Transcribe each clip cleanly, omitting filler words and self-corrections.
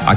Ak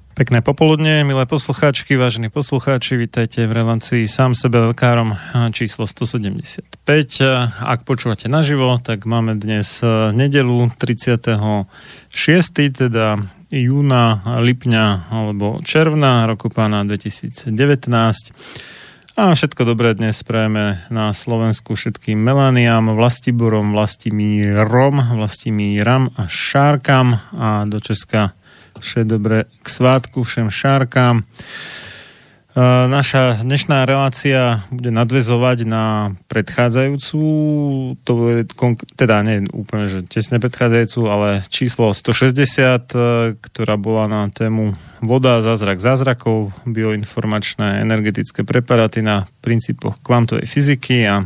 Pekné popoludne, milé poslucháčky, vážení poslucháči, vítajte v relácii Sám sebe lekárom číslo 175. Ak počúvate naživo, tak máme dnes nedeľu 36. teda júna, lipňa alebo června roku pána 2019. A všetko dobré dnes prajeme na Slovensku všetkým Melaniám, Vlastiborom, Vlastimíram a Šárkam, a do Česka vše dobré k svátku všem Šárkám. Naša dnešná relácia bude nadväzovať na predchádzajúcu, to je, teda nie úplne, že tesne predchádzajúcu, ale číslo 160, ktorá bola na tému voda, zázrak zázrakov, bioinformačné energetické preparáty na princípoch kvantovej fyziky, a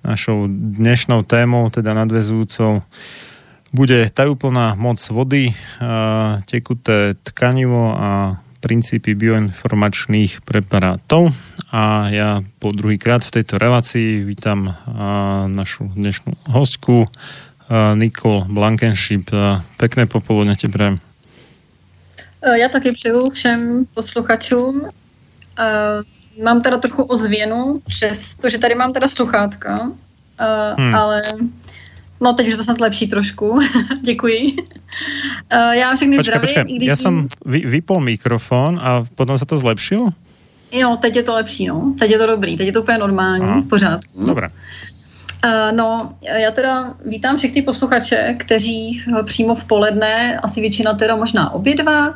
našou dnešnou témou, teda nadväzujúcou, bude tajúplná moc vody, tekuté tkanivo a princípy bioinformačných preparátov. A ja po druhýkrát v tejto relácii vítam našu dnešnú hostku Nikol Blankenship. Pekné popoludne te prajem. Ja taky přeju všem posluchačům. Mám teda trochu ozvěnu, přestože tady mám teda sluchátka, ale... No, teď už to snad lepší trošku. Děkuji. Já všechny zdravím. Když já jsem vypol mikrofon a potom se to zlepšilo? Jo, teď je to lepší, no. Teď je to dobrý, teď je to úplně normální, v pořádku. Dobré. No, já teda vítám všechny posluchače, kteří přímo v poledne, asi většina teda možná obě dva,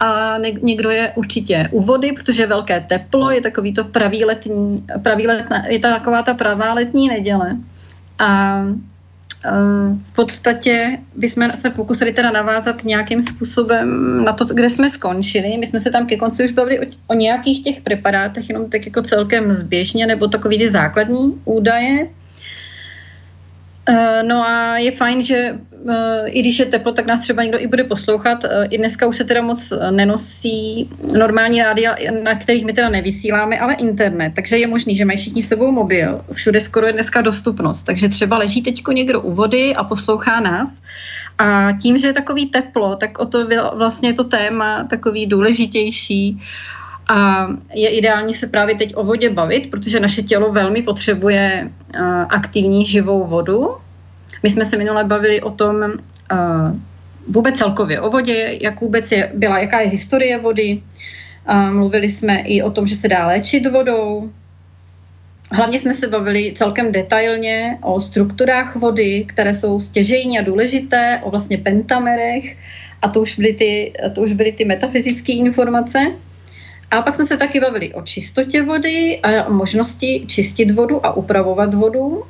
a někdo je určitě u vody, protože je velké teplo, je takový to praví letní, je taková ta pravá letní neděle. A v podstatě bychom se pokusili teda navázat nějakým způsobem na to, kde jsme skončili. My jsme se tam ke konci už bavili o nějakých těch preparátech, jenom tak jako celkem zběžně, nebo takový ty základní údaje. No a je fajn, že i když je teplo, tak nás třeba někdo i bude poslouchat. I dneska už se teda moc nenosí normální rádia, na kterých my teda nevysíláme, ale internet. Takže je možný, že mají všichni s sebou mobil. Všude skoro je dneska dostupnost. Takže třeba leží teďko někdo u vody a poslouchá nás. A tím, že je takový teplo, tak o to vlastně je to téma takový důležitější. A je ideální se právě teď o vodě bavit, protože naše tělo velmi potřebuje aktivní živou vodu. My jsme se minule bavili o tom vůbec celkově o vodě, jak vůbec jaká je historie vody. Mluvili jsme i o tom, že se dá léčit vodou. Hlavně jsme se bavili celkem detailně o strukturách vody, které jsou stěžejní a důležité, o vlastně pentamerech, a to už byly ty metafyzické informace. A pak jsme se taky bavili o čistotě vody a o možnosti čistit vodu a upravovat vodu.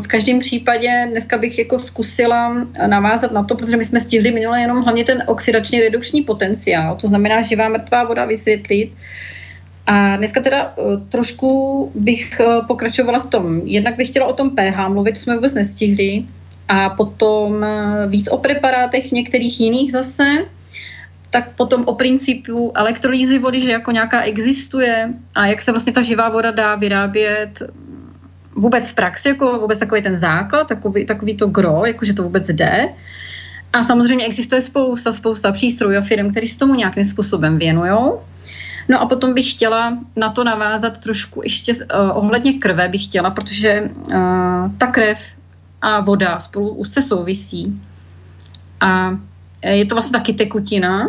V každém případě dneska bych jako zkusila navázat na to, protože my jsme stihli minule jenom hlavně ten oxidační redukční potenciál, to znamená živá mrtvá voda vysvětlit. A dneska teda trošku bych pokračovala v tom, jednak bych chtěla o tom pH mluvit, to jsme vůbec nestihli, a potom víc o preparátech některých jiných zase, tak potom o principu elektrolýzy vody, že jako nějaká existuje a jak se vlastně ta živá voda dá vyrábět vůbec v praxi, jako vůbec takový ten základ, takový to gro, jakože to vůbec jde. A samozřejmě existuje spousta přístrojů a firm, které se tomu nějakým způsobem věnujou. No a potom bych chtěla na to navázat trošku ještě ohledně krve bych chtěla, protože ta krev a voda spolu úzce souvisí. A je to vlastně taky tekutina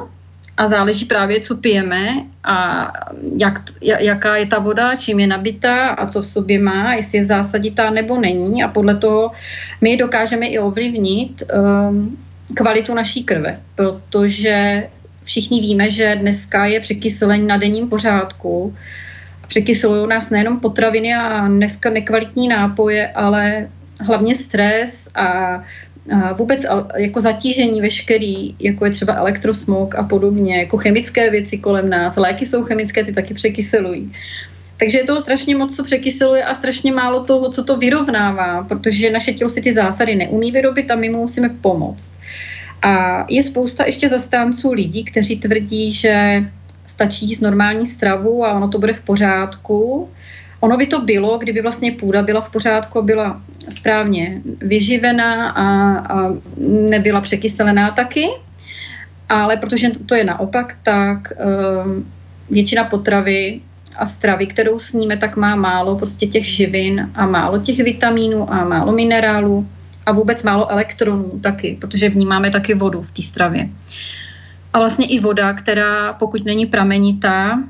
a záleží právě, co pijeme a jaká je ta voda, čím je nabitá a co v sobě má, jestli je zásaditá nebo není, a podle toho my dokážeme i ovlivnit kvalitu naší krve, protože všichni víme, že dneska je překyselení na denním pořádku. Překyselují nás nejenom potraviny a dneska nekvalitní nápoje, ale hlavně stres a vůbec jako zatížení veškerý, jako je třeba elektrosmog a podobně, jako chemické věci kolem nás, léky jsou chemické, ty taky překyselují. Takže je toho strašně moc, co překyseluje, a strašně málo toho, co to vyrovnává, protože naše tělo si ty zásady neumí vyrobit a my mu musíme pomoct. A je spousta ještě zastánců lidí, kteří tvrdí, že stačí jíst normální stravu a ono to bude v pořádku. Ono by to bylo, kdyby vlastně půda byla v pořádku, byla správně vyživená a nebyla překyselená taky. Ale protože to je naopak, tak většina potravy a stravy, kterou sníme, tak má málo prostě těch živin a málo těch vitamínů a málo minerálů a vůbec málo elektronů taky, protože vnímáme taky vodu v té stravě. A vlastně i voda, která pokud není pramenitá,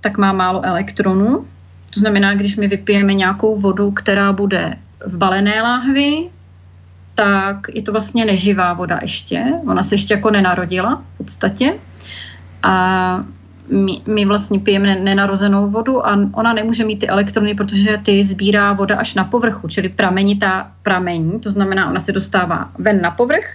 tak má málo elektronů. To znamená, když my vypijeme nějakou vodu, která bude v balené láhvi, tak je to vlastně neživá voda ještě. Ona se ještě jako nenarodila v podstatě. A my vlastně pijeme nenarozenou vodu a ona nemůže mít ty elektrony, protože ty sbírá voda až na povrchu, čili pramenitá pramení, to znamená, ona se dostává ven na povrch,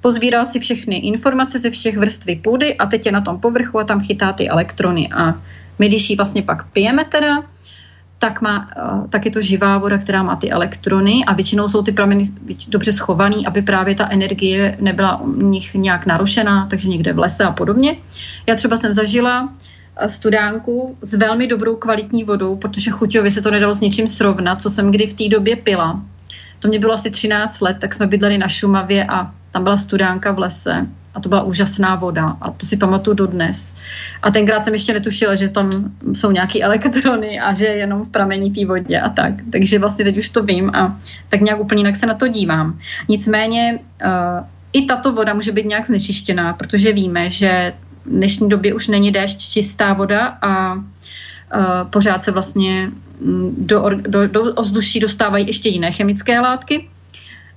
pozbírá si všechny informace ze všech vrstvy půdy a teď je na tom povrchu a tam chytá ty elektrony. A my, když ji vlastně pak pijeme teda, tak je to živá voda, která má ty elektrony, a většinou jsou ty prameny dobře schovaný, aby právě ta energie nebyla u nich nějak narušená, takže někde v lese a podobně. Já třeba jsem zažila studánku s velmi dobrou kvalitní vodou, protože chuťově se to nedalo s ničím srovnat, co jsem kdy v té době pila. To mě bylo asi 13 let, tak jsme bydleli na Šumavě a tam byla studánka v lese a to byla úžasná voda a to si pamatuju dodnes. A tenkrát jsem ještě netušila, že tam jsou nějaký elektrony a že jenom v pramenité vodě a tak. Takže vlastně teď už to vím a tak nějak úplně jinak se na to dívám. Nicméně i tato voda může být nějak znečištěná, protože víme, že v dnešní době už není déšť čistá voda a pořád se vlastně do ovzduší dostávají ještě jiné chemické látky,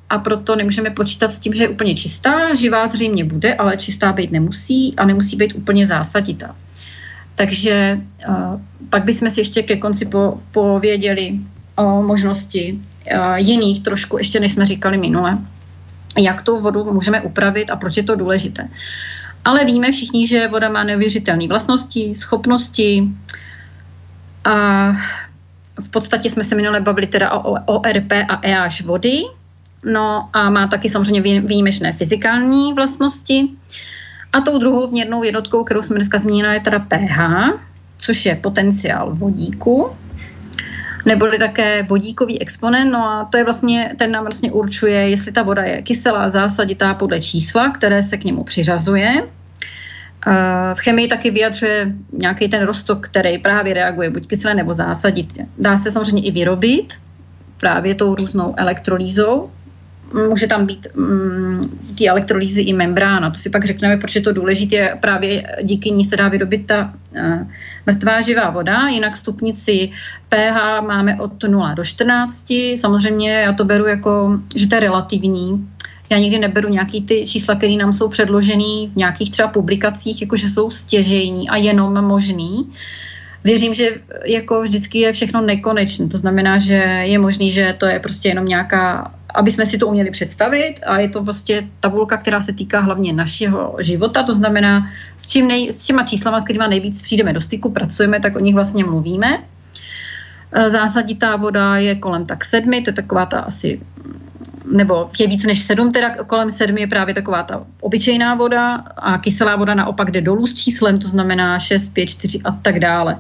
a proto nemůžeme počítat s tím, že je úplně čistá. Živá zřejmě bude, ale čistá být nemusí a nemusí být úplně zásaditá. Takže pak bychom si ještě ke konci pověděli o možnosti jiných trošku, ještě než jsme říkali minule, jak tu vodu můžeme upravit a proč je to důležité. Ale víme všichni, že voda má neuvěřitelné vlastnosti, schopnosti, a v podstatě jsme se minule bavili teda o ORP a EAŠ vody. no a má taky samozřejmě výjimečné fyzikální vlastnosti. A tou druhou vměrnou jednotkou, kterou jsem dneska zmínila, je teda pH, což je potenciál vodíku, neboli také vodíkový exponent. No a to je vlastně, ten nám vlastně určuje, jestli ta voda je kyselá, zásaditá podle čísla, které se k němu přiřazuje. V chemii taky vyjadřuje nějaký ten roztok, který právě reaguje buď kyselé nebo zásaditě. Dá se samozřejmě i vyrobit právě tou různou elektrolýzou. Může tam být ty elektrolýzy i membrána. To si pak řekneme, proč je to důležité. Právě díky ní se dá vyrobit ta mrtvá živá voda. Jinak stupnici pH máme od 0 do 14. Samozřejmě já to beru jako, že to je relativní. Já nikdy neberu nějaký ty čísla, které nám jsou předložený v nějakých třeba publikacích, jakože jsou stěžejní a jenom možný. Věřím, že jako vždycky je všechno nekonečné. To znamená, že je možný, že to je prostě jenom nějaká, aby jsme si to uměli představit, a je to prostě tabulka, která se týká hlavně našeho života. To znamená, s těma číslama, s kterýma nejvíc přijdeme do styku, pracujeme, tak o nich vlastně mluvíme. Zásaditá voda je kolem tak 7, to je taková ta asi, nebo je víc než 7, teda kolem 7 je právě taková ta obyčejná voda, a kyselá voda naopak jde dolů s číslem, to znamená 6, 5, 4 a tak dále.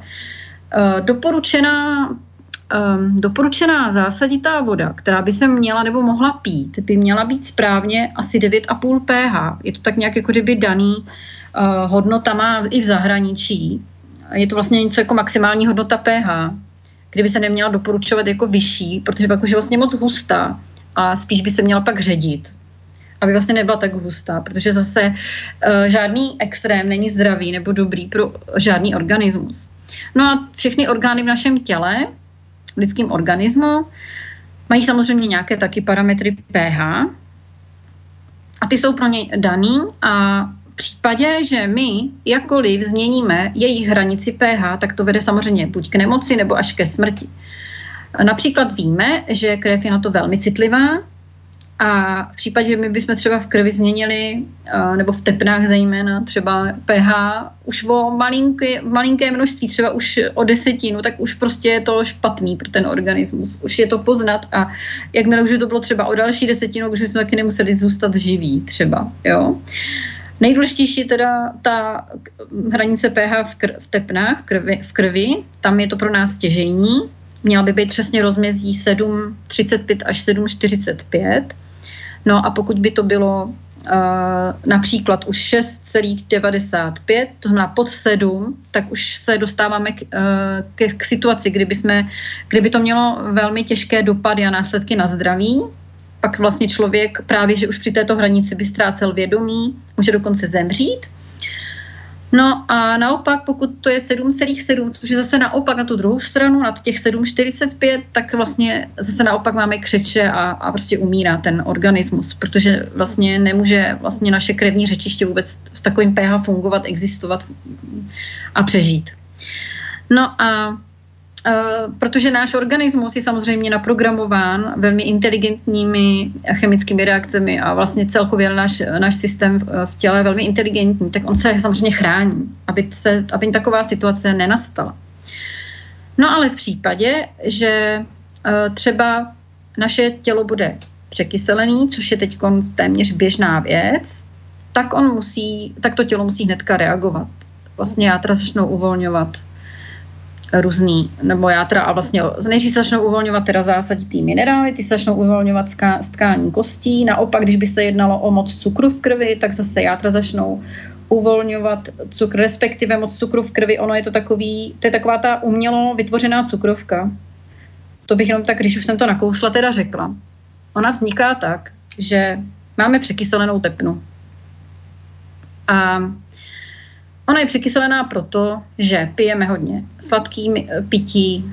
Doporučená zásaditá voda, která by se měla nebo mohla pít, by měla být správně asi 9,5 pH. Je to tak nějak jako kdyby daný hodnotama i v zahraničí. Je to vlastně něco jako maximální hodnota pH, kdyby se neměla doporučovat jako vyšší, protože pak už je vlastně moc hustá a spíš by se měla pak ředit, aby vlastně nebyla tak hustá, protože zase žádný extrém není zdravý nebo dobrý pro žádný organismus. No a všechny orgány v našem těle, v lidském organismu, mají samozřejmě nějaké taky parametry pH a ty jsou pro ně daný, a v případě, že my jakkoliv změníme jejich hranici pH, tak to vede samozřejmě buď k nemoci nebo až ke smrti. Například víme, že krev je na to velmi citlivá, a v případě, že my bychom třeba v krvi změnili, nebo v tepnách zejména, třeba pH už o malinké množství, třeba už o 10, tak už prostě je to špatný pro ten organismus. Už je to poznat, a jakmile už to bylo třeba o další 10, už jsme taky nemuseli zůstat živí třeba, jo. Nejdůležitější je teda ta hranice pH v tepnách, v krvi, tam je to pro nás stěžejní. Měla by být přesně rozmezí 7,35 až 7,45. No a pokud by to bylo například už 6,95, to znamená pod 7, tak už se dostáváme k situaci, kdyby to mělo velmi těžké dopady a následky na zdraví. Pak vlastně člověk právě, že už při této hranici by ztrácel vědomí, může dokonce zemřít. No a naopak, pokud to je 7,7, což je zase naopak na tu druhou stranu, nad těch 7,45, tak vlastně zase naopak máme křeče a prostě umírá ten organismus, protože vlastně nemůže vlastně naše krevní řečiště vůbec s takovým pH fungovat, existovat a přežít. No a protože náš organismus je samozřejmě naprogramován velmi inteligentními chemickými reakcemi a vlastně celkově náš systém v těle je velmi inteligentní, tak on se samozřejmě chrání, aby taková situace nenastala. No ale v případě, že třeba naše tělo bude překyselené, což je teď téměř běžná věc, tak to tělo musí hnedka reagovat. Vlastně játra začnou uvolňovat než začnou uvolňovat teda zásaditý minerály, ty začnou uvolňovat z tkání kostí. Naopak, když by se jednalo o moc cukru v krvi, tak zase játra začnou uvolňovat cukr, respektive moc cukru v krvi. Ono je to taková ta umělo vytvořená cukrovka. To bych jenom tak, když už jsem to nakousla, teda řekla. Ona vzniká tak, že máme překyselenou tepnu. A ona je překyselená proto, že pijeme hodně sladký pití,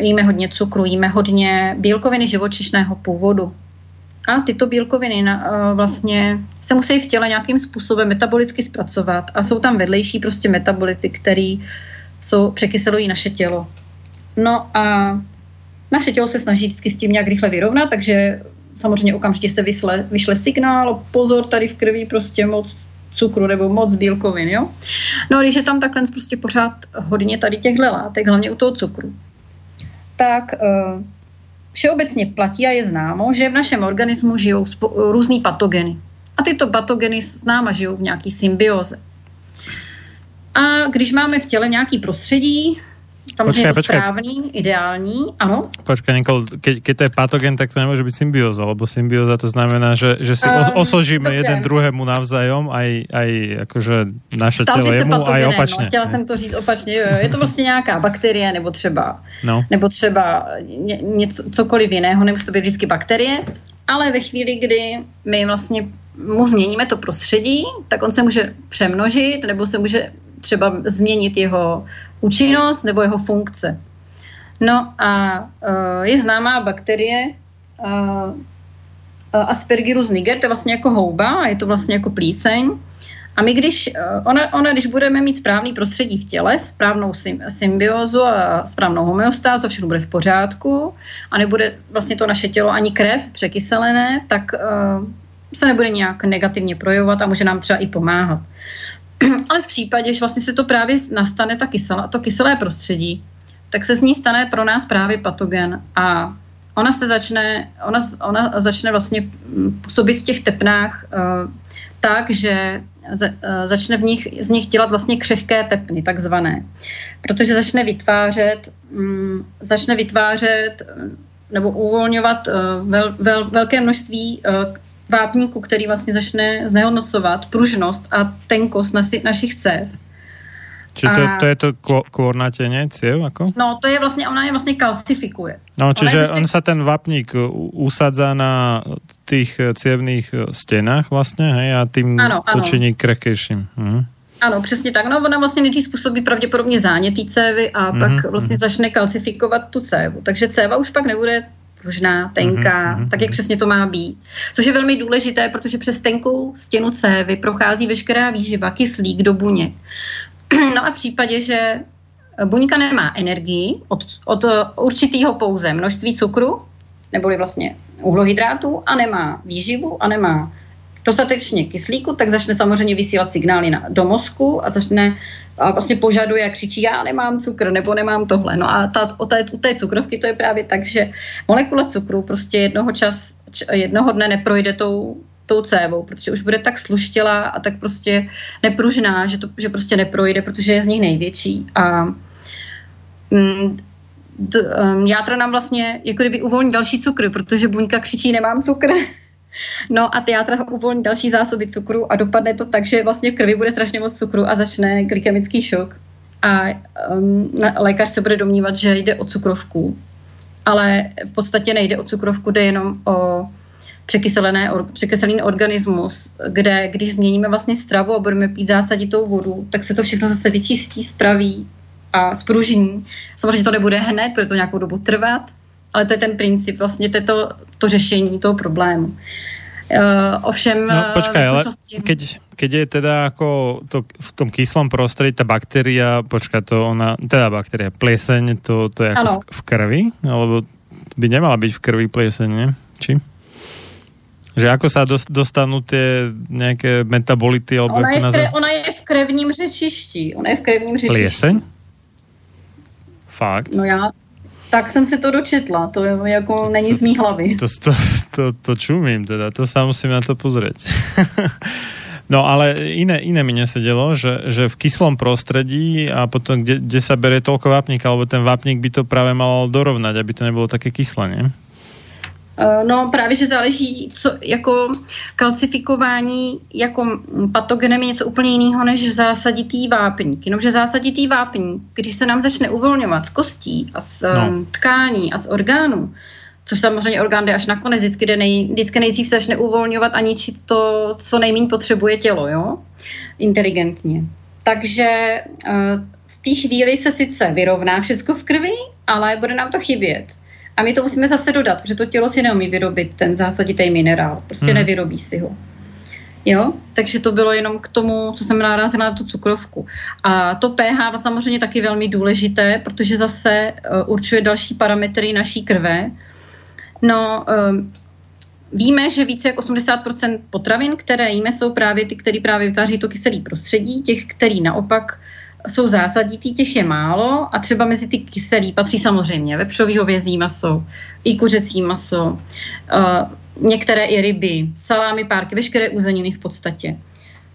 jíme hodně cukru, jíme hodně bílkoviny živočišného původu. A tyto bílkoviny vlastně se musí v těle nějakým způsobem metabolicky zpracovat a jsou tam vedlejší prostě metabolity, které překyselují naše tělo. No a naše tělo se snaží vždycky s tím nějak rychle vyrovnat, takže samozřejmě okamžitě se vyšle signál, pozor, tady v krvi prostě moc cukru nebo moc bílkovin, jo. No a když je tam takhle prostě pořád hodně tady těchto látek, hlavně u toho cukru, tak všeobecně platí a je známo, že v našem organismu žijou různý patogeny. A tyto patogeny s náma žijou v nějaký symbioze. A když máme v těle nějaký prostředí, samozřejmě je to správný, ideální, ano? Počkaj, Nikol, keď to je patogen, tak to nemôže byť symbióza, lebo symbióza to znamená, že si osožíme jeden druhému navzájom, aj akože naše telo jemu, aj opačne. No, chtěla jsem to říct opačně, je to prostě nějaká bakterie, nebo třeba něco, cokoliv jiného, nemusí to být vždycky bakterie, ale ve chvíli, kdy my vlastně mu změníme to prostředí, tak on se může přemnožit, nebo se může třeba změnit jeho účinnost nebo jeho funkce. No a je známá bakterie Aspergillus niger, to je vlastně jako houba, je to vlastně jako plíseň. A my když budeme mít správný prostředí v těle, správnou symbiózu a správnou homeostázu, všechno bude v pořádku a nebude vlastně to naše tělo ani krev překyselené, tak se nebude nějak negativně projevovat a může nám třeba i pomáhat. Ale v případě, že vlastně se to právě nastane to kyselé prostředí, tak se z ní stane pro nás právě patogen a ona začne vlastně působit v těch tepnách tak, že začne z nich dělat vlastně křehké tepny, takzvané. Protože začne vytvářet nebo uvolňovat velké množství vápníku, který vlastně začne znehodnocovat pružnost a tenkost našich cév. Čiže to je to kvornatenie ciev? Ako? No, to je vlastne, ona je vlastne kalcifikuje. No, čiže on sa ten vápnik usadza na tých cievných stenách vlastne, hej, a tým to činí krehkejším. Mhm. Ano, přesně tak. No, ona vlastně nejdřív způsobí pravděpodobně zánětý cévy a pak vlastně začne kalcifikovat tu cévu. Takže céva už pak nebude pružná, tenká, tak jak přesně to má být. Což je velmi důležité, protože přes tenkou stěnu cévy prochází veškerá výživa, kyslík do buněk. No a v případě, že buňka nemá energii od určitého pouze množství cukru, neboli vlastně uhlohydrátů, a nemá výživu a nemá dostatečně kyslíku, tak začne samozřejmě vysílat signály do mozku a začne vlastně požaduje a křičí, já nemám cukr nebo nemám tohle. No a u té cukrovky to je právě tak, že molekula cukru prostě jednoho dne neprojde tou cévou, protože už bude tak sluštělá a tak prostě nepružná, že prostě neprojde, protože je z nich největší. A játra nám vlastně jako kdyby uvolní další cukry, protože buňka křičí, nemám cukr. No a ty játra uvolní další zásoby cukru a dopadne to tak, že vlastně v krvi bude strašně moc cukru a začne glykemický šok. A lékař se bude domnívat, že jde o cukrovku. Ale v podstatě nejde o cukrovku, jde jenom o překyselený organismus, kde když změníme vlastně stravu a budeme pít zásaditou vodu, tak se to všechno zase vyčistí, spraví a spružní. Samozřejmě to nebude hned, bude to nějakou dobu trvat, ale to je ten princip, vlastně to řešení toho problému. Ovšem... No počkaj, ale keď je teda ako to v tom kyslom prostredí, tá baktéria, plieseň, to je ako v krvi? Alebo by nemala byť v krvi plieseň, ne? Či? Že ako sa dostanú tie nejaké metabolity? Alebo ona je v krevním řečišti. Plieseň? Fakt? No ja... Tak jsem si to dočetla, to je jako není z mý hlavy. To čumím teda, to sa musím na to pozrieť. No ale iné mi nesedelo, že v kyslom prostredí a potom, kde sa berie toľko vápnika, alebo ten vápnik by to práve mal dorovnať, aby to nebolo také kyslé, nie? No právě, že záleží, co, jako kalcifikování jako patogenem je něco úplně jiného než zásaditý vápník. Jenomže zásaditý vápník, když se nám začne uvolňovat z kostí a z tkání a z orgánů, což samozřejmě orgán jde až nakonec, vždycky nejdřív se začne uvolňovat a ničit to, co nejméně potřebuje tělo, jo? Inteligentně. Takže v té chvíli se sice vyrovná všechno v krvi, ale bude nám to chybět. A my to musíme zase dodat, protože to tělo si neumí vyrobit ten zásaditý minerál. Prostě nevyrobí si ho. Jo? Takže to bylo jenom k tomu, co jsem narazila na tu cukrovku. A to pH samozřejmě taky velmi důležité, protože zase určuje další parametry naší krve. No, víme, že více jak 80% potravin, které jíme, jsou právě ty, které právě vytváří to kyselé prostředí, těch, které naopak jsou zásaditý, těch je málo a třeba mezi ty kyselí patří samozřejmě vepřový, hovězí maso, i kuřecí maso, některé i ryby, salámy, párky, veškeré uzeniny v podstatě.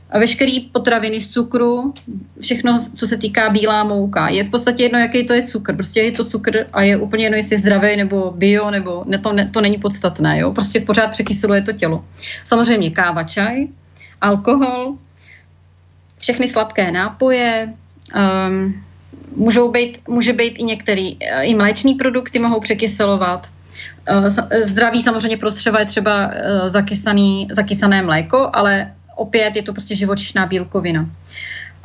A veškerý potraviny z cukru, všechno, co se týká bílá mouka. Je v podstatě jedno, jaký to je cukr. Prostě je to cukr a je úplně jedno, jestli je zdravý nebo bio, nebo to není podstatné. Jo? Prostě pořád překyseluje to tělo. Samozřejmě káva, čaj, alkohol, všechny sladké nápoje, může být i některý, i mléčný produkty mohou překyselovat. Zdraví samozřejmě pro střeva je třeba zakysané mléko, ale opět je to prostě živočišná bílkovina.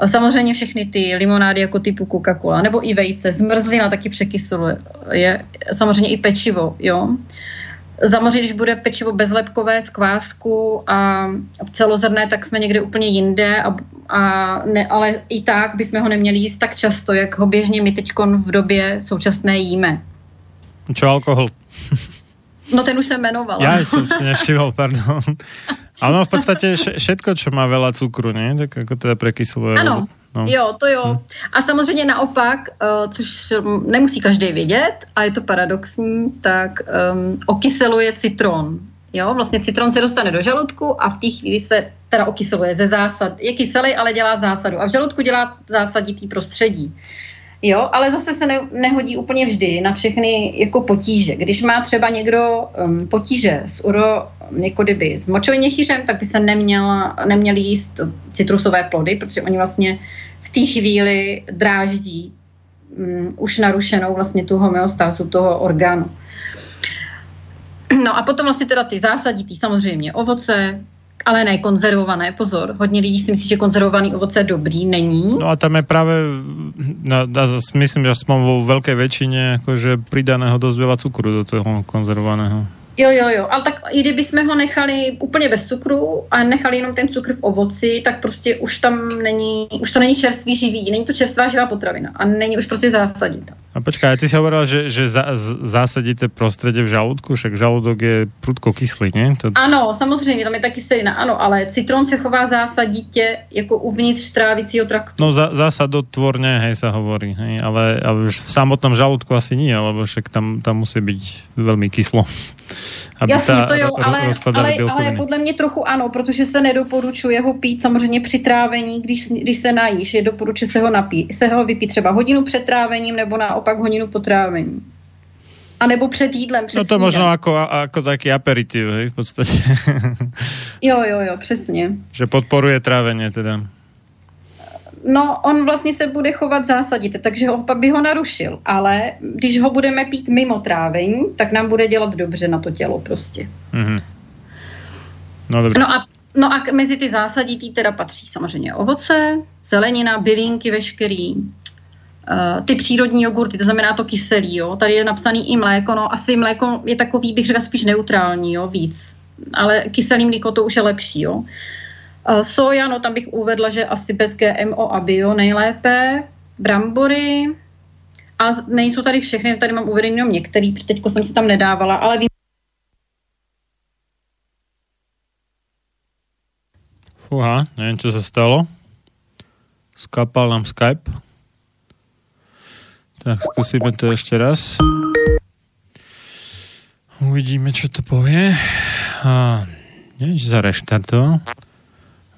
Samozřejmě všechny ty limonády jako typu Coca-Cola, nebo i vejce, zmrzlina taky překyseluje. Je samozřejmě i pečivo, jo. Samozřejmě, když bude pečivo bezlepkové z kvásku a celozrné, tak jsme někde úplně jinde, ne, ale i tak bychom ho neměli jíst tak často, jak ho běžně my teďkon v době současné jíme. Čo alkohol? No ten už jsem jmenovala. Já jsem si nevšiml, pardon. Ale no, v podstate všetko, čo má veľa cukru, nie? Tak ako teda prekysluje. Ano, no. Jo, to jo. A samozřejmě naopak, což nemusí každý vědět, a je to paradoxní, tak okyseluje citron. Jo, vlastně citron se dostane do žaludku a v té chvíli se teda okyseluje ze zásad. Je kyselý, ale dělá zásadu. A v žaludku dělá zásaditý prostředí. Jo, ale zase se nehodí úplně vždy na všechny jako potíže. Když má třeba někdo potíže s s močovým měchýřem, tak by se neměl jíst citrusové plody, protože oni vlastně v té chvíli dráždí už narušenou vlastně tu homeostázu toho orgánu. No a potom vlastně teda ty zásaditý samozřejmě ovoce, ale ne konzervované, pozor. Hodně lidí si myslí, že konzervovaný ovoce dobrý není. No a tam je právě, myslím, že aspoň vo velké většině jakože pridaného dost veľa cukru do toho konzervovaného. Jo, ale tak i kdyby jsme ho nechali úplně bez cukru a nechali jenom ten cukr v ovoci, tak prostě už tam není, už to není čerstvý živý, není to čerstvá živá potravina a není už prostě zásaditá. A počkaj, ty si hovorila, že zásadité prostředí v žaludku, však žaludok je prudko kyslý, ne? To... Ano, samozřejmě, tam je ta kyselina, ano, ale citron se chová zásaditě jako uvnitř trávicího traktu. No zásadotvorně, hej, sa hovorí, hej, ale v samotnom žaludku asi nie, lebo však tam musí být velmi kyslo. Jasně, to jo, ale podle mě trochu ano, protože se nedoporučuje ho pít samozřejmě při trávení, když se najíš, je doporučuje se ho vypít třeba hodinu před trávením nebo naopak hodinu po trávení. A nebo před jídlem, před snídem. No to možno jako taký aperitiv, hej, v podstatě. Jo, přesně. Že podporuje tráveně teda. No, on vlastně se bude chovat zásaditě, takže by ho narušil, ale když ho budeme pít mimo trávení, tak nám bude dělat dobře na to tělo prostě. Mm-hmm. No, dobře. No a mezi ty zásaditý teda patří samozřejmě ovoce, zelenina, bylinky veškerý, ty přírodní jogurty, to znamená to kyselý, jo, tady je napsaný i mléko, no asi mléko je takový, bych řekla, spíš neutrální, jo, víc, ale kyselý mléko to už je lepší, jo. Soja, no tam bych uvedla, že asi bez GMO a bio nejlépe, brambory a nejsou tady všechny, tady mám uvedený jenom některý, protože teďko jsem si tam nedávala, ale vím. Fúha, nevím, co se stalo. Skapal nám Skype. Tak zkusíme to ještě raz. Uvidíme, co to povie. A nevím, že zareštartoval.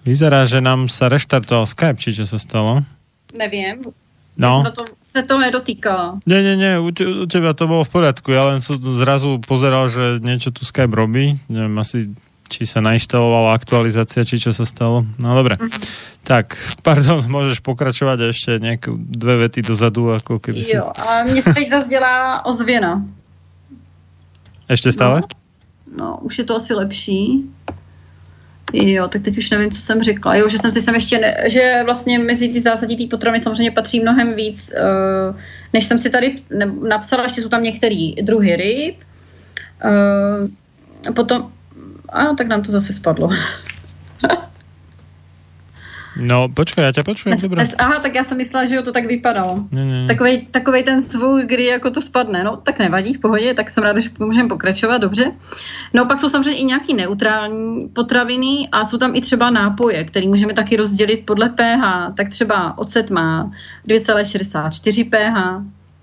Vyzerá, že nám sa reštartoval Skype, či čo sa stalo? Neviem. No. Ja sa to nedotýkalo. Nie, u teba to bolo v poriadku. Ja len som zrazu pozeral, že niečo tu Skype robí. Neviem, asi či sa nainštalovala aktualizácia, či čo sa stalo. No dobre. Tak, pardon, môžeš pokračovať ešte nejaké dve vety dozadu, ako keby si... Jo, a mne sa teď zase delá ozviena. Ešte stále? No, už je to asi lepší. Jo, tak teď už nevím, co jsem řekla. Jo, že jsem si sem ještě, že vlastně mezi ty zásaditý potraviny samozřejmě patří mnohem víc, než jsem si tady napsala, ještě jsou tam některý druhy ryb. Potom, tak nám to zase spadlo. No, počkaj, ja ťa počujem, dobré. Aha, tak ja som myslela, že jo, to tak vypadalo. Ne. Takovej ten zvuk, kdy jako to spadne. No, tak nevadí, v pohodě, tak jsem ráda, že můžeme pokračovat, dobře. No, pak jsou samozřejmě i nějaký neutrální potraviny a jsou tam i třeba nápoje, které můžeme taky rozdělit podle pH. Tak třeba ocet má 2,64 pH,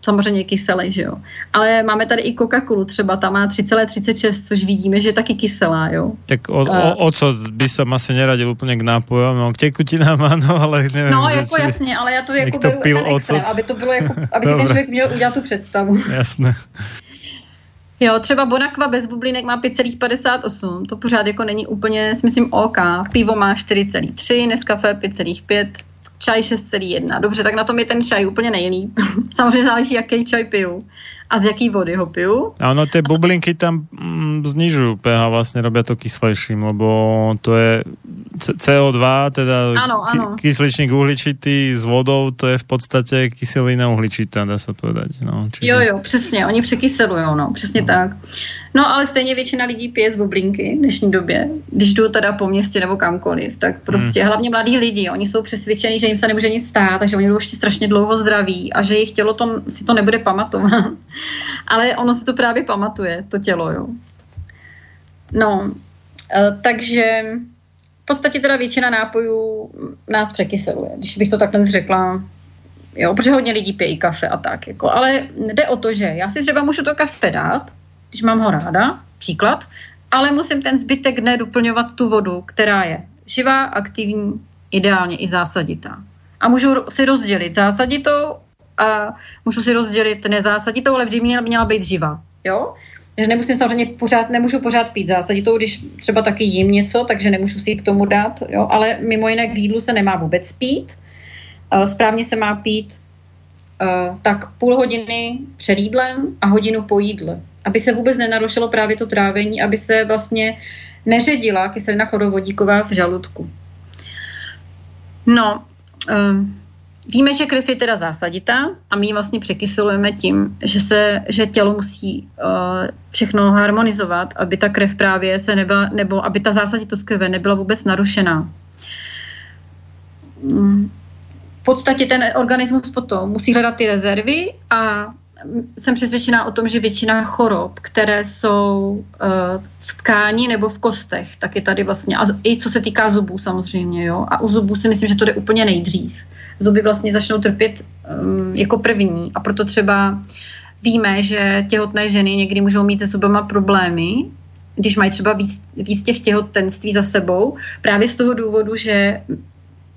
samozřejmě kyselý, že jo. Ale máme tady i Coca-Colu, třeba ta má 3,36, což vidíme, že je taky kyselá, jo. Tak ocot by som asi neradil úplně k nápojům, no, k tekutinám, ano, ale nevím. No, jako či... jasně, ale já to jako beru ten extrém, aby to bylo jako, aby si ten člověk měl udělat tu představu. Jasné. Jo, třeba Bonakva bez bublinek má 5,58, to pořád jako není úplně, si myslím, OK. Pivo má 4,3, Nescafé 5,5. Čaj 6,1. Dobře, tak na tom je ten čaj úplně nejlíp. Samozřejmě záleží, jaký čaj piju a z jaký vody ho piju. Áno, tie bublinky tam znižujú pH, vlastne robia to kyslejším, lebo to je CO2, teda kysličník uhličitý s vodou, to je v podstate kyselina uhličitá, dá sa povedať. No, čiže... Jo, přesně, oni překyselujú, no, přesně no. Tak. No, ale stejně většina lidí pije z bublinky v dnešní době, když jdu teda po městě nebo kamkoliv, tak prostě hlavně mladí lidi, oni jsou přesvědčení, že jim se nemůže nic stát, takže oni budou ještě strašně dlouho zdraví a že jejich tělo si to nebude pamatovat. Ale ono si to právě pamatuje, to tělo, jo. No, takže v podstatě teda většina nápojů nás překyseluje, když bych to takhle řekla, jo, protože hodně lidí pije i kafe a tak, jako, ale jde o to, že já si třeba můžu to kafe dát, když mám ho ráda, příklad, ale musím ten zbytek dne doplňovat tu vodu, která je živá, aktivní, ideálně i zásaditá. A můžu si rozdělit zásaditou a můžu si rozdělit nezásaditou, ale vždy měla být živá, jo? Takže nemusím samozřejmě nemůžu pořád pít zásaditou, když třeba taky jím něco, takže nemůžu si k tomu dát, jo? Ale mimo jiné k jídlu se nemá vůbec pít. Správně se má pít tak půl hodiny před jídlem a hodinu po jídle, aby se vůbec nenarušilo právě to trávení, aby se vlastně neředila kyselina chlorovodíková v žaludku. No, víme, že krev je teda zásaditá a my ji vlastně překyselujeme tím, že tělo musí všechno harmonizovat, aby ta krev právě se nebyla, nebo aby ta zásaditost krve nebyla vůbec narušená. V podstatě ten organismus potom musí hledat ty rezervy a jsem přesvědčená o tom, že většina chorob, které jsou v tkáni nebo v kostech, tak je tady vlastně, a i co se týká zubů samozřejmě, jo, a u zubů si myslím, že to jde úplně nejdřív. Zuby vlastně začnou trpět jako první a proto třeba víme, že těhotné ženy někdy můžou mít se zubama problémy, když mají třeba víc těch těhotenství za sebou, právě z toho důvodu, že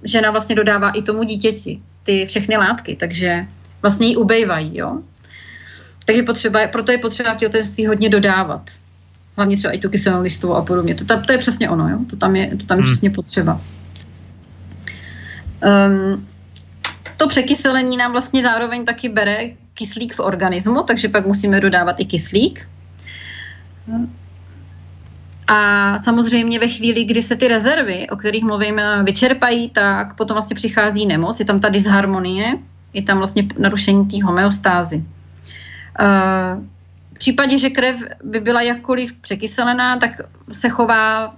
žena vlastně dodává i tomu dítěti ty všechny látky, takže vlastně ji ubejvají, jo. Takže proto je potřeba v těhotenství hodně dodávat. Hlavně třeba i tu kyselinu listovou a podobně. To je přesně ono, jo? To tam je přesně potřeba. To překyselení nám vlastně zároveň taky bere kyslík v organismu, takže pak musíme dodávat i kyslík. A samozřejmě ve chvíli, kdy se ty rezervy, o kterých mluvím, vyčerpají, tak potom vlastně přichází nemoc, je tam ta disharmonie, je tam vlastně narušení té homeostázy. V případě, že krev by byla jakkoliv překyselená, tak se chová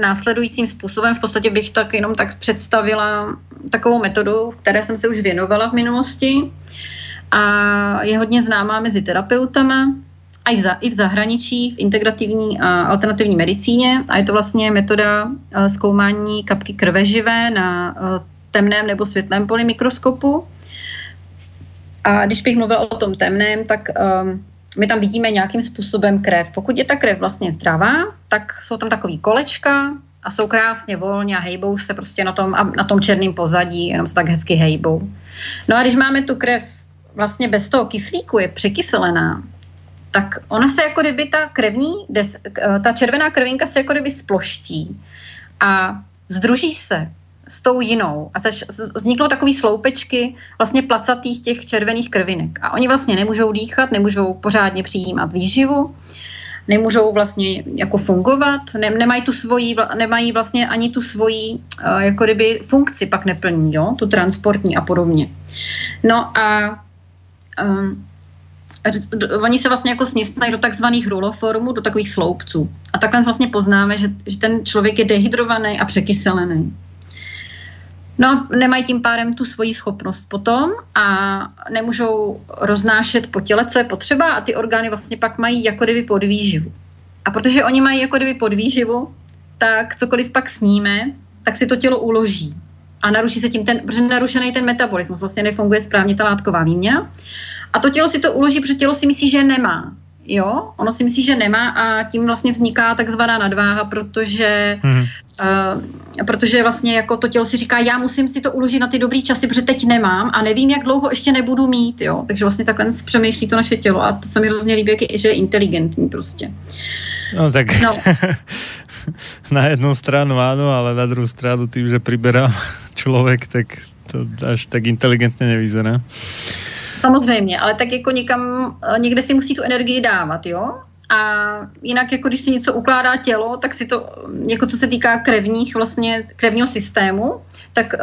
následujícím způsobem. V podstatě bych tak jenom tak představila takovou metodu, které jsem se už věnovala v minulosti a je hodně známá mezi terapeutama a i v zahraničí, v integrativní a alternativní medicíně a je to vlastně metoda zkoumání kapky krve živé na temném nebo světlém poli mikroskopu. A když bych mluvila o tom temném, tak my tam vidíme nějakým způsobem krev. Pokud je ta krev vlastně zdravá, tak jsou tam takový kolečka a jsou krásně volně a hejbou se prostě na tom černém pozadí, jenom se tak hezky hejbou. No a když máme tu krev vlastně bez toho kyslíku, je překyselená, tak ona se jako kdyby ta červená krvinka se jako kdyby sploští a združí se s tou jinou. A vzniknou takový sloupečky vlastně placatých těch červených krvinek. A oni vlastně nemůžou dýchat, nemůžou pořádně přijímat výživu, nemůžou vlastně jako fungovat, nemají vlastně ani tu svoji jako kdyby funkci pak neplní, jo? Tu transportní a podobně. No a oni se vlastně jako směstnají do takzvaných ruloformů, do takových sloupců. A takhle vlastně poznáme, že ten člověk je dehydrovaný a překyselený. No, nemají tím pádem tu svoji schopnost potom a nemůžou roznášet po těle, co je potřeba, a ty orgány vlastně pak mají jako kdyby podvýživu. A protože oni mají jako kdyby podvýživu, tak cokoliv pak sníme, tak si to tělo uloží. A naruší se tím narušený ten metabolismus, vlastně nefunguje správně ta látková výměna. A to tělo si to uloží, protože tělo si myslí, že nemá. Jo, ono si myslí, že nemá, a tím vlastně vzniká takzvaná nadváha, protože vlastně jako to tělo si říká, já musím si to uložit na ty dobrý časy, protože teď nemám a nevím, jak dlouho ještě nebudu mít, jo. Takže vlastně takhle přemýšlí to naše tělo a to se mi hrozně líbí, že je inteligentní prostě. No tak no. Na jednu stranu áno, ale na druhou stranu tým, že priberá člověk, tak to až tak inteligentně nevyzerá. Samozřejmě, ale tak jako někde si musí tu energii dávat, jo? A jinak jako když si něco ukládá tělo, tak si to, jako co se týká krevního systému, tak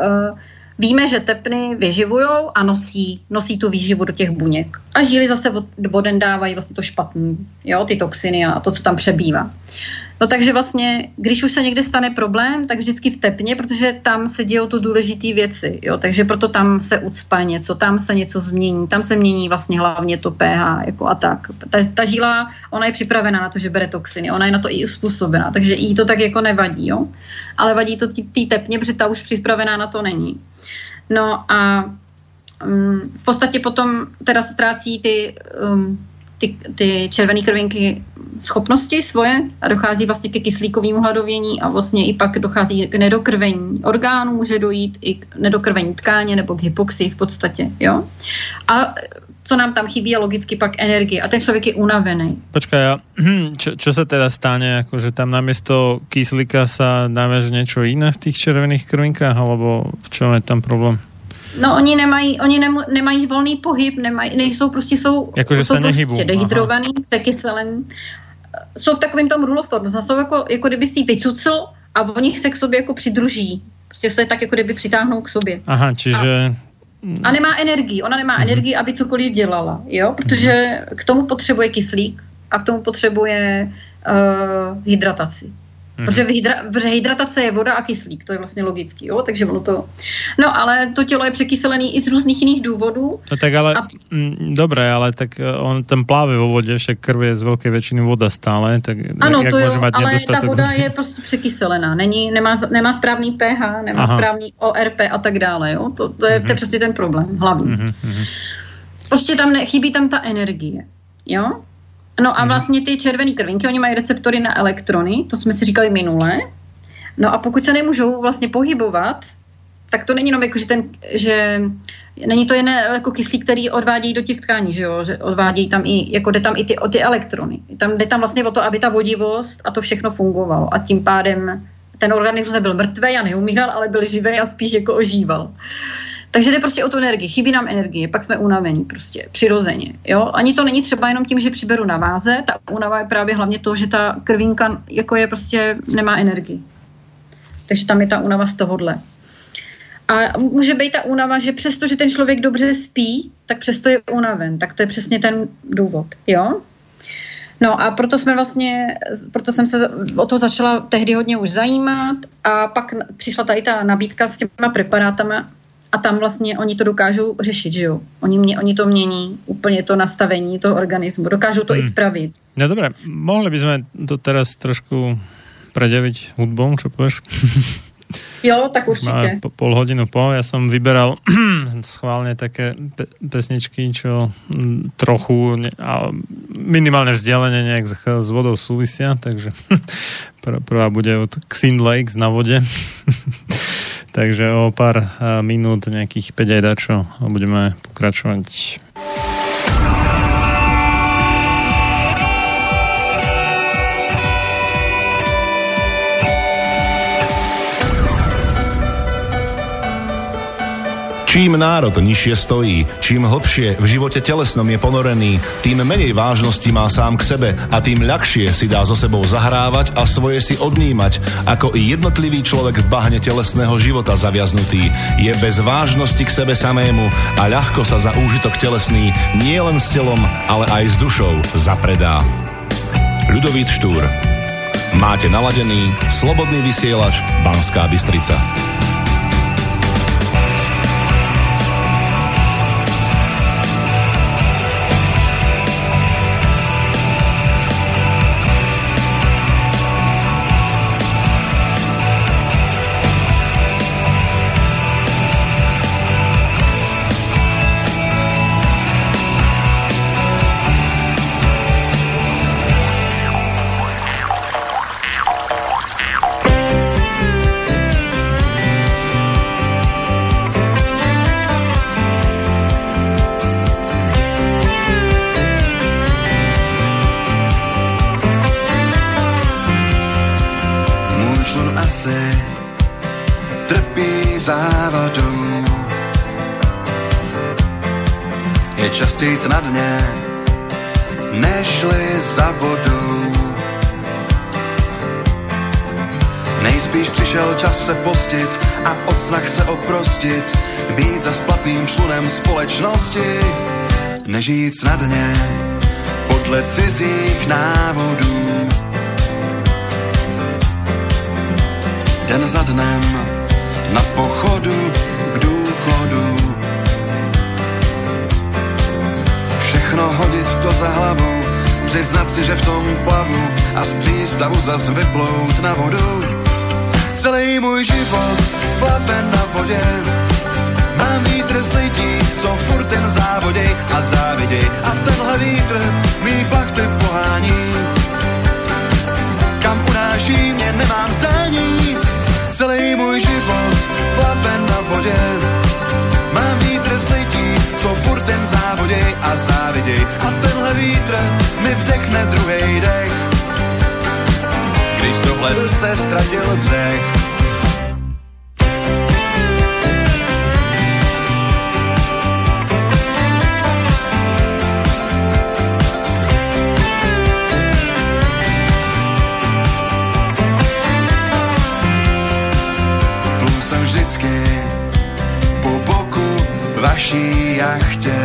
víme, že tepny vyživujou a nosí tu výživu do těch buněk. A žíly zase voden dávají vlastně to špatný, jo? Ty toxiny a to, co tam přebývá. No takže vlastně, když už se někde stane problém, tak vždycky v tepně, protože tam se dějou tu důležitý věci, jo, takže proto tam se ucpa něco, tam se něco změní, tam se mění vlastně hlavně to pH, jako a tak. Ta žíla, ona je připravená na to, že bere toxiny, ona je na to i uspůsobená, takže jí to tak jako nevadí, jo, ale vadí to tý tepně, protože ta už připravená na to není. No a v podstatě potom teda ztrácí ty červené krvinky schopnosti svoje a dochází vlastně ke kyslíkovému hladovění a vlastně i pak dochází k nedokrvení orgánů, může dojít i k nedokrvení tkáně nebo k hypoxii v podstatě, jo. A co nám tam chybí je logicky pak energie a ten člověk je unavený. Počkaj, a čo se teda stane, akože tam namiesto kyslíka sa dáme niečo iné v tých červených krvinkách, alebo v čom je tam problém? No oni nemají volný pohyb, jsou prostě dehydrovaný, překyselený. Jsou v takovém tom rule of form, jsou jako kdyby si vycucl a oni se k sobě jako přidruží. Prostě se tak jako kdyby přitáhnou k sobě. Aha, čiže... A nemá energii, ona nemá energii, aby cokoliv dělala, jo? Protože k tomu potřebuje kyslík a k tomu potřebuje hydrataci. Protože hydratace je voda a kyslík, to je vlastně logický, jo, takže ono to... No, ale to tělo je překyselený i z různých jiných důvodů. No tak ale, dobré, ale tak on ten pláve vo vode, však krv je z velké většiny voda stále, tak ano, jak to môže jo, mať nedostatok? Ale ta voda je prostě překyselená, nemá správný pH, nemá Aha. správný ORP a tak dále, jo, to je přesně ten problém, hlavní. Prostě tam chybí tam ta energie, jo. No a vlastně ty červené krvinky, oni mají receptory na elektrony, to jsme si říkali minule. No a pokud se nemůžou vlastně pohybovat, tak to není jenom jako, že není to jen jako kyslík, který odvádějí do těch tkání, že jo, že odvádějí tam i, jako jde tam i ty elektrony. Jde tam vlastně o to, aby ta vodivost a to všechno fungovalo a tím pádem ten organismus nebyl mrtvej a neumíral, ale byl živý a spíš jako ožíval. Takže jde prostě o tu energii, chybí nám energie, pak jsme unavení prostě, přirozeně, jo. Ani to není třeba jenom tím, že přiberu na váze, ta únava je právě hlavně to, že ta krvinka jako je prostě, nemá energii. Takže tam je ta únava z tohohle. A může být ta únava, že přesto, že ten člověk dobře spí, tak přesto je unaven, tak to je přesně ten důvod, jo. No a proto jsem se o to začala tehdy hodně už zajímat a pak přišla tady ta nabídka s těma preparátama. A tam vlastně oni to dokážou řešit, že jo? Oni to mění, úplně to nastavení toho organismu. Dokážou to i spravit. No dobré, mohli bychom to teraz trošku predeviť hudbou, čo povieš? Jo, tak určite. Máme pol hodinu po, ja som vyberal schválne také pesničky, čo trochu minimálne vzdialenie nejak s vodou súvisia, takže prvá bude od Xindla X Na vode. Takže o pár minút, nejakých 5 aj dačo, budeme pokračovať. Čím národ nižšie stojí, čím hlbšie v živote telesnom je ponorený, tým menej vážnosti má sám k sebe a tým ľahšie si dá so sebou zahrávať a svoje si odnímať, ako i jednotlivý človek v bahne telesného života zaviaznutý. Je bez vážnosti k sebe samému a ľahko sa za úžitok telesný nie len s telom, ale aj s dušou zapredá. Ľudovít Štúr. Máte naladený Slobodný vysielač Banská Bystrica. vlasy trpí závadou. Je častějc na dně, nežli za vodou. Nejspíš přišel čas se postit a od snah se oprostit, být za splatným člunem společnosti, nežít snadně podle cizích návodů. Den za dnem na pochodu k důchodu. Všechno hodit to za hlavu, přiznat si, že v tom plavu a z přístavu zas vyplout na vodu. Celý můj život plave na vodě, mám vítr z lidí, co furt ten závoděj a záviděj, a tenhle vítr mý plachty pohání, kam unáší mě nemám zdání. Celý můj život plave na vodě, mám vítr z lidí, co furt ten závoděj a záviděj, a tenhle vítr mi vdechne druhej dech, když dohledu se ztratil břeh. Vaší jachtě,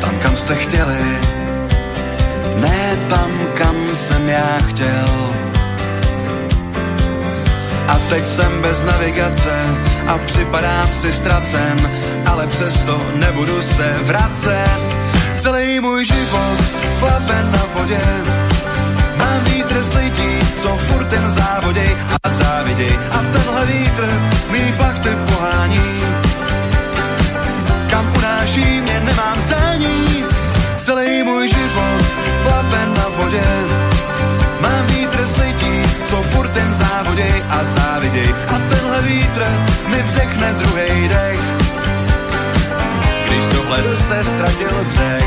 tam kam jste chtěli, ne tam kam jsem já chtěl. A teď jsem bez navigace a připadám si ztracen, ale přesto nebudu se vracet. Celý můj život plave na vodě, mám vítr z lidí, co furt ten závoděj a záviděj, a tenhle vítr mý plachty pohání, kam unáší mě nemám zdání. Celý můj život plave na vodě, mám vítr z lidí, co furt ten závoděj a záviděj, a tenhle vítr mi vdechne druhej dech, když dohledu se ztratil břeh.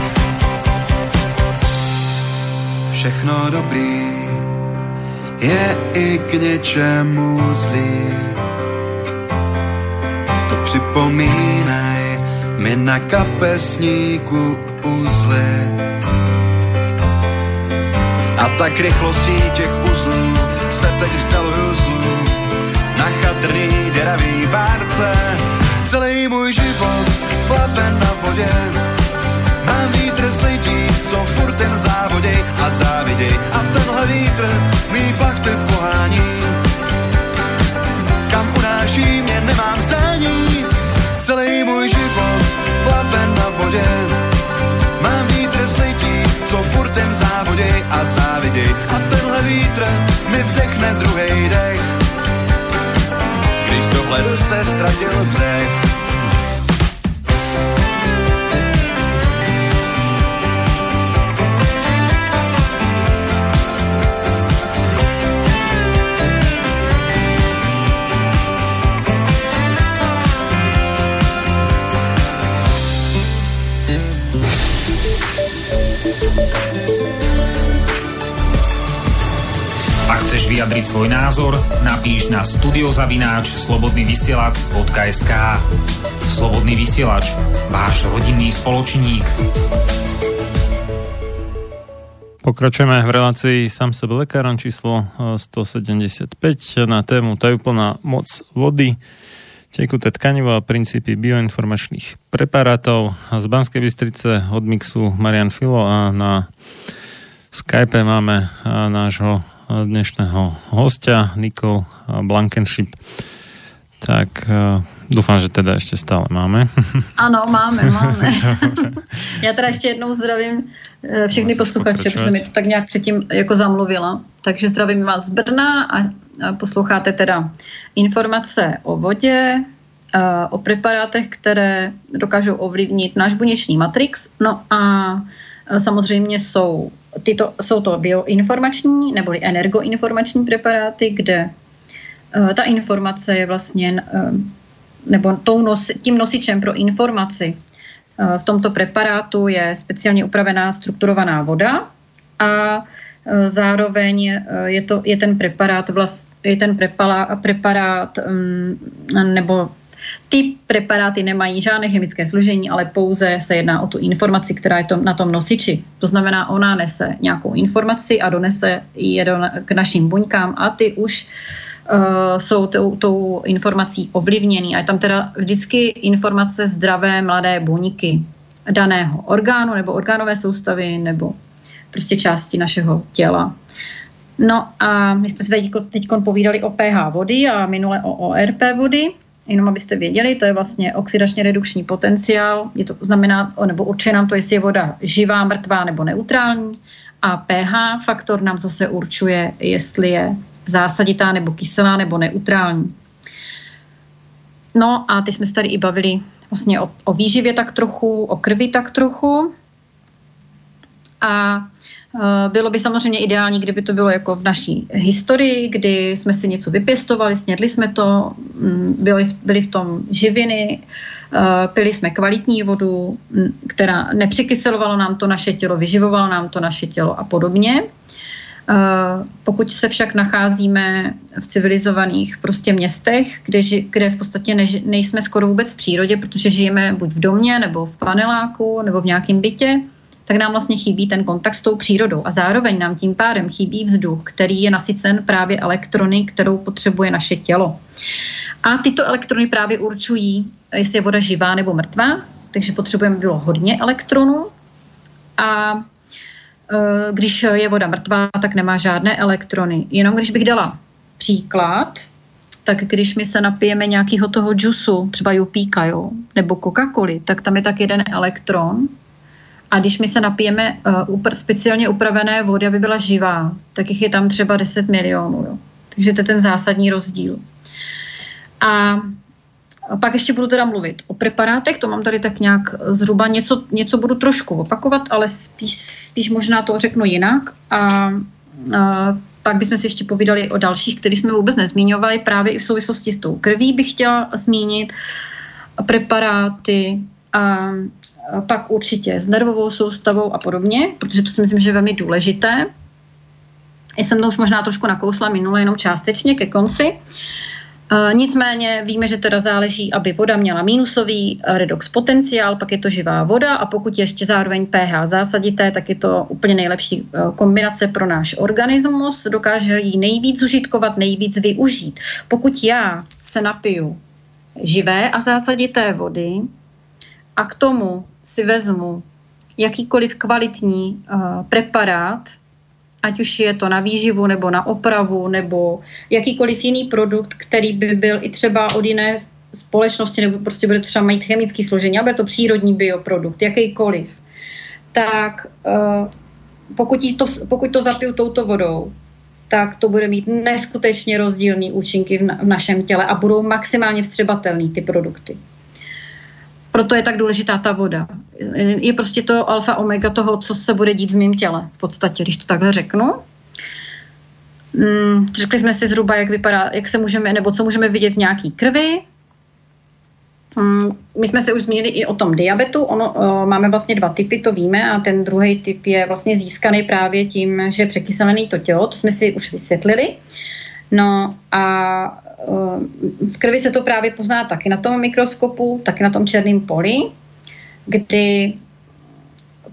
Všechno dobrý je i k něčemu zlý, to připomínaj mi na kapesníku uzly. A tak rychlostí těch uzlů se teď vzdaluju zlu na chatrný děravý várce. Celý můj život plave na vodě, mám vítr z lidí, co furt ten závoděj a záviděj, a tenhle vítr mý plachty pohání, kam unáší mě nemám zdání. Celý můj život plave na vodě, mám vítr z lidí, co furt ten závoděj a záviděj, a tenhle vítr mi vdechne druhej dech, když dohledu se ztratil břeh. Chceš vyjadriť svoj názor? Napíš na studiozavináč slobodnyvysielac.sk. Slobodný vysielač, váš rodinný spoločník. Pokračujeme v relácii Sám sebe lekárom číslo 175 na tému tajúplná moc vody, tekuté tkanivo a princípy bioinformačných preparátov. Z Banskej Bystrice od mixu Marián Fillo a na Skype máme nášho dnešného hostia Nikol Blankenship. Tak dúfam, že teda ešte stále máme. Áno, máme. Ja teda ešte jednou zdravím všechny posluchače, protože mi to tak nějak předtím jako zamluvila. Takže zdravím vás z Brna a posloucháte teda informace o vodě, o preparátech, které dokážou ovlivnit náš buněčný matrix. No a samozřejmě jsou to bioinformační neboli energoinformační preparáty, kde ta informace je vlastně, nebo tím nosičem pro informaci v tomto preparátu je speciálně upravená strukturovaná voda a Zároveň ty preparáty nemají žádné chemické složení, ale pouze se jedná o tu informaci, která je na tom nosiči. To znamená, ona nese nějakou informaci a donese ji k našim buňkám a ty už jsou tou informací ovlivněný. A je tam teda vždycky informace zdravé mladé buňky daného orgánu nebo orgánové soustavy nebo prostě části našeho těla. No a my jsme si teď povídali o pH vody a minule o ORP vody. Jenom abyste věděli, to je vlastně oxidačně redukční potenciál. Je to znamená, nebo určuje nám to, jestli je voda živá, mrtvá nebo neutrální. A pH faktor nám zase určuje, jestli je zásaditá nebo kyselá nebo neutrální. No a teď jsme se tady i bavili vlastně o výživě tak trochu, o krvi tak trochu. A bylo by samozřejmě ideální, kdyby to bylo jako v naší historii, kdy jsme si něco vypěstovali, snědli jsme to, byly v tom živiny, pili jsme kvalitní vodu, která nepřekyselovalo nám to naše tělo, vyživovalo nám to naše tělo a podobně. Pokud se však nacházíme v civilizovaných prostě městech, kde v podstatě nejsme skoro vůbec v přírodě, protože žijeme buď v domě, nebo v paneláku, nebo v nějakém bytě, tak nám vlastně chybí ten kontakt s tou přírodou a zároveň nám tím pádem chybí vzduch, který je nasycen právě elektrony, kterou potřebuje naše tělo. A tyto elektrony právě určují, jestli je voda živá nebo mrtvá, takže potřebujeme bylo hodně elektronů a když je voda mrtvá, tak nemá žádné elektrony. Jenom když bych dala příklad, tak když my se napijeme nějakého toho džusu, třeba jupíka, jo, nebo Coca-Coly, tak tam je tak jeden elektron. A když my se napijeme speciálně upravené vody, aby byla živá, tak jich je tam třeba 10 milionů. Jo. Takže to je ten zásadní rozdíl. A pak ještě budu teda mluvit o preparátech, to mám tady tak nějak zhruba, něco budu trošku opakovat, ale spíš možná to řeknu jinak. A pak bychom si ještě povídali o dalších, které jsme vůbec nezmíňovali, právě i v souvislosti s tou krví bych chtěla zmínit preparáty a pak určitě s nervovou soustavou a podobně, protože to si myslím, že je velmi důležité. Já jsem to už možná trošku nakousla minule, jenom částečně ke konci. Nicméně víme, že teda záleží, aby voda měla minusový redox potenciál, pak je to živá voda a pokud je ještě zároveň pH zásadité, tak je to úplně nejlepší kombinace pro náš organismus, dokáže ji nejvíc užitkovat, nejvíc využít. Pokud já se napiju živé a zásadité vody, a k tomu si vezmu jakýkoliv kvalitní preparát, ať už je to na výživu nebo na opravu nebo jakýkoliv jiný produkt, který by byl i třeba od jiné společnosti nebo prostě bude třeba mít chemické složení, ale to přírodní bioprodukt, jakýkoliv. Tak pokud to zapiju touto vodou, tak to bude mít neskutečně rozdílné účinky v našem těle a budou maximálně vstřebatelné ty produkty. Proto je tak důležitá ta voda. Je prostě to alfa omega toho, co se bude dít v mém těle, v podstatě, když to takhle řeknu. Řekli jsme si zhruba, jak vypadá, jak se můžeme, nebo co můžeme vidět v nějaký krvi. My jsme se už zmínili i o tom diabetu. Máme vlastně dva typy, to víme, a ten druhý typ je vlastně získaný právě tím, že je překyselený to tělo, to jsme si už vysvětlili. No a v krvi se to právě pozná taky na tom mikroskopu, taky na tom černém poli, kdy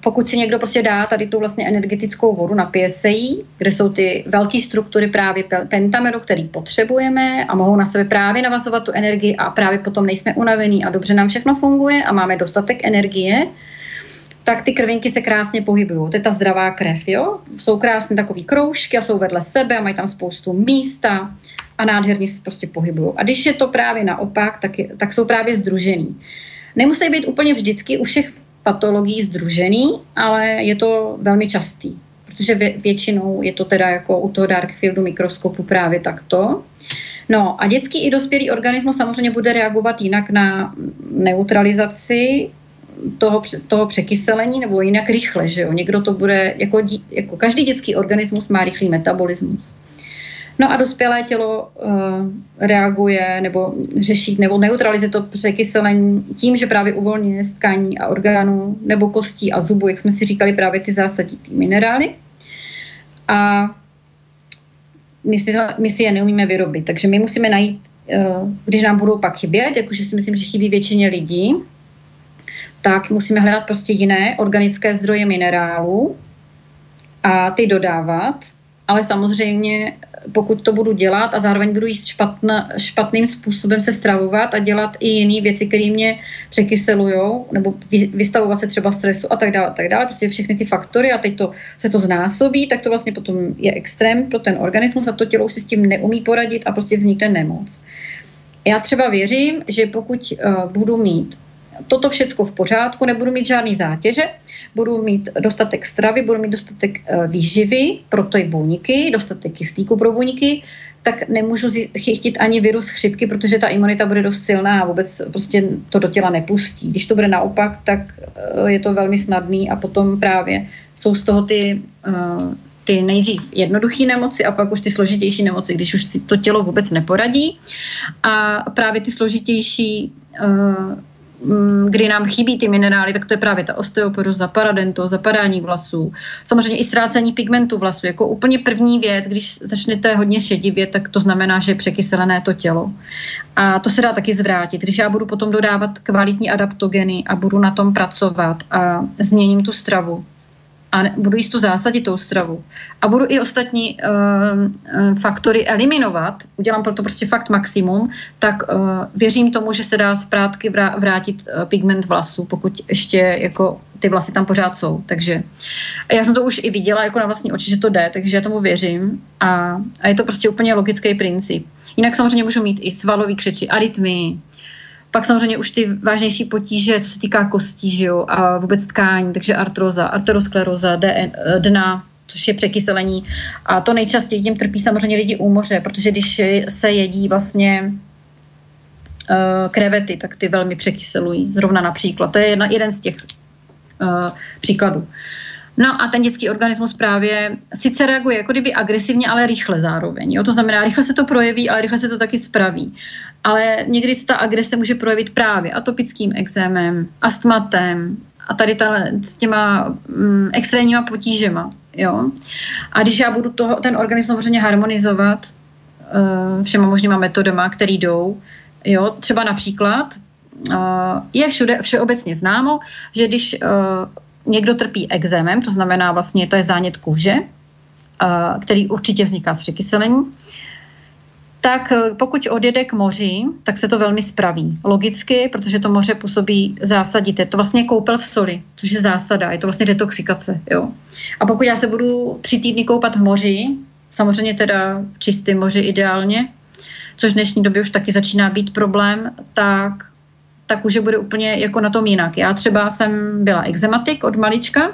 pokud si někdo prostě dá tady tu vlastně energetickou vodu, napije se jí, kde jsou ty velké struktury právě pentameru, který potřebujeme a mohou na sebe právě navazovat tu energii a právě potom nejsme unavení a dobře nám všechno funguje a máme dostatek energie, tak ty krvinky se krásně pohybují. To je ta zdravá krev, jo? Jsou krásné takový kroužky a jsou vedle sebe a mají tam spoustu místa a nádherně se prostě pohybují. A když je to právě naopak, tak jsou právě sdružený. Nemusí být úplně vždycky u všech patologií sdružený, ale je to velmi častý, protože většinou je to teda jako u toho dark fieldu mikroskopu právě takto. No a dětský i dospělý organismus samozřejmě bude reagovat jinak na neutralizaci toho překyselení nebo jinak rychle, že jo. Někdo to bude, jako každý dětský organismus má rychlý metabolismus. No a dospělé tělo reaguje nebo řeší nebo neutralizuje to překyselení tím, že právě uvolňuje z tkání a orgánů nebo kostí a zubů, jak jsme si říkali, právě ty zásaditý minerály. a my si je neumíme vyrobit. Takže my musíme najít, když nám budou pak chybět, jakože si myslím, že chybí většině lidí, tak musíme hledat prostě jiné organické zdroje minerálů a ty dodávat. Ale samozřejmě, pokud to budu dělat a zároveň budu jíst špatným způsobem se stravovat a dělat i jiné věci, které mě překyselujou, nebo vystavovat se třeba stresu a tak dále, prostě všechny ty faktory a teď se to znásobí, tak to vlastně potom je extrém pro ten organismus a to tělo už si s tím neumí poradit a prostě vznikne nemoc. Já třeba věřím, že pokud budu mít toto všechno v pořádku, nebudu mít žádný zátěže, budu mít dostatek stravy, budu mít dostatek výživy pro ty buňky, dostatek kyslíku pro buňky, tak nemůžu chytit ani virus chřipky, protože ta imunita bude dost silná a vůbec prostě to do těla nepustí. Když to bude naopak, tak je to velmi snadný a potom právě jsou z toho ty nejdřív jednoduché nemoci a pak už ty složitější nemoci, když už si to tělo vůbec neporadí. A právě ty složitější, kdy nám chybí ty minerály, tak to je právě ta osteoporóza, paradentóza, zapadání vlasů. Samozřejmě i ztrácení pigmentu vlasů. Jako úplně první věc, když začnete hodně šedivět, tak to znamená, že je překyselené to tělo. A to se dá taky zvrátit. Když já budu potom dodávat kvalitní adaptogeny a budu na tom pracovat a změním tu stravu a budu jíst tu zásaditou stravu a budu i ostatní faktory eliminovat, udělám proto prostě fakt maximum, tak věřím tomu, že se dá zpátky vrátit pigment vlasů, pokud ještě jako ty vlasy tam pořád jsou. Takže já jsem to už i viděla jako na vlastní oči, že to jde, takže já tomu věřím a je to prostě úplně logický princip. Jinak samozřejmě můžu mít i svalový křeči, arytmii, pak samozřejmě už ty vážnější potíže, co se týká kostí, že jo, a vůbec tkání, takže artróza, arteroskleróza, dna, což je překyselení. A to nejčastěji tím trpí samozřejmě lidi u moře, protože když se jedí vlastně krevety, tak ty velmi překyselují, zrovna například. To je jeden z těch příkladů. No a ten dětský organismus právě sice reaguje jako kdyby agresivně, ale rychle zároveň. Jo? To znamená, rychle se to projeví, ale rychle se to taky spraví. Ale někdy se ta agrese může projevit právě atopickým ekzémem, astmatem a tady s těma extrémníma potížema. Jo? A když já budu ten organismus samozřejmě harmonizovat všema možnýma metodama, které jdou, jo? Třeba například je všeobecně známo, že když někdo trpí ekzémem, to znamená vlastně, to je zánět kůže, který určitě vzniká z překyselení, tak pokud odjede k moři, tak se to velmi spraví. Logicky, protože to moře působí zásaditě. To vlastně je koupel v soli, což je zásada, je to vlastně detoxikace. Jo. A pokud já se budu 3 týdny koupat v moři, samozřejmě teda čistý moři ideálně, což v dnešní době už taky začíná být problém, tak už je bude úplně jako na tom jinak. Já třeba jsem byla ekzematik od malička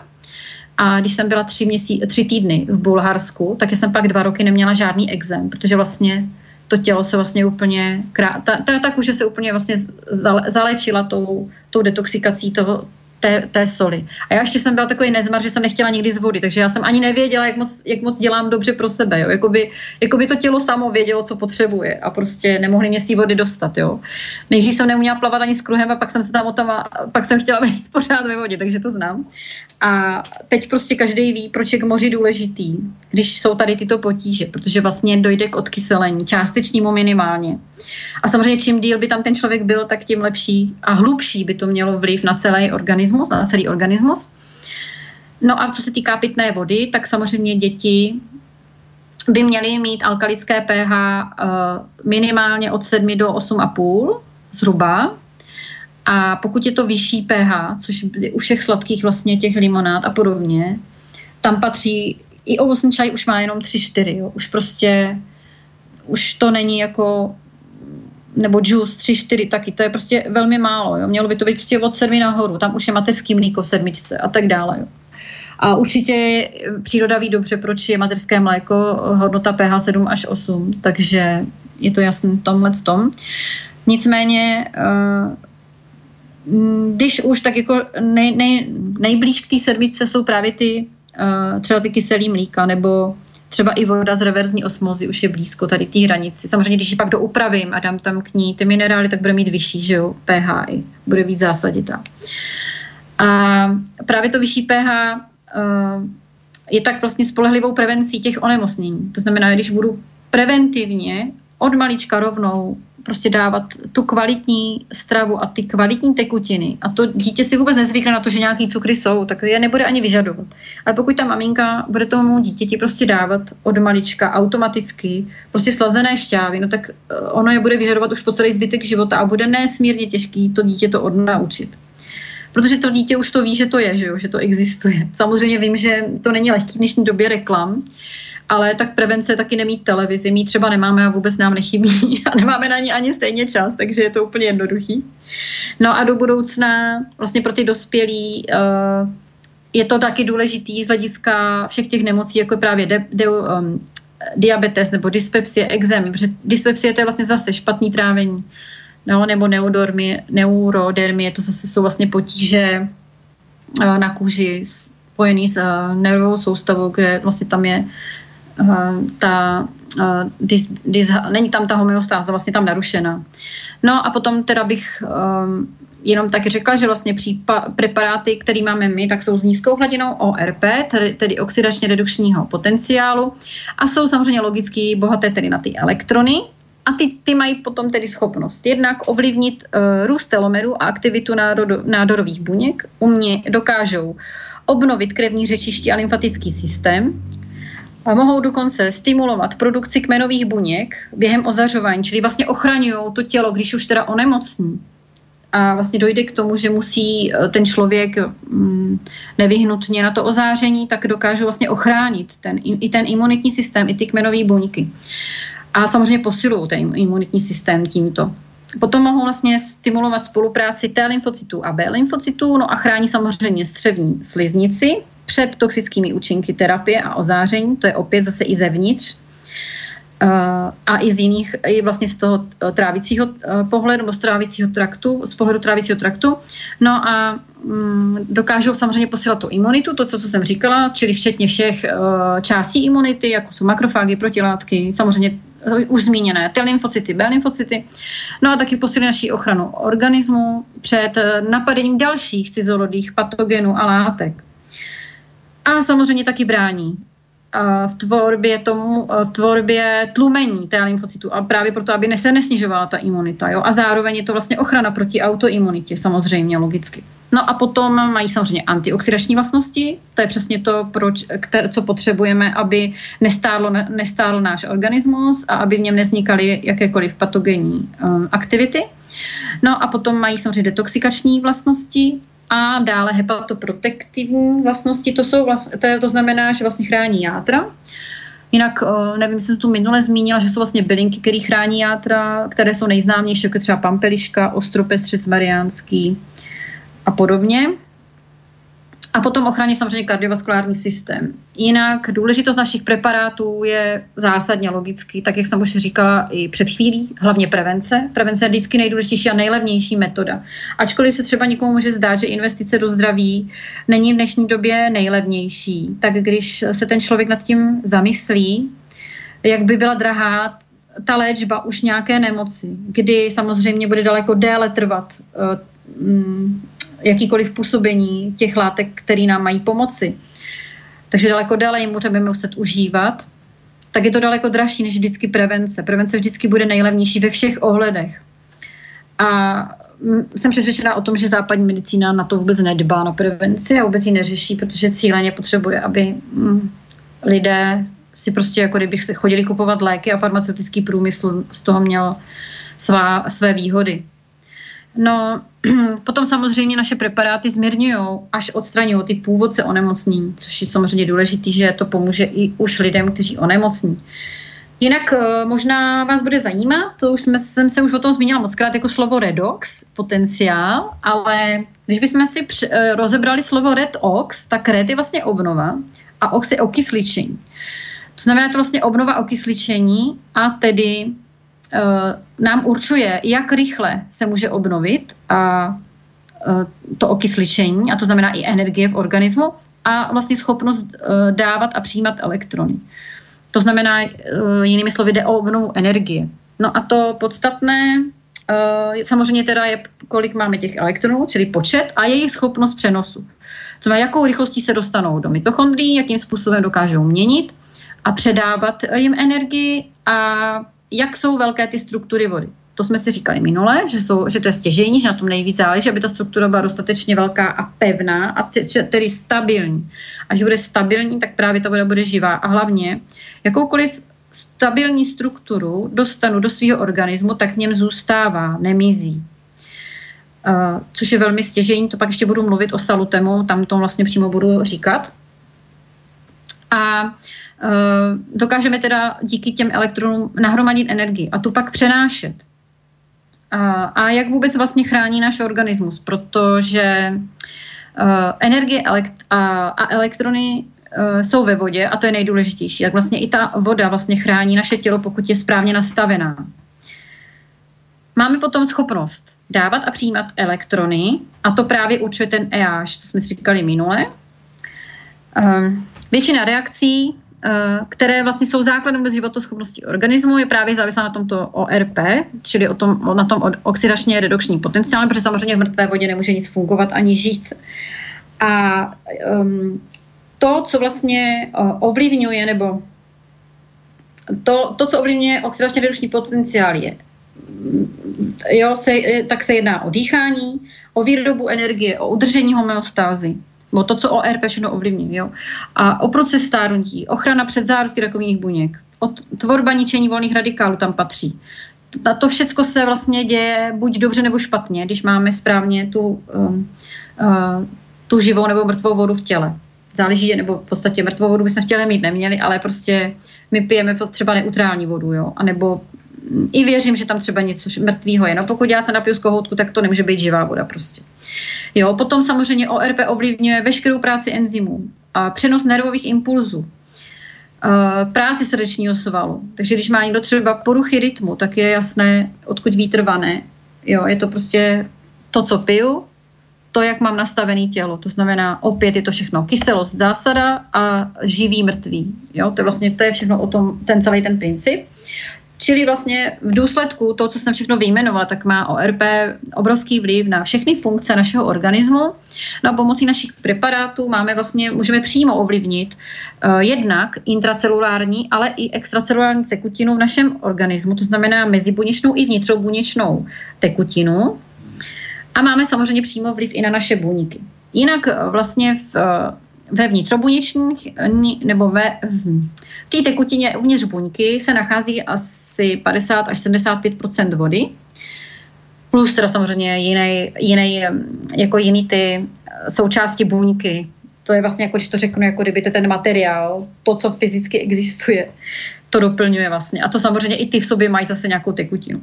a když jsem byla 3 týdny v Bulharsku, tak jsem pak 2 roky neměla žádný ekzem, protože vlastně to tělo se vlastně úplně, ta kůže se úplně vlastně zaléčila tou detoxikací té soli. A já ještě jsem byla takový nezmar, že jsem nechtěla nikdy z vody, takže já jsem ani nevěděla, jak moc dělám dobře pro sebe. Jo. Jakoby to tělo samo vědělo, co potřebuje a prostě nemohli mě z té vody dostat. Jo. Nejdřív jsem neuměla plavat ani s kruhem a pak jsem se pak jsem chtěla být pořád ve vodě, takže to znám. A teď prostě každý ví, proč je k moři důležitý, když jsou tady tyto potíže, protože vlastně dojde k odkyselení, částečnímu minimálně. A samozřejmě čím díl by tam ten člověk byl, tak tím lepší a hlubší by to mělo vliv na celý organismus, na celý organismus. No a co se týká pitné vody, tak samozřejmě děti by měly mít alkalické pH minimálně od 7 do 8,5 zhruba. A pokud je to vyšší pH, což je u všech sladkých vlastně těch limonád a podobně, tam patří, i ovocný čaj už má jenom 3-4, jo. Už to není jako, nebo juice 3-4 taky, to je prostě velmi málo, jo. Mělo by to být prostě od 7 nahoru, tam už je mateřský mlíko v 7 a tak dále, jo. A určitě příroda ví dobře, proč je mateřské mléko hodnota pH 7 až 8, takže je to jasný v tomhletom. Nicméně když už, tak jako nejblíž k té 7 jsou právě ty třeba ty kyselý mlíka, nebo třeba i voda z reverzní osmozy už je blízko tady té hranici. Samozřejmě, když ji pak doupravím a dám tam k ní ty minerály, tak bude mít vyšší, že jo, pH, bude víc zásaditá. A právě to vyšší pH je tak vlastně spolehlivou prevencí těch onemocnění. To znamená, když budu preventivně od malička rovnou prostě dávat tu kvalitní stravu a ty kvalitní tekutiny. A to dítě si vůbec nezvykne na to, že nějaký cukry jsou, tak je nebude ani vyžadovat. Ale pokud ta maminka bude tomu dítěti prostě dávat od malička automaticky prostě slazené šťávy, no tak ono je bude vyžadovat už po celý zbytek života a bude nesmírně těžký to dítě to odnaučit. Protože to dítě už to ví, že to je, že jo, že to existuje. Samozřejmě vím, že to není lehký v dnešní době reklam, ale tak prevence taky nemít televizi. My třeba nemáme a vůbec nám nechybí. A nemáme na ní ani stejně čas, takže je to úplně jednoduchý. No a do budoucna vlastně pro ty dospělí je to taky důležitý z hlediska všech těch nemocí, jako je právě diabetes nebo dyspepsie, exémy. Protože dyspepsie to je vlastně zase špatný trávení. No, nebo neurodermie, to zase jsou vlastně potíže na kůži spojený s nervovou soustavou, kde vlastně tam je není tam ta homeostáza vlastně tam narušena. No a potom teda bych jenom tak řekla, že vlastně preparáty, které máme my, tak jsou s nízkou hladinou ORP, tedy oxidačně redukčního potenciálu, a jsou samozřejmě logicky bohaté tedy na ty elektrony. A ty mají potom tedy schopnost jednak ovlivnit růst telomerů a aktivitu nádorových buněk. Dokážou obnovit krevní řečiště a lymfatický systém. A mohou dokonce stimulovat produkci kmenových buněk během ozařování, čili vlastně ochraňují to tělo, když už teda onemocní. A vlastně dojde k tomu, že musí ten člověk nevyhnutně na to ozáření, tak dokážou vlastně ochránit ten imunitní systém, i ty kmenové buňky. A samozřejmě posilují ten imunitní systém tímto. Potom mohou vlastně stimulovat spolupráci T lymfocytů a B lymfocytů, no a chrání samozřejmě střevní sliznici před toxickými účinky terapie a ozáření, to je opět zase i zevnitř a i z jiných, i vlastně z toho trávicího pohledu, nebo z trávicího traktu, z pohledu trávicího traktu. No a dokážou samozřejmě posílat tu imunitu, to, co jsem říkala, čili včetně všech částí imunity, jako jsou makrofágy, protilátky, samozřejmě už zmíněné T lymfocyty, B lymfocyty. No a taky posílí naši ochranu organismu před napadením dalších cizolodých patogenů a látek. A samozřejmě taky brání v tvorbě tlumení té lymfocytu, a právě proto, aby se nesnižovala ta imunita. Jo? A zároveň je to vlastně ochrana proti autoimunitě, samozřejmě logicky. No a potom mají samozřejmě antioxidační vlastnosti, to je přesně to, co potřebujeme, aby nestárl náš organismus a aby v něm nevznikaly jakékoliv patogenní aktivity. No a potom mají samozřejmě detoxikační vlastnosti, a dále hepatoprotektivní vlastnosti, to znamená, že vlastně chrání játra. Jinak, nevím, jestli jsem tu minule zmínila, že jsou vlastně bylinky, které chrání játra, které jsou nejznámější, jako třeba pampeliška, ostropestřec mariánský a podobně. A potom ochrání samozřejmě kardiovaskulární systém. Jinak důležitost našich preparátů je zásadně logicky, tak jak jsem už říkala i před chvílí, hlavně prevence. Prevence je vždycky nejdůležitější a nejlevnější metoda. Ačkoliv se třeba někomu může zdát, že investice do zdraví není v dnešní době nejlevnější, tak když se ten člověk nad tím zamyslí, jak by byla drahá ta léčba už nějaké nemoci, kdy samozřejmě bude daleko déle trvat jakýkoliv působení těch látek, které nám mají pomoci. Takže daleko déle jim můžeme muset užívat, tak je to daleko dražší než vždycky prevence. Prevence vždycky bude nejlevnější ve všech ohledech. A jsem přesvědčená o tom, že západní medicína na to vůbec nedbá, na prevenci, a vůbec ji neřeší, protože cíleně potřebuje, aby lidé si prostě, jako kdyby se chodili kupovat léky, a farmaceutický průmysl z toho měl své výhody. No, potom samozřejmě naše preparáty zmírňují až odstraňují ty původce onemocnění, což je samozřejmě důležitý, že to pomůže i už lidem, kteří onemocní. Jinak možná vás bude zajímat, to už jsem se už o tom zmínila mockrát, jako slovo redox, potenciál, ale když bychom si rozebrali slovo redox, tak red je vlastně obnova a ox je okysličení. To znamená, to vlastně obnova okysličení, a tedy nám určuje, jak rychle se může obnovit a to okysličení, a to znamená i energie v organismu, a vlastně schopnost dávat a přijímat elektrony. To znamená, jinými slovy, jde o obnovu energie. No a to podstatné Samozřejmě teda je, kolik máme těch elektronů, čili počet a jejich schopnost přenosu. To znamená, jakou rychlostí se dostanou do mitochondrií, jakým způsobem dokážou měnit a předávat jim energii a jak jsou velké ty struktury vody. To jsme si říkali minule, že to je stěžejní, že na tom nejvíc záleží, aby ta struktura byla dostatečně velká a pevná a tedy stabilní. Až bude stabilní, tak právě ta voda bude živá. A hlavně, jakoukoliv stabilní strukturu dostanu do svého organismu, tak v něm zůstává, nemizí. Což je velmi stěžejní, to pak ještě budu mluvit o salutemu, tam to vlastně přímo budu říkat. A dokážeme teda díky těm elektronům nahromadit energii a tu pak přenášet. A jak vůbec vlastně chrání náš organismus, protože energie a elektrony jsou ve vodě a to je nejdůležitější. Jak vlastně i ta voda vlastně chrání naše tělo, pokud je správně nastavená. Máme potom schopnost dávat a přijímat elektrony a to právě určuje ten EAŠ, co jsme si říkali minule. Většina reakcí, které vlastně jsou základem bez životoschopnosti organismu, je právě závislá na tomto ORP, čili na tom oxidačně redukční potenciálu, protože samozřejmě v mrtvé vodě nemůže nic fungovat ani žít. A to, co vlastně ovlivňuje, nebo to, co ovlivňuje oxidačně redukční potenciál je, tak se jedná o dýchání, o výrobu energie, o udržení homeostázy. Bo to, co ORP všechno ovlivní, jo. A o proces stárnutí, ochrana před zárodky rakovinných buněk, tvorba ničení volných radikálů tam patří. A to všecko se vlastně děje buď dobře nebo špatně, když máme správně tu živou nebo mrtvou vodu v těle. Záleží, nebo v podstatě mrtvou vodu bychom v těle mít neměli, ale prostě my pijeme třeba neutrální vodu, jo. A nebo i věřím, že tam třeba něco mrtvýho je. No pokud já se napiju z kohoutku, tak to nemůže být živá voda prostě. Jo, potom samozřejmě ORP ovlivňuje veškerou práci enzymů a přenos nervových impulzů, práci srdečního svalu. Takže když má někdo třeba poruchy rytmu, tak je jasné, odkud vítr vane. Jo, je to prostě to, co piju, to, jak mám nastavené tělo. To znamená, opět je to všechno kyselost, zásada a živý mrtvý. Jo, to je všechno o tom, celý ten princip. Čili vlastně v důsledku toho, co jsem všechno vyjmenovala, tak má ORP obrovský vliv na všechny funkce našeho organismu. No a pomocí našich preparátů můžeme přímo ovlivnit jednak intracelulární, ale i extracelulární tekutinu v našem organismu, to znamená mezibuněčnou i vnitrobuněčnou tekutinu. A máme samozřejmě přímo vliv i na naše buňky. Jinak vlastně ve vnitrobuněčních, nebo v té tekutině uvnitř buňky se nachází asi 50 až 75% vody, plus teda samozřejmě jiný ty součásti buňky. To je vlastně, jako když to řeknu, jako kdyby to ten materiál, to, co fyzicky existuje, to doplňuje vlastně. A to samozřejmě i ty v sobě mají zase nějakou tekutinu.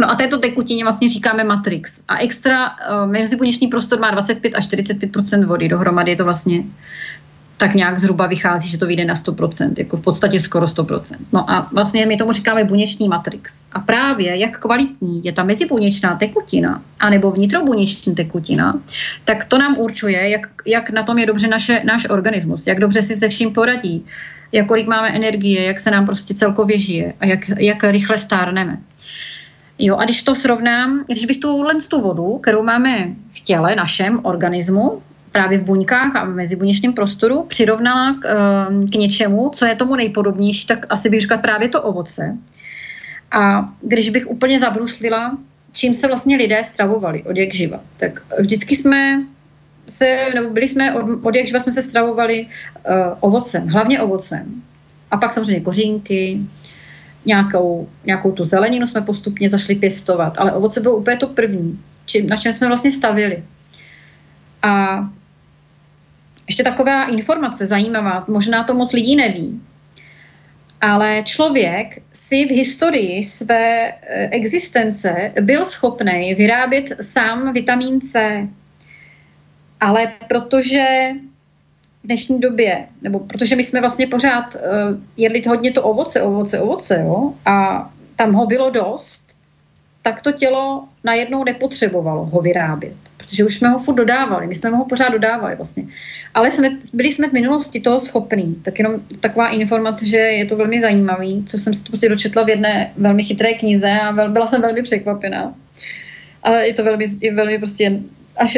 No a této tekutině vlastně říkáme matrix. A extra mezibuněčný prostor má 25 až 45% vody. Dohromady je to vlastně tak nějak zhruba vychází, že to vyjde na 100%, jako v podstatě skoro 100%. No a vlastně my tomu říkáme buněčný matrix. A právě jak kvalitní je ta mezibuněčná tekutina, anebo vnitrobuněční tekutina, tak to nám určuje, jak na tom je dobře náš organismus, jak dobře si se vším poradí, jak kolik máme energie, jak se nám prostě celkově žije a jak rychle stárneme. Jo, a když to srovnám, když bych tu vodu, kterou máme v těle, našem organismu, právě v buňkách a v mezibuněčném prostoru, přirovnala k něčemu, co je tomu nejpodobnější, tak asi bych říkala právě to ovoce. A když bych úplně zabruslila, čím se vlastně lidé stravovali od jak živa, tak vždycky od jak živa jsme se stravovali ovocem, hlavně ovocem. A pak samozřejmě kořínky, nějakou tu zeleninu jsme postupně zašli pěstovat, ale ovoce bylo úplně to první, na čem jsme vlastně stavili. A ještě taková informace zajímavá, možná to moc lidí neví, ale člověk si v historii své existence byl schopný vyrábět sám vitamin C, ale protože v dnešní době, nebo protože my jsme vlastně pořád jedli hodně to ovoce, jo, a tam ho bylo dost, tak to tělo najednou nepotřebovalo ho vyrábět. Protože už jsme ho furt dodávali, my jsme ho pořád dodávali vlastně. Ale byli jsme v minulosti toho schopní. Tak jenom taková informace, že je to velmi zajímavý, co jsem si to prostě dočetla v jedné velmi chytré knize a byla jsem velmi překvapená. Ale je to velmi prostě...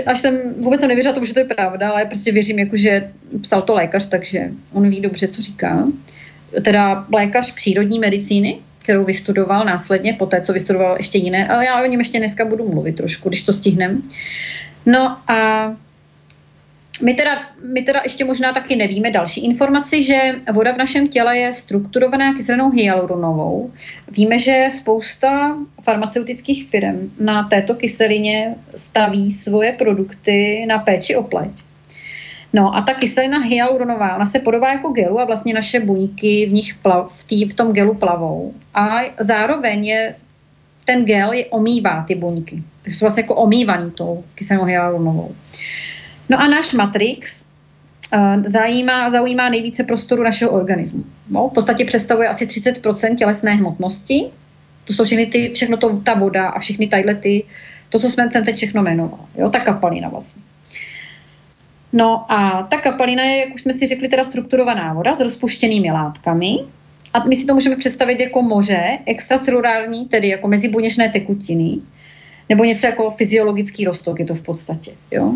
Až vůbec jsem nevěřila tomu, že to je pravda, ale prostě věřím, jakože psal to lékař, takže on ví dobře, co říká. Teda lékař přírodní medicíny, kterou vystudoval následně, poté, co vystudoval ještě jiné, ale já o něm ještě dneska budu mluvit trošku, když to stihnem. No a my teda ještě možná taky nevíme další informaci, že voda v našem těle je strukturovaná kyselinou hyaluronovou. Víme, že spousta farmaceutických firm na této kyselině staví svoje produkty na péči o pleť. No a ta kyselina hyaluronová, ona se podobá jako gelu a vlastně naše buňky v nich v tom gelu plavou. A zároveň ten gel omývá ty buňky. Takže jsou vlastně jako omývaný tou kyselinou hyaluronovou. No a náš matrix zaujímá nejvíce prostoru našeho organismu. No, v podstatě představuje asi 30% tělesné hmotnosti. To jsou všechno ta voda a všechny to, co jsem teď všechno jmenovala. Jo, ta kapalina vlastně. No a ta kapalina je, jak už jsme si řekli, teda strukturovaná voda s rozpuštěnými látkami. A my si to můžeme představit jako moře, extracelulární, tedy jako mezibuněčné tekutiny, nebo něco jako fyziologický roztok je to v podstatě. Jo?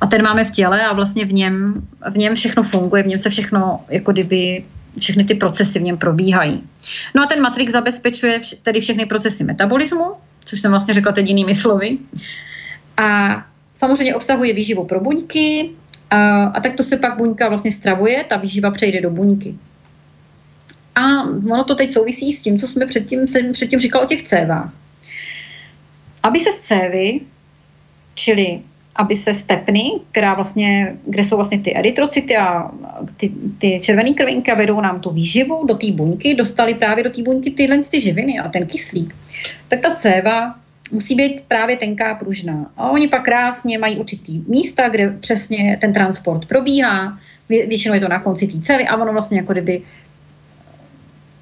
A ten máme v těle a vlastně v něm všechno funguje, v něm se všechno, jako kdyby všechny ty procesy v něm probíhají. No a ten matrix zabezpečuje tedy všechny procesy metabolismu, což jsem vlastně řekla teď jinými slovy. A samozřejmě obsahuje výživu pro buňky a takto se pak buňka vlastně stravuje, ta výživa přejde do buňky. A ono to teď souvisí s tím, co jsme předtím říkali o těch cévách. Aby se z cévy, čili aby se z tepny, kde jsou vlastně ty erytrocity a ty červené krvinky a vedou nám tu výživu do té buňky, dostali právě do té buňky tyhle ty živiny a ten kyslík, tak ta céva musí být právě tenká pružná. A oni pak krásně mají určitý místa, kde přesně ten transport probíhá. Většinou je to na konci té cévy a ono vlastně jako kdyby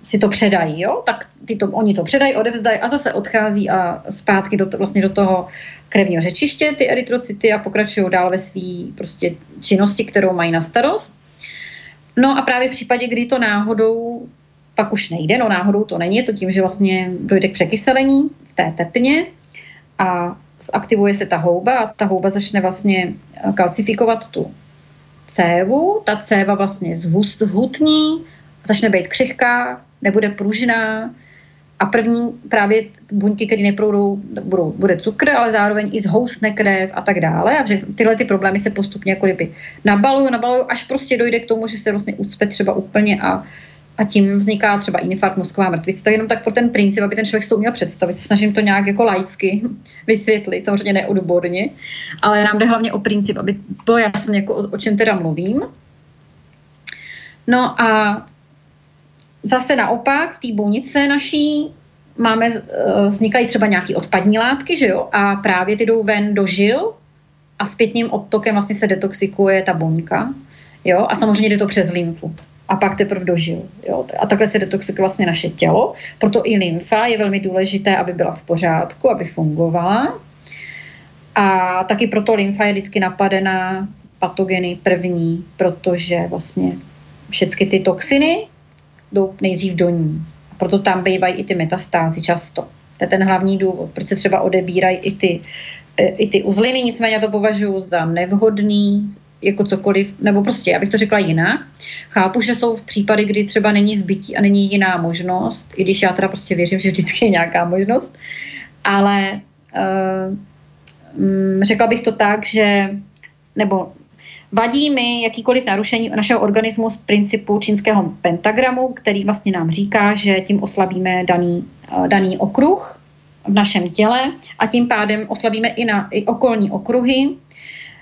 si to předají, jo? Tak oni to předají, odevzdají a zase odchází a zpátky do toho krevního řečiště ty erytrocity a pokračují dál ve své prostě činnosti, kterou mají na starost. No a právě v případě, kdy to náhodou pak už nejde, no náhodou to není, je to tím, že vlastně dojde k překyselení v té tepně a zaktivuje se ta houba a ta houba začne vlastně kalcifikovat tu cévu, ta céva vlastně zhutní, začne být křehká, nebude pružná a první právě buňky, které neproudou, bude cukr, ale zároveň i zhousne krev a tak dále. A tyhle ty problémy se postupně jako kdyby nabalují, až prostě dojde k tomu, že se vlastně ucpe třeba úplně a tím vzniká třeba infarkt, mozková mrtvice. To je jenom tak pro ten princip, aby ten člověk si to uměl představit. Snažím to nějak jako laicky vysvětlit, samozřejmě neodborně, ale nám jde hlavně o princip, aby bylo jasné, jako o čem teda mluvím. No a zase naopak v té bunice naší vznikají třeba nějaké odpadní látky, že jo? A právě ty jdou ven do žil a zpětným odtokem vlastně se detoxikuje ta buňka, jo? A samozřejmě jde to přes lymfu a pak teprve do žil, jo? A takhle se detoxikuje vlastně naše tělo, proto i lymfa je velmi důležité, aby byla v pořádku, aby fungovala a taky proto lymfa je vždycky napadená patogeny první, protože vlastně všechny ty toxiny jdou nejdřív do ní. Proto tam bývají i ty metastázy často. To je ten hlavní důvod, proč se třeba odebírají i ty uzliny, nicméně já to považuji za nevhodný, jako cokoliv, nebo prostě, já bych to řekla jinak. Chápu, že jsou v případy, kdy třeba není zbytí a není jiná možnost, i když já teda prostě věřím, že vždycky je nějaká možnost, ale řekla bych to tak, že nebo vadí mi jakýkoliv narušení našeho organismu z principu čínského pentagramu, který vlastně nám říká, že tím oslabíme daný okruh v našem těle a tím pádem oslabíme i okolní okruhy,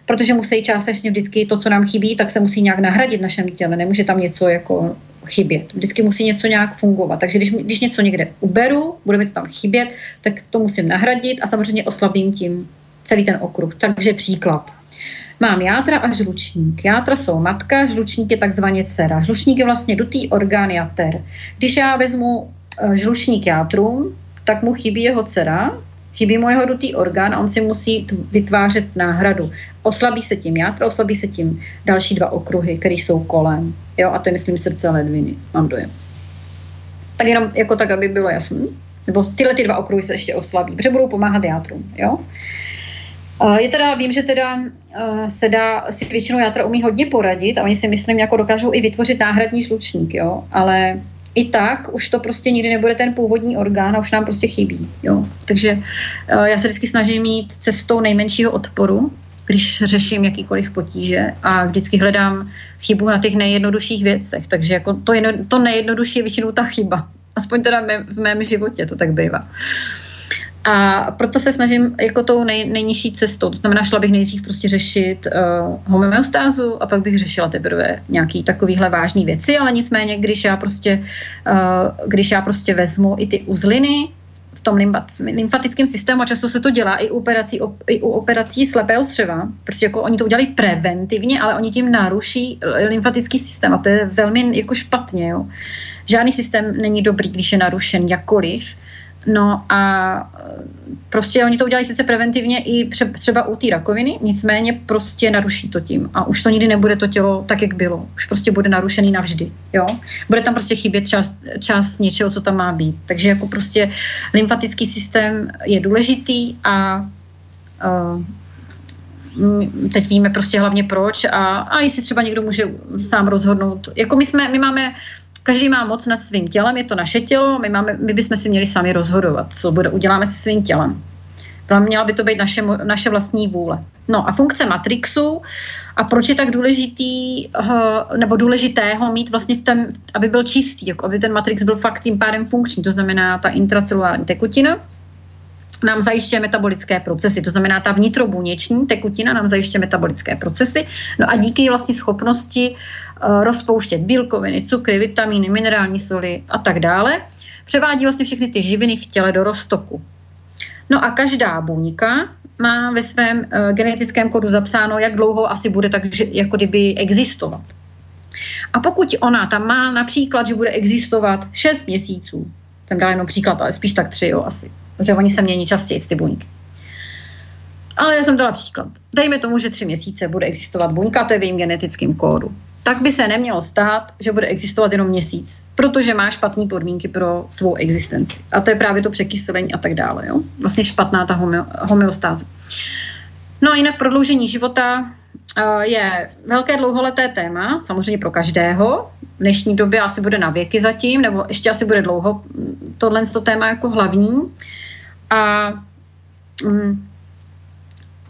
protože musí částečně vždycky to, co nám chybí, tak se musí nějak nahradit v našem těle. Nemůže tam něco jako chybět. Vždycky musí něco nějak fungovat. Takže když něco někde uberu, bude mi to tam chybět, tak to musím nahradit a samozřejmě oslabím tím celý ten okruh. Takže příklad. Mám játra a žlučník. Játra jsou matka, žlučník je takzvaně dcera. Žlučník je vlastně dutý orgán jater. Když já vezmu žlučník játrům, tak mu chybí jeho dcera, Chybí mu jeho dutý orgán a on si musí vytvářet náhradu. Oslabí se tím játra, oslabí se tím další dva okruhy, které jsou kolem. Jo, a to je, myslím, srdce ledviny. Mám dojem. Tak jenom jako tak, aby bylo jasný. Nebo tyhle ty dva okruhy se ještě oslabí, protože budou pomáhat játrům. Jo? Je teda, vím, že teda se dá, si většinou játra umí hodně poradit a oni si, myslím, jako dokážou i vytvořit náhradní žlučník, jo, ale i tak už to prostě nikdy nebude ten původní orgán a už nám prostě chybí, jo. Takže já se vždycky snažím jít cestou nejmenšího odporu, když řeším jakýkoliv potíže a vždycky hledám chybu na těch nejjednodušších věcech, takže jako to nejjednodušší je většinou ta chyba. Aspoň teda v mém životě to tak bývá. A proto se snažím jako tou nejnižší cestou, to znamená, šla bych nejdřív prostě řešit homeostázu a pak bych řešila teprve nějaký takovýhle vážný věci, ale nicméně, když já prostě vezmu i ty uzliny v tom lymfatickém systému, a často se to dělá i u operací slepého střeva, protože jako oni to udělají preventivně, ale oni tím naruší lymfatický systém a to je velmi jako špatně, jo. Žádný systém není dobrý, když je narušen jakkoliv. No a prostě oni to udělají sice preventivně i třeba u té rakoviny, nicméně prostě naruší to tím. A už to nikdy nebude to tělo tak, jak bylo. Už prostě bude narušený navždy, jo. Bude tam prostě chybět část něčeho, co tam má být. Takže jako prostě lymfatický systém je důležitý a teď víme prostě hlavně proč a jestli třeba někdo může sám rozhodnout. Jako my máme... Každý má moc nad svým tělem, je to naše tělo, my bychom si měli sami rozhodovat, co uděláme se svým tělem. Měla by to být naše vlastní vůle. No a funkce matrixu a proč je tak důležité ho mít vlastně aby byl čistý, jako aby ten matrix byl fakt tím pádem funkční, to znamená ta intracelulární tekutina nám zajišťuje metabolické procesy, to znamená ta vnitrobuněční tekutina nám zajišťuje metabolické procesy, no a díky vlastní schopnosti rozpouštět bílkoviny, cukry, vitamíny, minerální soli a tak dále, převádí vlastně všechny ty živiny v těle do roztoku. No a každá buňka má ve svém genetickém kódu zapsáno, jak dlouho asi bude tak, jako kdyby existovat. A pokud ona tam má například, že bude existovat 6 měsíců, jsem dala jenom příklad, ale spíš tak 3, jo, asi, protože oni se mění častěji, ty buňky. Ale já jsem dala příklad. Dejme tomu, že 3 měsíce bude existovat buňka, to je v jejím genetickém kódu. Tak by se nemělo stát, že bude existovat jenom měsíc, protože má špatné podmínky pro svou existenci. A to je právě to překyselení a tak dále. Jo? Vlastně špatná ta homeostáze. No a jinak prodloužení života je velké dlouholeté téma, samozřejmě pro každého. V dnešní době asi bude na věky zatím, nebo ještě asi bude dlouho tohle téma jako hlavní. A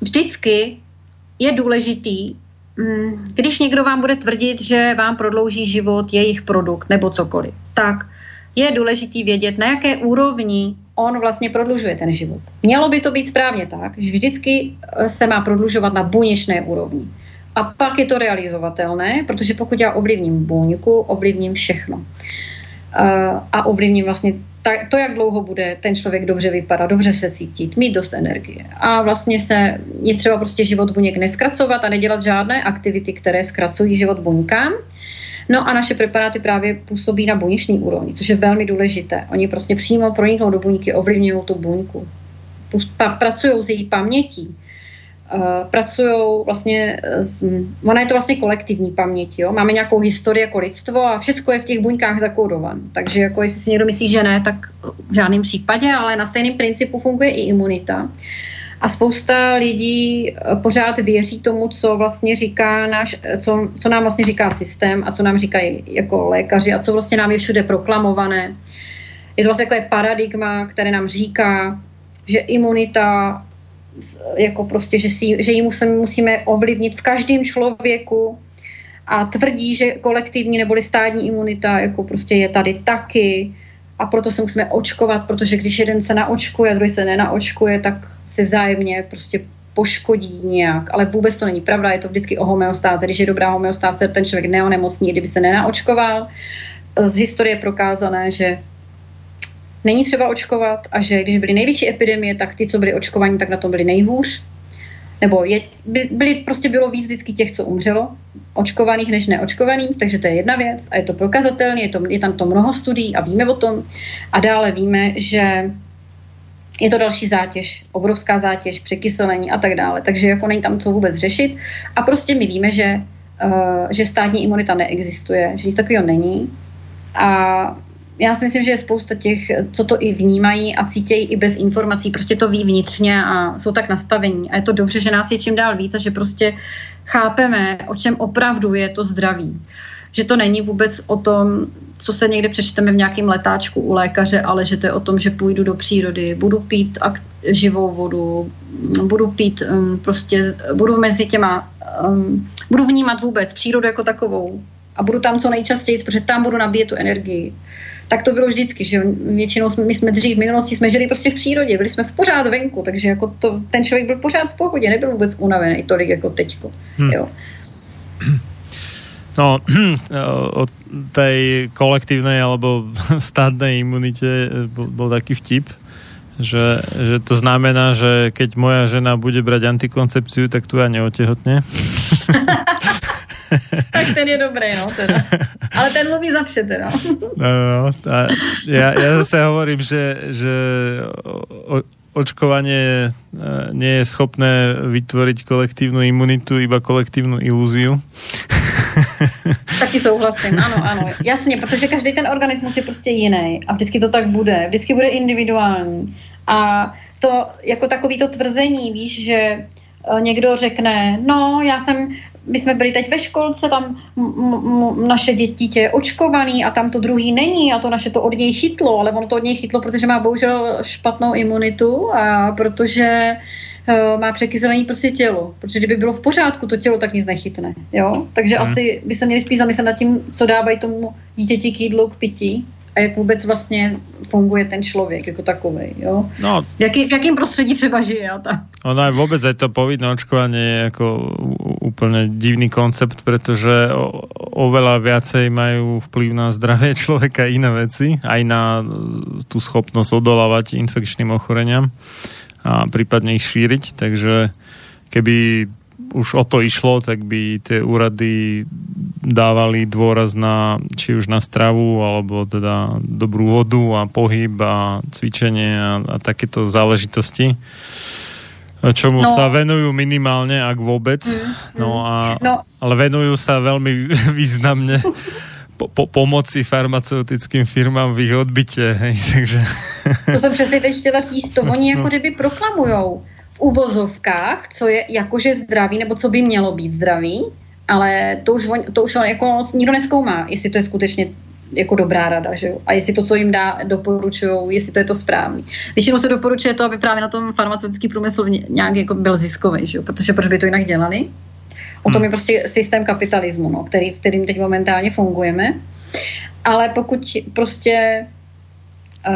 vždycky je důležitý, když někdo vám bude tvrdit, že vám prodlouží život jejich produkt nebo cokoliv, tak je důležitý vědět, na jaké úrovni on vlastně prodlužuje ten život. Mělo by to být správně tak, že vždycky se má prodlužovat na buněčné úrovni. A pak je to realizovatelné, protože pokud já ovlivním buňku, ovlivním všechno. A ovlivním vlastně to, jak dlouho bude ten člověk dobře vypadat, dobře se cítit, mít dost energie. A vlastně je třeba prostě život buněk neskracovat a nedělat žádné aktivity, které zkracují život buňkám. No a naše preparáty právě působí na buněční úrovni, což je velmi důležité. Oni prostě přímo proniknou do buňky, ovlivňují tu buňku. Pracují s její pamětí. Pracují vlastně, ona je to vlastně kolektivní paměť, jo? Máme nějakou historii jako lidstvo a všechno je v těch buňkách zakódované. Takže jako jestli si někdo myslí, že ne, tak v žádném případě, ale na stejném principu funguje i imunita. A spousta lidí pořád věří tomu, co vlastně říká co nám vlastně říká systém a co nám říkají jako lékaři a co vlastně nám je všude proklamované. Je to vlastně takové paradigma, které nám říká, že imunita jako prostě, že ji musíme ovlivnit v každém člověku a tvrdí, že kolektivní neboli stádní imunita jako prostě je tady taky a proto se musíme očkovat, protože když jeden se naočkuje a druhý se nenaočkuje, tak se vzájemně prostě poškodí nějak, ale vůbec to není pravda, je to vždycky o homeostáze, když je dobrá homeostáze, ten člověk neonemocní, kdyby se nenaočkoval. Z historie je prokázané, že není třeba očkovat a že když byly největší epidemie, tak ty, co byly očkovaní, tak na tom byly nejhůř. Nebo prostě bylo víc vždycky těch, co umřelo, očkovaných než neočkovaných, takže to je jedna věc a je to prokazatelné, je tam to mnoho studií a víme o tom. A dále víme, že Je to další zátěž, obrovská zátěž, překyselení a tak dále. Takže jako není tam co vůbec řešit. A prostě my víme, že státní imunita neexistuje, že nic takového není. A já si myslím, že je spousta těch, co to i vnímají a cítějí i bez informací, prostě to ví vnitřně a jsou tak nastavení. A je to dobře, že nás je čím dál víc a že prostě chápeme, o čem opravdu je to zdraví. Že to není vůbec o tom, co se někde přečteme v nějakém letáčku u lékaře, ale že to je o tom, že půjdu do přírody, budu pít živou vodu, budu pít prostě, budu mezi těma, budu vnímat vůbec přírodu jako takovou a budu tam co nejčastěji, protože tam budu nabíjet tu energii. Tak to bylo vždycky, že většinou my jsme dřív v minulosti jsme žili prostě v přírodě, byli jsme v pořád venku, takže jako to, ten člověk byl pořád v pohodě, nebyl vůbec unavený tolik jako teďko, jo. No, o tej kolektívnej alebo stádnej imunite bol taký vtip, že to znamená, že keď moja žena bude brať antikoncepciu, tak tu ja neotehotne. Tak ten je dobrý, no teda. Ale ten mluví za vše teda. No. Ja zase hovorím, že očkovanie nie je schopné vytvoriť kolektívnu imunitu, iba kolektívnu ilúziu. Taky souhlasím, ano, jasně, protože každý ten organismus je prostě jiný a vždycky to tak bude, vždycky bude individuální a to jako takový to tvrzení, víš, že někdo řekne, my jsme byli teď ve školce, tam naše dítě je očkovaný a tam to druhý není a to naše to od něj chytlo, ale ono to od něj chytlo, protože má bohužel špatnou imunitu a protože má překyselené prostě tělo. Protože kdyby bylo v pořádku to tělo, tak nic nechytne. Jo? Takže asi by se měli spíš zamyslet nad tím, co dávají tomu dítěti k jídlu, k pití a jak vůbec vlastně funguje ten člověk jako takovej. Jo? No, v jakém prostředí třeba žije. Ono je vůbec aj to povinné očkování je jako úplně divný koncept, protože oveľa viacej majú vplyv na zdravie človeka iné veci, aj na tú schopnosť odolávať infekčným ochoreniam a prípadne ich šíriť, takže keby už o to išlo, tak by tie úrady dávali dôraz na, či už na stravu, alebo teda dobrú vodu a pohyb a cvičenie a takéto záležitosti, čomu sa venujú minimálne, ak vôbec, ale venujú sa veľmi významne pomoci farmaceutickým firmám v jejich odbytě. Hej, takže... To jsem přesně teď chtěla říct, to oni jako kdyby proklamujou v uvozovkách, co je jakože zdraví, nebo co by mělo být zdraví, ale to už jako nikdo neskoumá, jestli to je skutečně jako dobrá rada, že jo? A jestli to, co jim doporučujou, jestli to je to správný. Většinou se doporučuje to, aby právě na tom farmaceutický průmysl nějak jako byl ziskový, že jo? Protože proč by to jinak dělali? O tom je prostě systém kapitalismu, v kterým teď momentálně fungujeme. Ale pokud prostě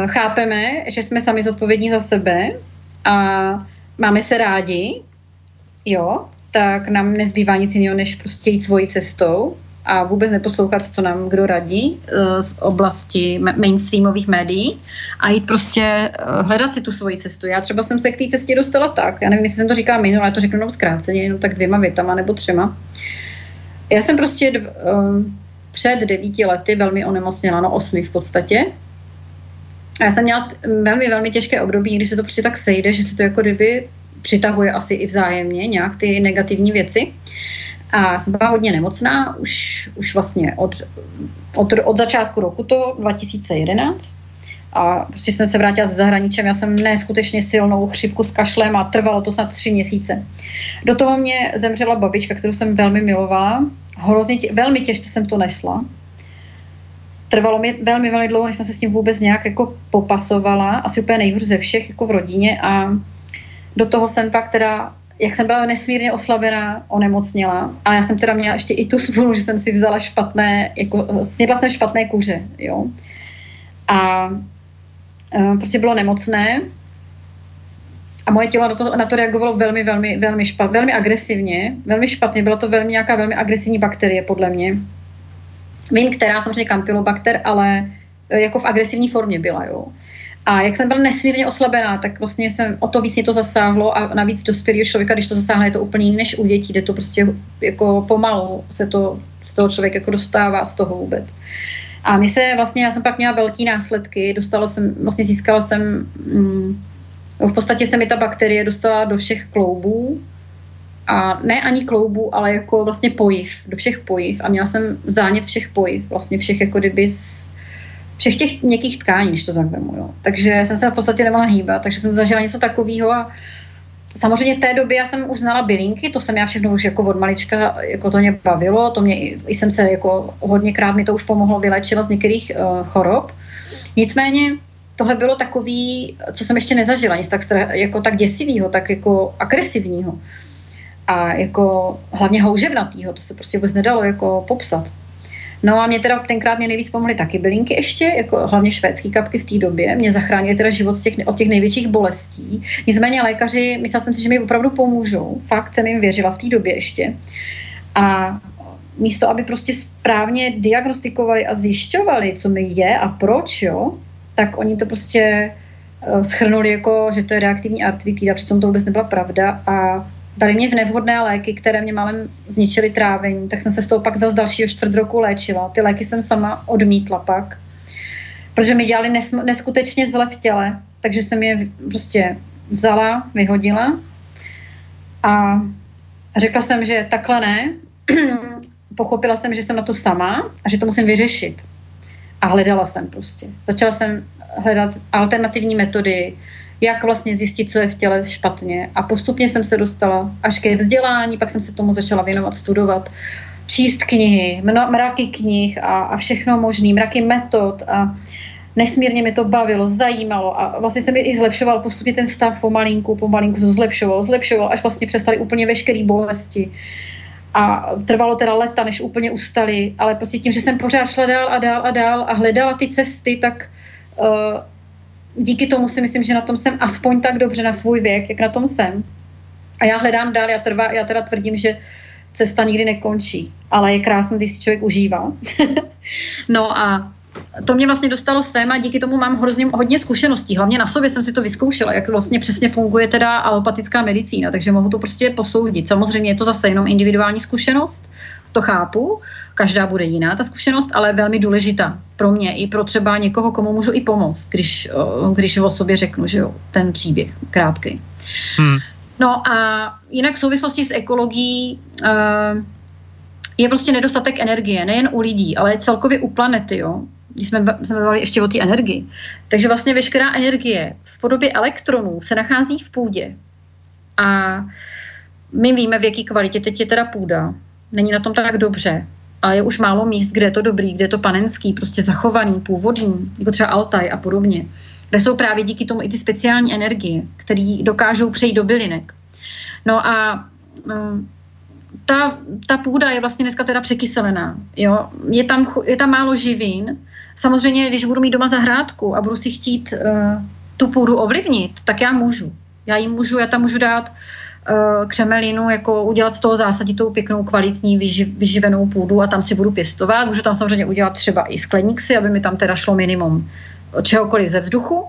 chápeme, že jsme sami zodpovědní za sebe a máme se rádi, jo, tak nám nezbývá nic jiného, než prostě jít svojí cestou a vůbec neposlouchat, co nám kdo radí z oblasti mainstreamových médií a jít prostě hledat si tu svoji cestu. Já třeba jsem se k té cestě dostala tak, já nevím, jestli jsem to říkala minule, ale to řeknu jenom zkráceně, jenom tak 2 větama nebo 3. Já jsem prostě před 9 lety velmi onemocněla, 8 v podstatě. A já jsem měla velmi, velmi těžké období, když se to prostě tak sejde, že se to jako kdyby přitahuje asi i vzájemně nějak ty negativní věci. A jsem byla hodně nemocná, už vlastně od začátku roku to 2011. A prostě jsem se vrátila ze zahraničí, já jsem neskutečně silnou chřipku s kašlem a trvalo to snad 3 měsíce. Do toho mě zemřela babička, kterou jsem velmi milovala. Velmi těžce jsem to nesla. Trvalo mi velmi, velmi dlouho, než jsem se s tím vůbec nějak jako popasovala. Asi úplně nejhůř ze všech jako v rodině. A do toho jsem pak teda... Jak jsem byla nesmírně oslabená, onemocněla. A já jsem teda měla ještě i tu smůlu, že jsem si vzala snědla jsem špatné kuře, jo. A prostě bylo nemocné. A moje tělo na to reagovalo velmi, velmi, velmi špatně, velmi agresivně, velmi špatně. Byla to nějaká velmi agresivní bakterie, podle mě. Vím, která samozřejmě kampylobakter, ale jako v agresivní formě byla, jo. A jak jsem byla nesmírně oslabená, tak vlastně jsem o to víc mě to zasáhlo a navíc dospělého člověka, když to zasáhne, je to úplně jiné než u dětí, kde to prostě jako pomalu se to z toho člověk jako dostává z toho vůbec. A já jsem pak měla velký následky, získala jsem V podstatě se mi ta bakterie dostala do všech kloubů. A ne ani kloubů, ale jako vlastně pojiv, do všech pojiv. A měla jsem zánět všech pojiv, vlastně všech, jako kdyby z všech těch někých tkání, když to tak vemu, jo. Takže jsem se v podstatě nemohla hýbat, takže jsem zažila něco takového a samozřejmě v té době já jsem už znala bylinky, to jsem já všechno už jako od malička, jako to mě bavilo, to mě i jsem se jako hodněkrát mi to už pomohlo vylečit z některých chorob. Nicméně tohle bylo takový, co jsem ještě nezažila, nic tak, jako tak děsivýho, tak jako agresivního. A jako hlavně houževnatýho, to se prostě vůbec nedalo jako popsat. No a mě teda tenkrát nejvíc pomohly taky bylinky ještě, jako hlavně švédský kapky v té době. Mě zachránily teda život od těch největších bolestí. Nicméně lékaři, myslela jsem si, že mi opravdu pomůžou. Fakt jsem jim věřila v té době ještě. A místo, aby prostě správně diagnostikovali a zjišťovali, co mi je a proč, jo, tak oni to prostě schrnuli jako, že to je reaktivní artritída, přitom to vůbec nebyla pravda a dali mě v nevhodné léky, které mě málem zničily trávení, tak jsem se z toho pak zase dalšího 4 roku léčila. Ty léky jsem sama odmítla pak, protože mi dělali neskutečně zle v těle, takže jsem je prostě vzala, vyhodila a řekla jsem, že takhle ne. Pochopila jsem, že jsem na to sama a že to musím vyřešit. A hledala jsem prostě. Začala jsem hledat alternativní metody, jak vlastně zjistit, co je v těle špatně. A postupně jsem se dostala až ke vzdělání, pak jsem se tomu začala věnovat, studovat, číst knihy, mraky knih a všechno možný, mraky metod a nesmírně mi to bavilo, zajímalo a vlastně se mi i zlepšoval postupně ten stav pomalinku se zlepšoval, až vlastně přestaly úplně veškeré bolesti. A trvalo teda leta, než úplně ustali, ale prostě tím, že jsem pořád šla dál a hledala ty cesty, tak díky tomu si myslím, že na tom jsem aspoň tak dobře na svůj věk, jak na tom jsem. A já hledám dál, já teda tvrdím, že cesta nikdy nekončí, ale je krásný, když si člověk užívá. No a to mě vlastně dostalo sem a díky tomu mám hodně zkušeností. Hlavně na sobě jsem si to vyzkoušela, jak vlastně přesně funguje teda alopatická medicína, takže mohu to prostě posoudit. Samozřejmě je to zase jenom individuální zkušenost, to chápu, každá bude jiná ta zkušenost, ale velmi důležitá pro mě i pro třeba někoho, komu můžu i pomoct, když o sobě řeknu, že jo, ten příběh krátký. No a jinak v souvislosti s ekologií je prostě nedostatek energie, nejen u lidí, ale celkově u planety, jo. Když jsme bavili ještě o té energii. Takže vlastně veškerá energie v podobě elektronů se nachází v půdě. A my víme, v jaký kvalitě teď je teda půda. Není na tom tak dobře. A je už málo míst, kde je to dobrý, kde je to panenský, prostě zachovaný, původní, jako třeba Altaj a podobně. Kde jsou právě díky tomu i ty speciální energie, které dokážou přejít do bylinek. No a ta půda je vlastně dneska teda překyselená. Jo? Je tam málo živin. Samozřejmě, když budu mít doma zahrádku a budu si chtít tu půdu ovlivnit, tak já můžu. Já tam můžu dát křemelinu, jako udělat z toho zásaditou pěknou, kvalitní, vyživenou půdu a tam si budu pěstovat. Můžu tam samozřejmě udělat třeba i skleník si, aby mi tam teda šlo minimum čehokoliv ze vzduchu.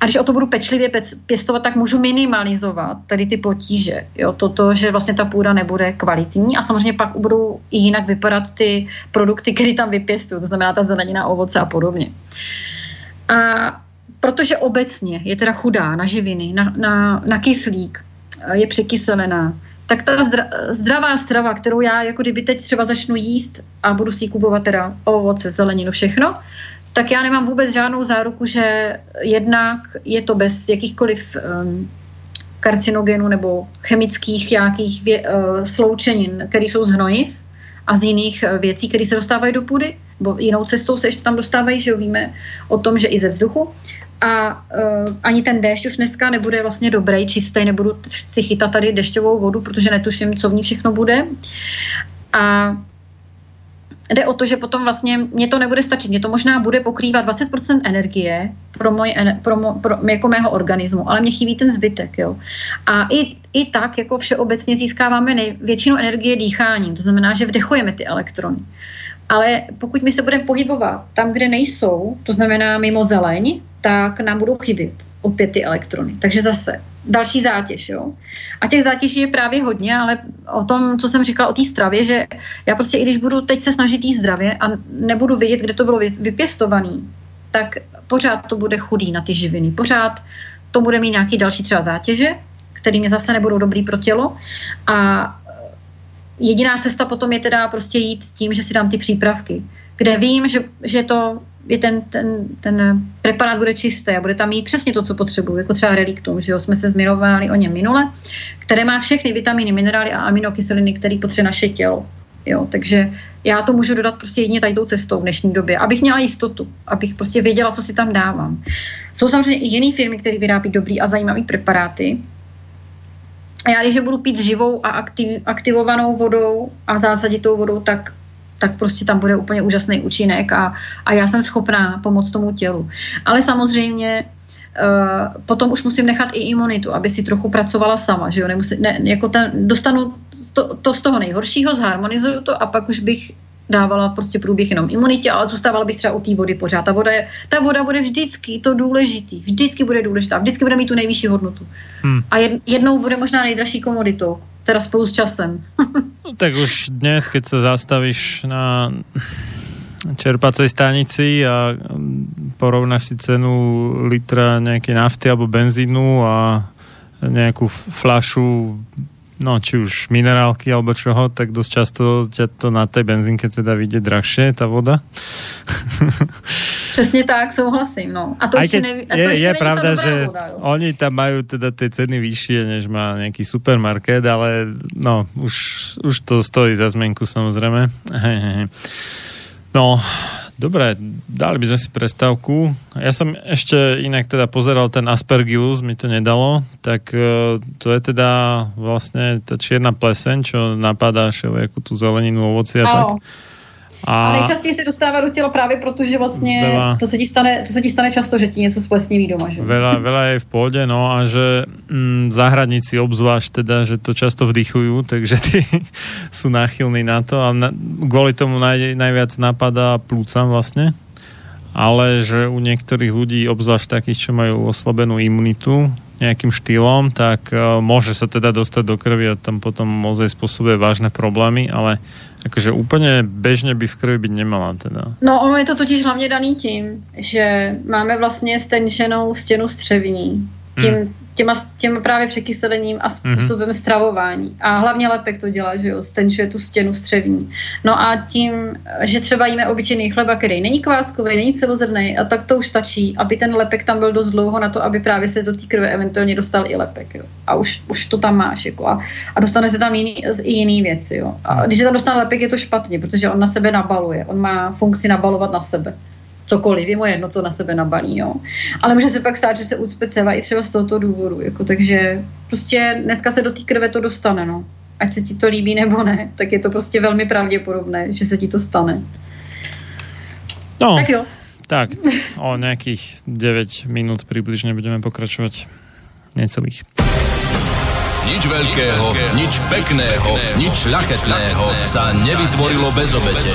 A když o to budu pečlivě pěstovat, tak můžu minimalizovat tady ty potíže. Jo, toto, že vlastně ta půda nebude kvalitní a samozřejmě pak budou i jinak vypadat ty produkty, které tam vypěstuju, to znamená ta zelenina, ovoce a podobně. A protože obecně je teda chudá na živiny, na kyslík, je překyselená, tak ta zdravá strava, kterou já jako kdyby teď třeba začnu jíst a budu si kupovat teda ovoce, zeleninu, všechno, tak já nemám vůbec žádnou záruku, že jednak je to bez jakýchkoliv karcinogenů nebo chemických nějakých sloučenin, které jsou z hnojiv a z jiných věcí, které se dostávají do půdy, nebo jinou cestou se ještě tam dostávají, že jo, víme o tom, že i ze vzduchu. A ani ten déšť už dneska nebude vlastně dobrý, čistý, nebudu si chytat tady dešťovou vodu, protože netuším, co v ní všechno bude. A jde o to, že potom vlastně mě to nebude stačit. Mě to možná bude pokrývat 20% energie pro jako mého organismu, ale mě chybí ten zbytek. Jo. A i tak jako všeobecně získáváme většinu energie dýcháním, to znamená, že vdechujeme ty elektrony. Ale pokud my se budeme pohybovat tam, kde nejsou, to znamená mimo zeleň, tak nám budou chybět opět ty elektrony. Takže zase další zátěž. Jo? A těch zátěží je právě hodně, ale o tom, co jsem říkala o té stravě, že já prostě i když budu teď se snažit jí zdravě a nebudu vědět, kde to bylo vypěstovaný, tak pořád to bude chudý na ty živiny. Pořád to bude mít nějaký další třeba zátěže, které mě zase nebudou dobrý pro tělo. A jediná cesta potom je teda prostě jít tím, že si dám ty přípravky, kde vím, že to je ten preparát bude čistý a bude tam mít přesně to, co potřebuju, jako třeba reliktum, že jo, jsme se zmiňovali o něm minule, které má všechny vitamíny, minerály a aminokyseliny, které potřebuje naše tělo. Jo, takže já to můžu dodat prostě jedině tady tou cestou v dnešní době, abych měla jistotu, abych prostě věděla, co si tam dávám. Jsou samozřejmě i jiné firmy, které vyrábí dobrý a zajímavý preparáty. A já, když budu pít s živou a aktivovanou vodou a zásaditou vodou, tak prostě tam bude úplně úžasný účinek a já jsem schopná pomoct tomu tělu. Ale samozřejmě potom už musím nechat i imunitu, aby si trochu pracovala sama, že jo? Dostanu to z toho nejhoršího, zharmonizuju to a pak už bych dávala prostě průběh jenom imunitě, ale zůstávala bych třeba u té vody pořád. Ta voda bude vždycky to důležitý, vždycky bude důležitá, vždycky bude mít tu nejvyšší hodnotu. A jednou bude možná nejdražší komoditou, teda spolu s časem. No, tak už dnes, keď sa zastavíš na čerpacej stanici a porovnáš si cenu litra nejakej nafty alebo benzínu a nejakú fľašu, no či už minerálky alebo čoho, tak dosť často ťa to na tej benzínke teda vyjde drahšie, tá voda. Přesne tak, souhlasím, no. A to ešte je pravda, že voda, oni tam majú teda tie ceny vyššie, než má nejaký supermarket, ale no, už to stojí za zmenku, samozrejme. Hej. No, dobre, dali by sme si prestávku. Ja som ešte inak teda pozeral ten Aspergillus, mi to nedalo, tak to je teda vlastne tá čierna pleseň, čo napadá všelijakú tú zeleninu, ovocia. Áno. A nejčastěji se dostává do těla právě proto, že vlastně to se ti stane často, že ti něco splesniví doma. Že? Veľa je v pôde, no a že záhradníci obzvlášť teda, že to často vdychujú, takže tí sú náchylní na to a kvôli tomu najviac napadá plúcam vlastne, ale že u niektorých ľudí, obzvlášť takých, čo majú oslabenú imunitu nejakým štýlom, tak môže sa teda dostať do krvi a tam potom môže spôsobuje vážne problémy, ale takže úplne bežne by v krvi byť nemala teda. No ono je to totiž hlavne daný tím, že máme vlastně stenčenou stěnu střevní. Těma právě překyselením a způsobem stravování. A hlavně lepek to dělá, že jo, stenčuje tu stěnu střevní. No a tím, že třeba jíme obyčejný chleba, který není kváskový, není celozrnný, a tak to už stačí, aby ten lepek tam byl dost dlouho na to, aby právě se do té krve eventuálně dostal i lepek, jo. A už to tam máš, jako. A dostane se tam i jiný věci, jo. A když se tam dostane lepek, je to špatně, protože on na sebe nabaluje. On má funkci nabalovat na sebe. Cokoliv, je mu jedno, co na sebe nabalí, jo. Ale může se pak stát, že se ucpe ceva i třeba z tohoto důvodu, jako, takže prostě dneska se do té krve to dostane, no. Ať se ti to líbí nebo ne, tak je to prostě velmi pravděpodobné, že se ti to stane. No, tak jo. Tak, o nějakých 9 minut přibližně budeme pokračovat necelých. Nič veľkého, nič pekného, nič šľachetného sa nevytvorilo bez obete.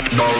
peknou.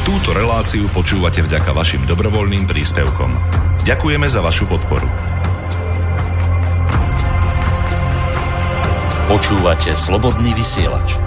Túto reláciu počúvate vďaka vašim dobrovoľným príspevkom. Ďakujeme za vašu podporu. Počúvate Slobodný vysielač.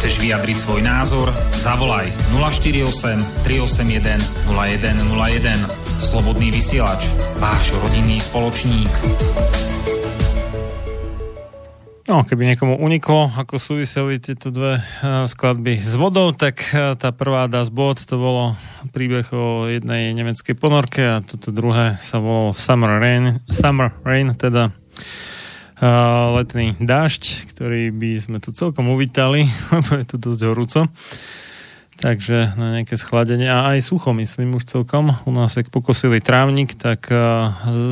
chceš vyjadriť svoj názor, zavolaj 048 381 0101. Slobodný vysielač, váš rodinný spoločník. No, keby niekomu uniklo, ako súviseli tieto dve skladby s vodou, tak tá prvá Das Boot, to bolo príbeh o jednej nemeckej ponorke a toto druhé sa volalo Summer Rain, teda letný dážď, ktorý by sme tu celkom uvítali, lebo je tu dosť horúco. Takže na nejaké schladenie a aj sucho, myslím, už celkom. U nás, ak pokosili trávnik, tak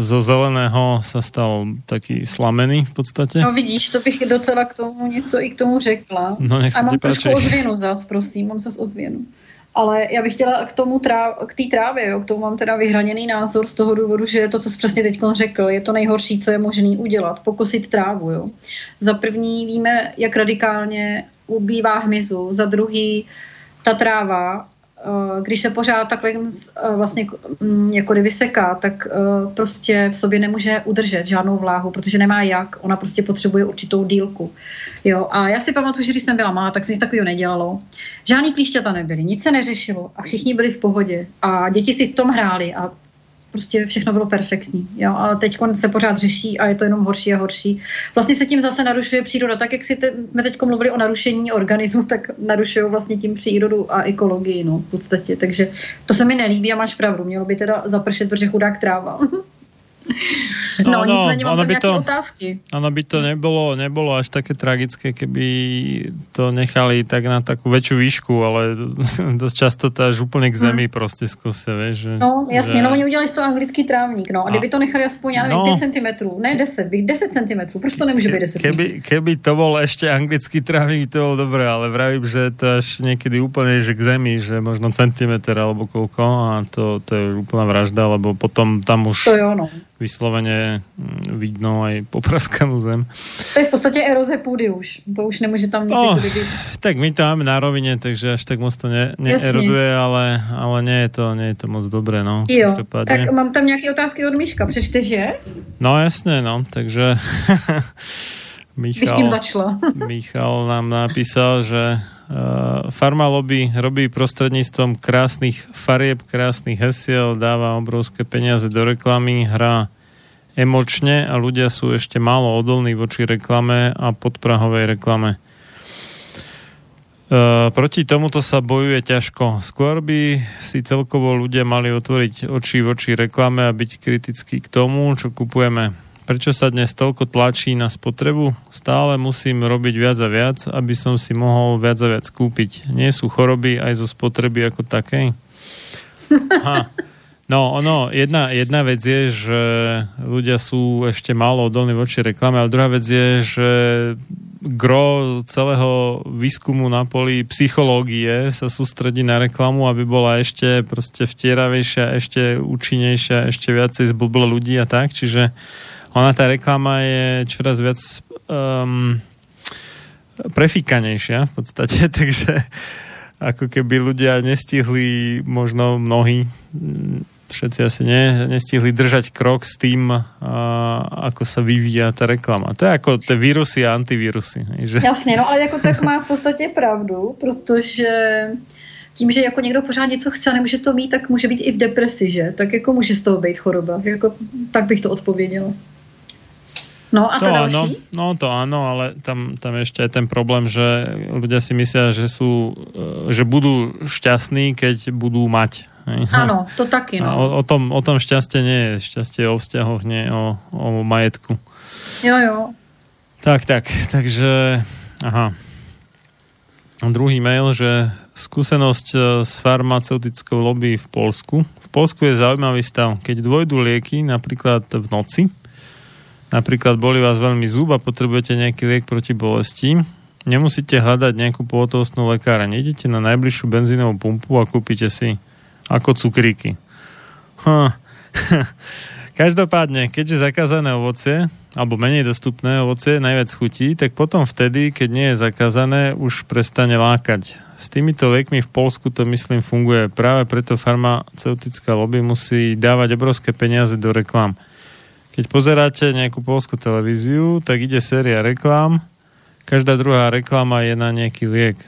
zo zeleného sa stal taký slamený v podstate. No vidíš, to bych docela k tomu něco i k tomu řekla. No, nech sa a mám trošku ozvěnu zas, prosím, mám zas ozvěnu. Ale já bych chtěla k tomu k té trávě, jo, k tomu mám teda vyhraněný názor z toho důvodu, že to, co jsi přesně teď řekl, je to nejhorší, co je možné udělat, pokosit trávu. Jo. Za první víme, jak radikálně ubývá hmyzu, za druhý ta tráva, když se pořád takhle vlastně jako vyseká, tak prostě v sobě nemůže udržet žádnou vláhu, protože nemá jak, ona prostě potřebuje určitou dílku. Jo? A já si pamatuju, že když jsem byla malá, tak se nic takového nedělalo. Žádný klíšťata nebyly, nic se neřešilo a všichni byli v pohodě a děti si v tom hráli a prostě všechno bylo perfektní. Jo? A teď se pořád řeší a je to jenom horší a horší. Vlastně se tím zase narušuje příroda. Tak, jak jsme teď mluvili o narušení organismu, tak narušují vlastně tím přírodu a ekologii, no, v podstatě. Takže to se mi nelíbí a máš pravdu. Mělo by teda zapršet, protože chudák tráva. No, nicméně mám tam nejaké otázky. Ono by to nebolo až také tragické, keby to nechali tak na takú väčšiu výšku, ale dosť často to až úplne k zemi proste skúsia, vieš. No, jasne, že... no oni udiali z toho anglický trávnik, no. A kdyby to nechali aspoň, ja neviem, 5 cm, ne 10 cm, proč to nemôže byť 10 cm? Keby to bol ešte anglický trávnik, to bolo dobré, ale vravím, že to až niekedy úplne, že k zemi, že možno centimeter alebo koľko, a to je úplná vražda, lebo potom tam už... To je ono. Vyslovene vidno aj popraskanú zem. To je v podstate eróze púdy už. To už nemôže tam nic byť. Tak my to máme na rovine, takže až tak moc to neeroduje, ale nie je to moc dobré. No, jo, tak mám tam nejaké otázky od Miška, prečte, že? No jasne, no, takže Michal nám napísal, že farma lobby robí prostredníctvom krásnych farieb, krásnych hesiel, dáva obrovské peniaze do reklamy, hrá emočne a ľudia sú ešte málo odolní voči reklame a podprahovej reklame. Proti tomuto sa bojuje ťažko. Skôr by si celkovo ľudia mali otvoriť oči voči reklame a byť kritickí k tomu, čo kupujeme. Prečo sa dnes toľko tlačí na spotrebu? Stále musím robiť viac a viac, aby som si mohol viac a viac kúpiť. Nie sú choroby aj zo spotreby ako takej? Aha. No, ono, jedna vec je, že ľudia sú ešte málo odolní voči reklame, ale druhá vec je, že gro celého výskumu na poli psychológie sa sústredí na reklamu, aby bola ešte proste vtieravejšia, ešte účinnejšia, ešte viacej zblblo ľudí a tak, čiže ona tá reklama je čoraz viac prefíkanejšia v podstate, takže ako keby ľudia nestihli, možno mnohí, všetci asi nestihli držať krok s tým, ako sa vyvíja tá reklama. To je ako tie vírusy a antivírusy. Že? Jasne, no ale ako tak má v podstate pravdu, protože tím, že jako někdo pořád něco chce a nemůže to mít, tak může být i v depresi, že? Tak jako může z toho být choroba. Jako, tak bych to odpověděla. No a to další? No to áno, ale tam ešte je ten problém, že ľudia si myslia, že budú šťastní, keď budú mať. Áno, to taky. No. O tom šťastie nie je. Šťastie je o vzťahoch, nie o majetku. Jo. Tak, takže aha. Druhý mail, že skúsenosť s farmaceutickou lobby v Polsku. V Polsku je zaujímavý stav. Keď dôjdu lieky, napríklad v noci, napríklad boli vás veľmi zub a potrebujete nejaký liek proti bolesti, nemusíte hľadať nejakú pohotovostnú lekára. Idete na najbližšiu benzínovú pumpu a kúpite si ako cukríky. Každopádne, keďže zakázané ovocie, alebo menej dostupné ovocie najviac chutí, tak potom vtedy, keď nie je zakázané, už prestane lákať. S týmito liekmi v Polsku to, myslím, funguje. Práve preto farmaceutická lobby musí dávať obrovské peniaze do reklám. Keď pozeráte nejakú polskú televíziu, tak ide séria reklám. Každá druhá reklama je na nejaký liek.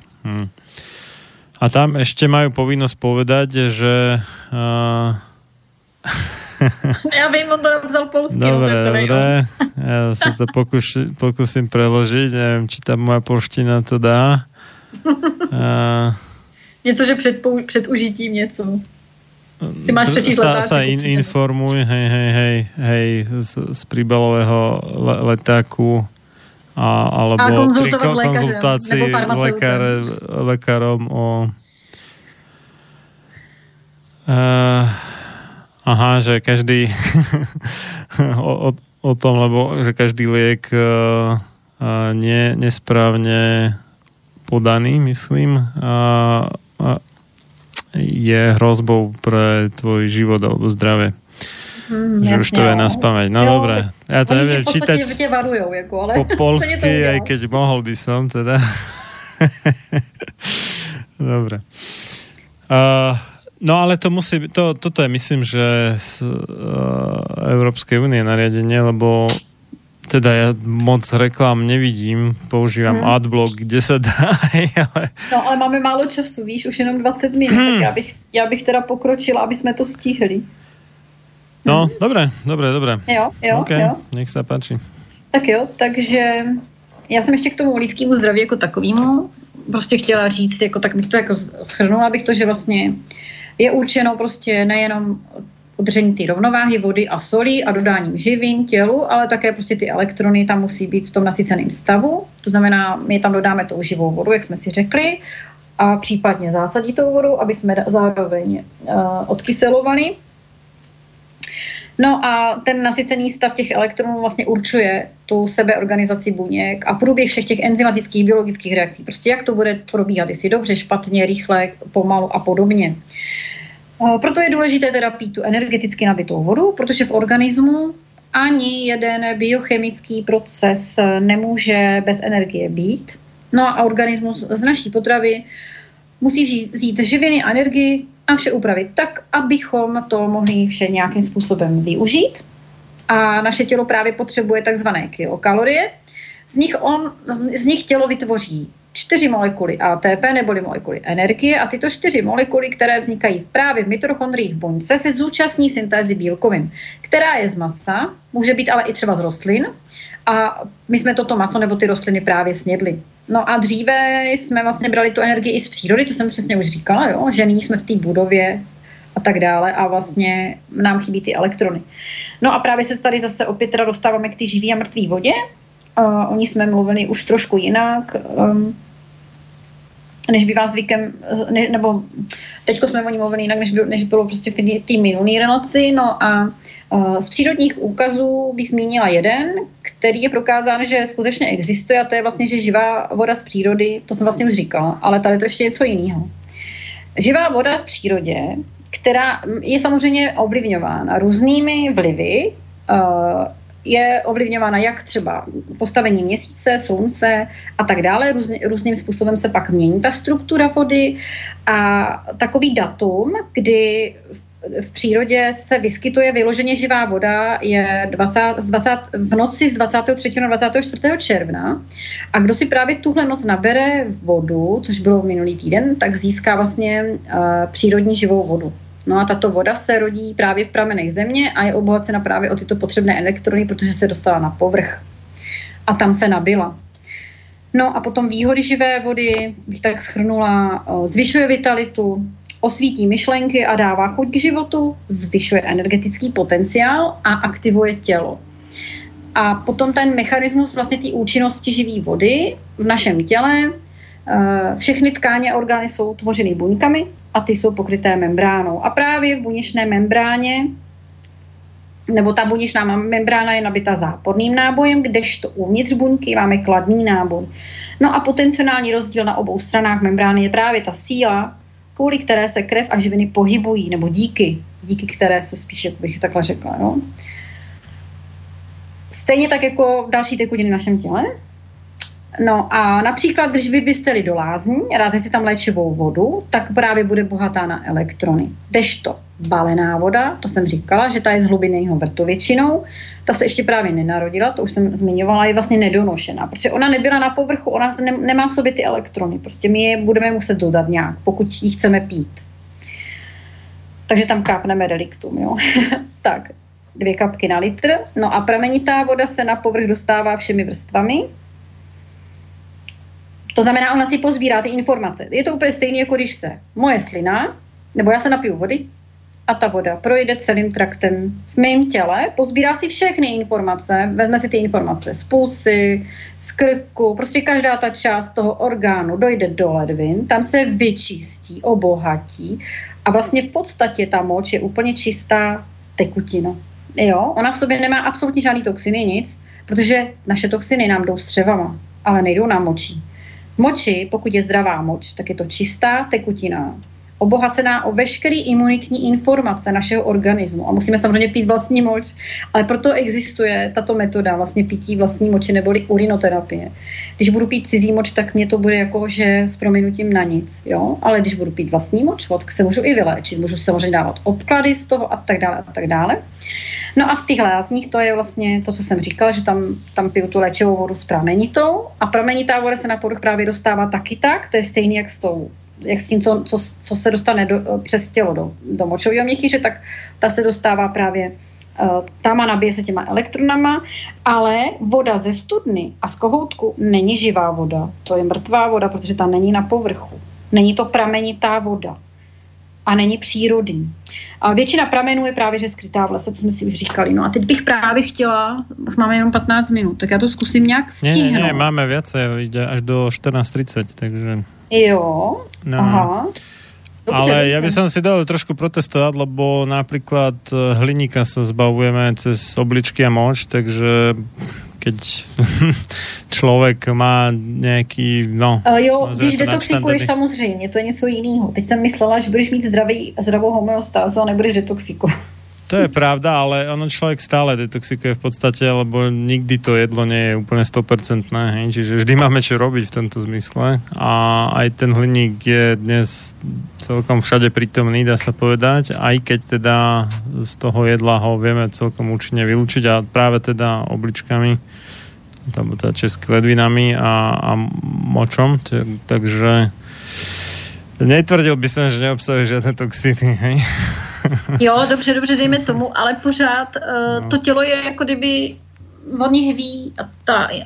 A tam ešte majú povinnosť povedať, že... Ja by im on to napísal polský. Dobre. Ja sa to pokúsim preložiť. Neviem, či tam moja polština to dá. Něco, že před užitím něco. Si máš prečísť letáček. Sa informuj, hej, z príbalového letáku. Alebo konzultovať pri konzultácii lekárom o... že každý o tom, lebo že každý liek nie nesprávne podaný, myslím, je hrozbou pre tvoj život alebo zdravie. Že už to je na spamäť. No dobre. Ja to neviem čítať varujú, ale po polsky, aj keď mohol by som, teda. Dobre. No ale to musí, toto je myslím, že z Európskej únie nariadenie, lebo teda ja moc reklám nevidím, používam adblock, kde sa dá, ale... No ale máme málo času, víš, už jenom 20 minút, tak ja bych teda pokročila, aby sme to stihli. No, dobre. Jo. Nech sa páči. Tak jo, takže já jsem ještě k tomu lidskému zdraví jako takovému prostě chtěla říct, jako tak bych to jako shrnula, bych to, že vlastně je určeno prostě nejenom udržení ty rovnováhy vody a soli a dodáním živin tělu, ale také prostě ty elektrony tam musí být v tom nasyceném stavu, to znamená, my tam dodáme tou živou vodu, jak jsme si řekli, a případně zásaditou vodu, aby jsme zároveň odkyselovali. No a ten nasycený stav těch elektronů vlastně určuje tu sebeorganizaci buněk a průběh všech těch enzymatických biologických reakcí. Prostě jak to bude probíhat, jestli dobře, špatně, rychle, pomalu a podobně. Proto je důležité teda pít tu energeticky nabitou vodu, protože v organismu ani jeden biochemický proces nemůže bez energie být. No a organismus z naší potravy musí vzít živiny a energii a vše upravit tak, abychom to mohli vše nějakým způsobem využít. A naše tělo právě potřebuje takzvané kilokalorie. Z nich tělo vytvoří 4 molekuly ATP, neboli molekuly energie, a tyto 4 molekuly, které vznikají právě v mitochondriích buňce, se zúčastní syntézy bílkovin, která je z masa, může být ale i třeba z rostlin, a my jsme toto maso nebo ty rostliny právě snědli. No a dříve jsme vlastně brali tu energii i z přírody, to jsem přesně už říkala, jo? Že nyní jsme v té budově a tak dále a vlastně nám chybí ty elektrony. No a právě se tady zase opět teda dostáváme k té živý a mrtvý vodě. O ní jsme mluvili už trošku jinak, než bývá zvykem, ne, nebo teďko jsme o ní mluvili jinak, než bylo prostě v té minulé relaci. No a z přírodních úkazů bych zmínila jeden, který je prokázán, že skutečně existuje, a to je vlastně, že živá voda z přírody, to jsem vlastně už říkala, ale tady to ještě je co jiného. Živá voda v přírodě, která je samozřejmě ovlivňována různými vlivy, je ovlivňována jak třeba postavení měsíce, slunce a tak dále. Různým způsobem se pak mění ta struktura vody a takový datum, kdy v přírodě se vyskytuje vyloženě živá voda je v noci z 23. na 24. června. A kdo si právě tuhle noc nabere vodu, což bylo minulý týden, tak získá vlastně přírodní živou vodu. No a tato voda se rodí právě v pramenech země a je obohacena právě o tyto potřebné elektrony, protože se dostala na povrch a tam se nabila. No a potom výhody živé vody, bych tak shrnula, zvyšuje vitalitu, osvítí myšlenky a dává chuť k životu, zvyšuje energetický potenciál a aktivuje tělo. A potom ten mechanismus vlastně té účinnosti živé vody v našem těle, všechny tkáně a orgány jsou tvořeny buňkami a ty jsou pokryté membránou. A právě v buněčné membráně, nebo ta buněčná membrána je nabitá záporným nábojem, kdežto uvnitř buňky máme kladný náboj. No a potenciální rozdíl na obou stranách membrány je právě ta síla, kvůli které se krev a živiny pohybují, nebo díky které se spíš, jak bych takhle řekla. Jo? Stejně tak jako další tekutiny v našem těle. No a například, když vy byste jeli do lázní, dáte si tam léčivou vodu, tak právě bude bohatá na elektrony. Kdežto balená voda, to jsem říkala, že ta je z hlubinného vrtu většinou. Ta se ještě právě nenarodila, to už jsem zmiňovala, je vlastně nedonošená, protože ona nebyla na povrchu, ona nemá v sobě ty elektrony, prostě my je budeme muset dodat nějak, pokud ji chceme pít. Takže tam kápneme reliktum, jo. Tak, 2 kapky na litr, no a pramenitá voda se na povrch dostává všemi vrstvami. To znamená, ona si pozbírá ty informace. Je to úplně stejné, jako když se moje slina, nebo já se napiju vody, a ta voda projde celým traktem v mém těle, pozbírá si všechny informace, vezme si ty informace z pusy, z krku, prostě každá ta část toho orgánu dojde do ledvin, tam se vyčistí, obohatí a vlastně v podstatě ta moč je úplně čistá tekutina. Jo? Ona v sobě nemá absolutně žádný toxiny, nic, protože naše toxiny nám jdou střevama, ale nejdou nám močí. Moči, pokud je zdravá moč, tak je to čistá tekutina, obohacená o veškeré imunitní informace našeho organismu. A musíme samozřejmě pít vlastní moč, ale proto existuje tato metoda vlastně pití vlastní moči neboli urinoterapie. Když budu pít cizí moč, tak mě to bude jako, že s prominutím na nic. Jo? Ale když budu pít vlastní moč, tak se můžu i vyléčit. Můžu samozřejmě dávat obklady z toho a tak dále a tak dále. No a v těch lázních to je vlastně to, co jsem říkala, že tam piju tu léčivou vodu s pramenitou a pramenitá voda se na povrch právě dostává taky tak, to je stejný jak s tou jak s tím, co se dostane přes tělo do močového měchýře, tak ta se dostává právě tam a nabije se těma elektronama, ale voda ze studny a z kohoutku není živá voda. To je mrtvá voda, protože ta není na povrchu. Není to pramenitá voda a není přírodní. A většina pramenů je právě, že skrytá v lese, co jsme si už říkali. No a teď bych právě chtěla, už máme jenom 15 minut, tak já to zkusím nějak stihnout. Ne, máme více, jde až do 14.30, takže... Jo, no. Aha. Dobre, ale ja by som si dal trošku protestovať, lebo napríklad hliníka sa zbavujeme cez obličky a moč, takže keď človek má nejaký, no... Jo, když detoxikuješ samozrejme, to je niečo iného. Teď som myslela, že budeš mít zdravou homeostázu a nebudeš detoxikovať. To je pravda, ale ono človek stále detoxikuje v podstate, lebo nikdy to jedlo nie je úplne 100%, hej? Čiže vždy máme čo robiť v tomto zmysle a aj ten hliník je dnes celkom všade prítomný, dá sa povedať, aj keď teda z toho jedla ho vieme celkom účinne vylúčiť a práve teda obličkami, teda českými ledvinami a močom, takže netvrdil by som, že neobsahuje žiadne toxiny, hej? Jo, dobře, dejme tomu, ale pořád to tělo je jako kdyby od nich ví,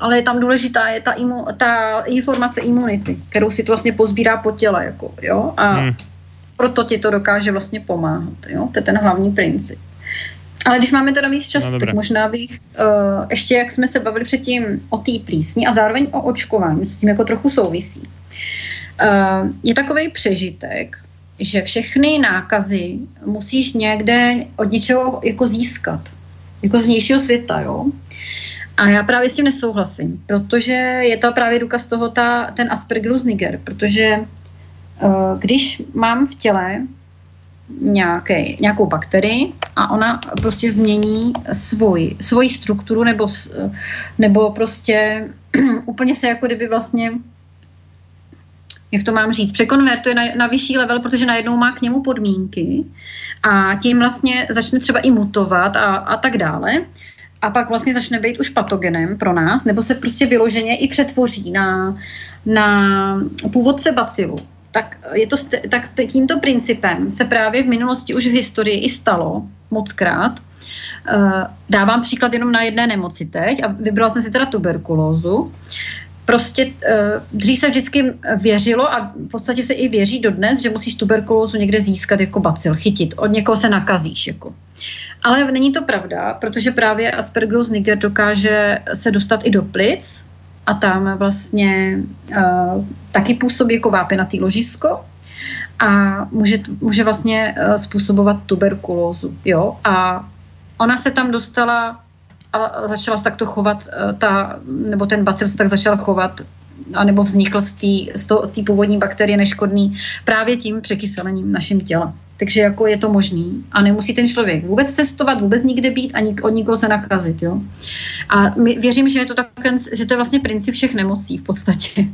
ale je tam důležitá je ta informace imunity, kterou si to vlastně pozbírá po těle, jako, jo, a proto ti to dokáže vlastně pomáhat, jo, to je ten hlavní princip. Ale když máme teda víc času, tak možná bych ještě, jak jsme se bavili předtím o té plísni a zároveň o očkování, s tím jako trochu souvisí. Je takovej přežitek, že všechny nákazy musíš někde od něčeho jako získat. Jako z vnějšího světa, jo. A já právě s tím nesouhlasím, protože je to právě důkaz toho ten Aspergillus niger, protože když mám v těle nějakou bakterii a ona prostě změní svoji strukturu nebo prostě úplně se jako kdyby vlastně jak to mám říct, překonvertuje na vyšší level, protože najednou má k němu podmínky a tím vlastně začne třeba i mutovat a tak dále. A pak vlastně začne být už patogenem pro nás, nebo se prostě vyloženě i přetvoří na původce bacilu. Tak tímto principem se právě v minulosti už v historii i stalo mockrát. Dávám příklad jenom na jedné nemoci teď a vybrala jsem si teda tuberkulózu. Prostě dřív se vždycky věřilo a v podstatě se i věří dodnes, že musíš tuberkulózu někde získat jako bacil, chytit. Od někoho se nakazíš. Jako. Ale není to pravda, protože právě Aspergillus niger dokáže se dostat i do plic a tam vlastně taky působí jako vápenatý ložisko a může vlastně způsobovat tuberkulózu. Jo? A ona se tam dostala... a začala se takto chovat, nebo ten bacil se tak začal chovat, anebo vznikl z té původní bakterie neškodný právě tím překyselením našim těla. Takže jako je to možný a nemusí ten člověk vůbec cestovat, vůbec nikde být a od nikoho se nakazit. Jo? A věřím, že je to vlastně princip všech nemocí v podstatě.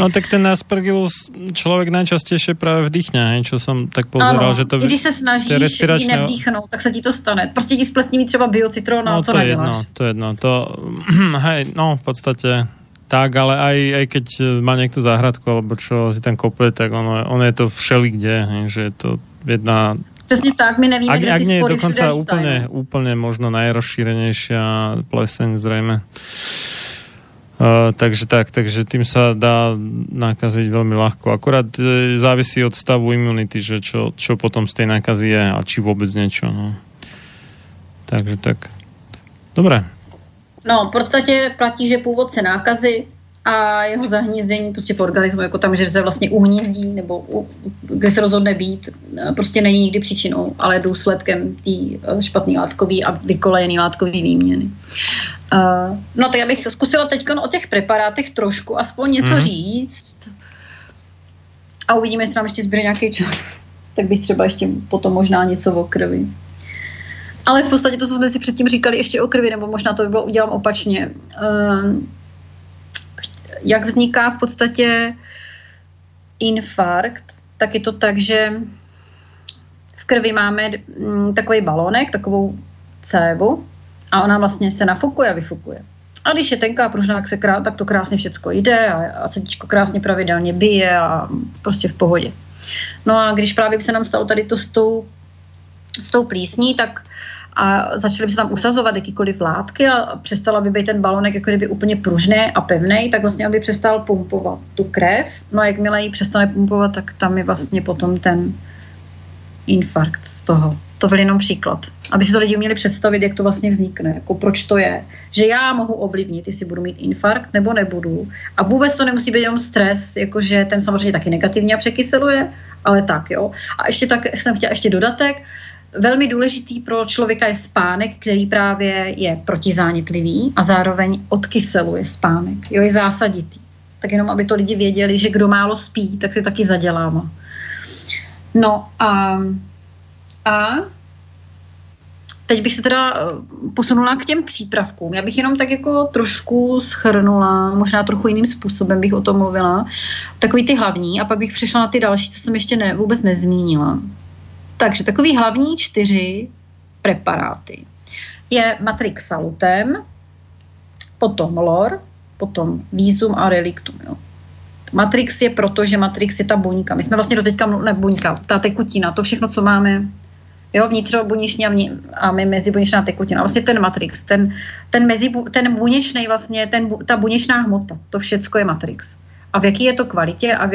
No tak ten Aspergillus človek najčastejšie práve vdychňa, čo som tak pozeral, ano, že to... Ano, když se snažíš respiračné... nevdýchnout, tak se ti to stane. Prostě ti splesniví třeba biocitron a no, co naděláš. No to je jedno, to... Hej, no v podstate tak, ale aj keď má niekto záhradku alebo čo si tam kope, tak ono je to všelikde, hej, že je to jedna... Presne tak, my nevieme, kde tie spory všude lítajú. Úplne možno najrozšírenejšia pleseň zrejme. Takže tým sa dá nakaziť veľmi ľahko. Akurát závisí od stavu imunity, že čo potom z tej nákazy je a či vôbec niečo. No. Takže tak. Dobre. No, v podstate platí, že pôvod sa nákazy a jeho zahnízdení prostě v organismu, jako tam, že se vlastně uhnízdí, nebo kde se rozhodne být, prostě není nikdy příčinou, ale důsledkem té špatné látkové a vykolejené látkové výměny. No tak já bych zkusila teď o těch preparátech trošku aspoň něco říct a uvidíme, jestli nám ještě zbyde nějaký čas. Tak bych třeba ještě potom možná něco o krvi. Ale v podstatě to, co jsme si předtím říkali ještě o krvi, nebo možná to by bylo udělám opačně, jak vzniká v podstatě infarkt, tak je to tak, že v krvi máme takový balónek, takovou cévu a ona vlastně se nafukuje a vyfukuje. A když je tenká pružná, tak to krásně všecko jde a srdíčko krásně pravidelně bije a prostě v pohodě. No a když právě by se nám stalo tady to s tou plísní, tak a začaly by se tam usazovat jakýkoliv látky a přestala by být ten balónek jako kdyby úplně pružný a pevný, tak vlastně aby přestal pumpovat tu krev. No a jakmile ji přestane pumpovat, tak tam je vlastně potom ten infarkt z toho. To byl jenom příklad. Aby si to lidi uměli představit, jak to vlastně vznikne, jako proč to je. Že já mohu ovlivnit, jestli budu mít infarkt nebo nebudu. A vůbec to nemusí být jenom stres, jakože ten samozřejmě taky negativně překyseluje, ale tak jo. A ještě tak jsem chtěla ještě dodatek. Velmi důležitý pro člověka je spánek, který právě je protizánětlivý a zároveň odkyseluje spánek. Jo, je zásaditý. Tak jenom, aby to lidi věděli, že kdo málo spí, tak si taky zadělává. No a teď bych se teda posunula k těm přípravkům. Já bych jenom tak jako trošku shrnula, možná trochu jiným způsobem bych o tom mluvila, takový ty hlavní a pak bych přešla na ty další, co jsem ještě vůbec nezmínila. Takže takový hlavní 4 preparáty je matrixalutem, potom lor, potom vízum a reliktum. Jo. Matrix je proto, že matrix je ta buňka. My jsme vlastně doteďka, buňka, ta tekutina, to všechno, co máme, jo, vnitřobuněčná a mezibuněčná tekutina. Vlastně ten matrix, ten buněčnej vlastně, ta buněčná hmota, to všecko je matrix. A v jaký je to kvalitě a v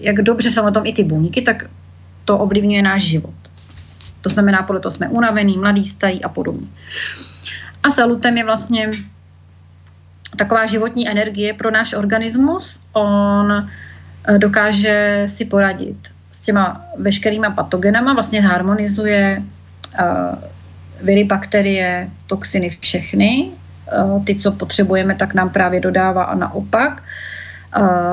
jak dobře jsou na tom i ty buňky, tak to ovlivňuje náš život. To znamená, podle toho jsme unavený, mladý, starý a podobně. A salutem je vlastně taková životní energie pro náš organismus. On dokáže si poradit s těma veškerýma patogenama, vlastně harmonizuje viry, bakterie, toxiny všechny. Ty, co potřebujeme, tak nám právě dodává a naopak.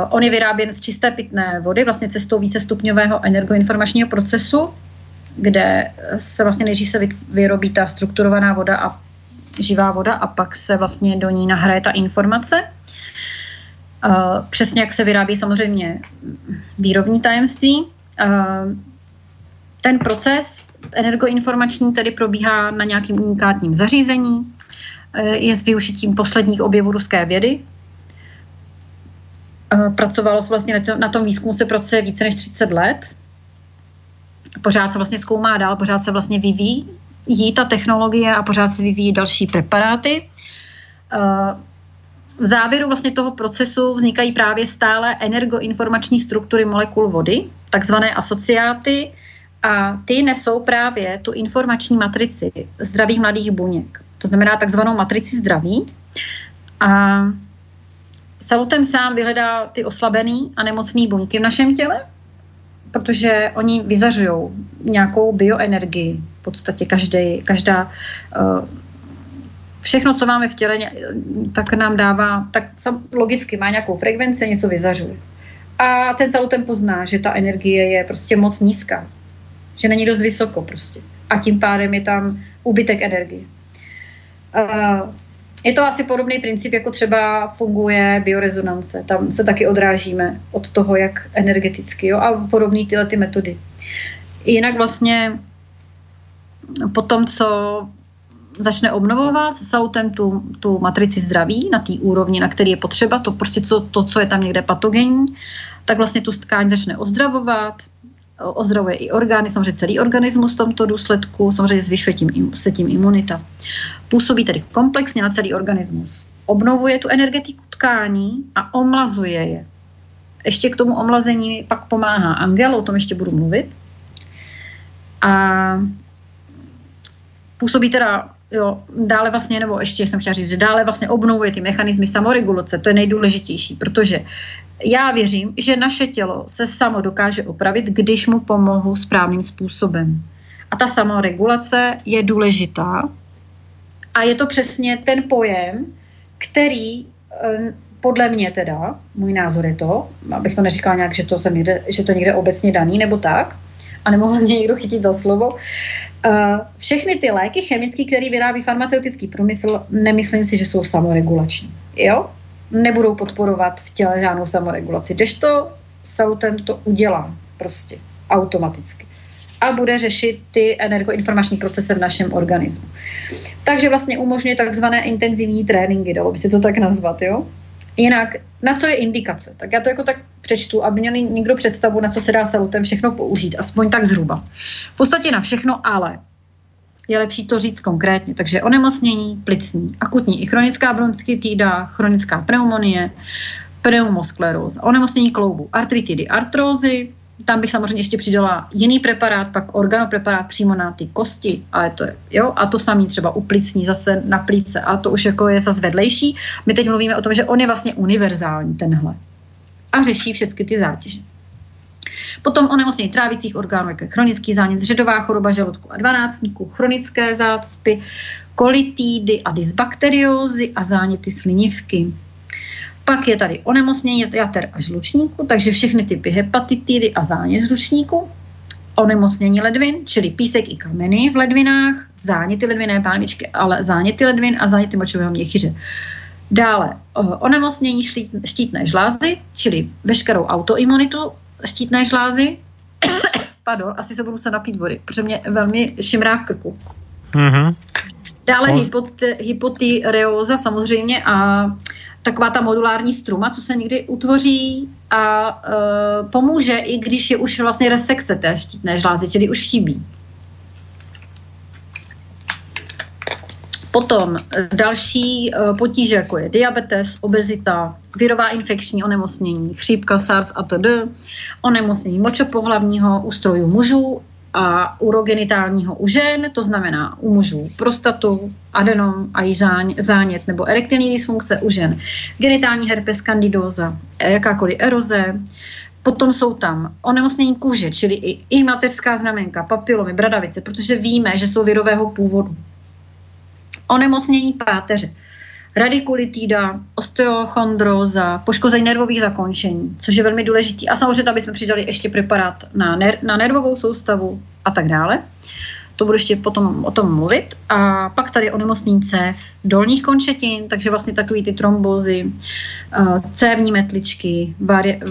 On je vyráběn z čisté pitné vody, vlastně cestou vícestupňového energoinformačního procesu, kde se vlastně nejdřív se vyrobí ta strukturovaná voda a živá voda a pak se vlastně do ní nahraje ta informace. Přesně jak se vyrábí samozřejmě výrobní tajemství. Ten proces energoinformační tedy probíhá na nějakým unikátním zařízení, je s využitím posledních objevů ruské vědy. Pracovalo se vlastně na tom výzkumu se pracuje více než 30 let. Pořád se vlastně zkoumá dál, pořád se vlastně vyvíjí ta technologie a pořád se vyvíjí další preparáty. V závěru vlastně toho procesu vznikají právě stále energoinformační struktury molekul vody, takzvané asociáty, a ty nesou právě tu informační matrici zdravých mladých buněk. To znamená takzvanou matrici zdraví. A salutem sám vyhledá ty oslabený a nemocný buňky v našem těle, protože oni vyzařují nějakou bioenergii. V podstatě každá všechno, co máme v těle, tak nám dává, tak logicky má nějakou frekvenci, něco vyzařuje. A ten salutem pozná, že ta energie je prostě moc nízká, že není dost vysoko prostě. A tím pádem je tam úbytek energie. Je to asi podobný princip, jako třeba funguje biorezonance. Tam se taky odrážíme od toho, jak energeticky. Jo? A podobné tyhle ty metody. Jinak vlastně po tom, co začne obnovovat celou tu matrici zdraví na té úrovni, na který je potřeba, to prostě to, co je tam někde patogenní, tak vlastně tu tkáň začne ozdravovat, ozdravuje i orgány, samozřejmě celý organismus v tomto důsledku, samozřejmě zvyšuje se tím imunita. Působí tedy komplexně na celý organismus. Obnovuje tu energetiku tkání a omlazuje je. Ještě k tomu omlazení pak pomáhá angel, o tom ještě budu mluvit. A působí teda, jo, dále vlastně, nebo ještě jsem chtěla říct, že dále vlastně obnovuje ty mechanismy samoregulace, to je nejdůležitější, protože já věřím, že naše tělo se samo dokáže opravit, když mu pomohu správným způsobem. A ta samoregulace je důležitá a je to přesně ten pojem, který podle mě teda, můj názor je to, abych to neříkala nějak, že to někde obecně daný nebo tak, a nemohl mě někdo chytit za slovo. Všechny ty léky chemické, které vyrábí farmaceutický průmysl, nemyslím si, že jsou samoregulační. Jo? Nebudou podporovat v těle žádnou samoregulaci. Kdežto salutem to udělá prostě automaticky. A bude řešit ty energoinformační procesy v našem organismu. Takže vlastně umožňuje takzvané intenzivní tréninky, dalo by se to tak nazvat, jo? Jinak, na co je indikace? Tak já to jako tak přečtu, aby měli někdo představu, na co se dá salutem všechno použít, aspoň tak zhruba. V podstatě na všechno, ale je lepší to říct konkrétně. Takže onemocnění plicní, akutní i chronická bronchitída, chronická pneumonie, pneumoskleróza, onemocnění kloubu, artritidy, artrózy, tam bych samozřejmě ještě přidala jiný preparát, pak organopreparát přímo na ty kosti, ale to je, jo, a to samý třeba u plicní zase na plíce, a to už jako je zase vedlejší. My teď mluvíme o tom, že on je vlastně univerzální tenhle a řeší všechny ty zátěže. Potom onemocnění trávicích orgánů, jako chronický zánět, ředová choroba žaludku a dvanáctníků, chronické zácpy, kolitídy a dysbakteriózy a záněty slinivky. Pak je tady onemocnění jater a žlučníku, takže všechny typy hepatitidy a zánět žlučníku. Onemocnění ledvin, čili písek i kameny v ledvinách, záněty ledvinné pánvičky, ale záněty ledvin a záněty močového měchýře. Dále onemocnění štítné žlázy, čili veškerou autoimunitu štítné žlázy. Pardon, asi se budu muset napít vody, protože mě velmi šimrá v krku. Mm-hmm. Dále hypotyreóza samozřejmě a taková ta modulární struma, co se někdy utvoří a pomůže, i když je už vlastně resekce té štítné žlázy, čili už chybí. Potom další potíže, jako je diabetes, obezita, virová infekční onemocnění, chřípka, SARS atd., onemocnění močopohlavního ústroju mužů a urogenitálního u žen, to znamená u mužů prostatu, adenom a zánět nebo erektilní dysfunkce u žen, genitální herpes, kandidóza, jakákoliv eroze. Potom jsou tam onemocnění kůže, čili i mateřská znamenka, papilomy, bradavice, protože víme, že jsou virového původu. Onemocnění páteře, radikulitída, osteochondróza, poškození nervových zakončení, což je velmi důležitý. A samozřejmě tam bychom přidali ještě preparát na nervovou soustavu a tak dále. To budu ještě potom o tom mluvit. A pak tady onemocnění cév dolních končetin, takže vlastně takový ty trombozy, cévní metličky,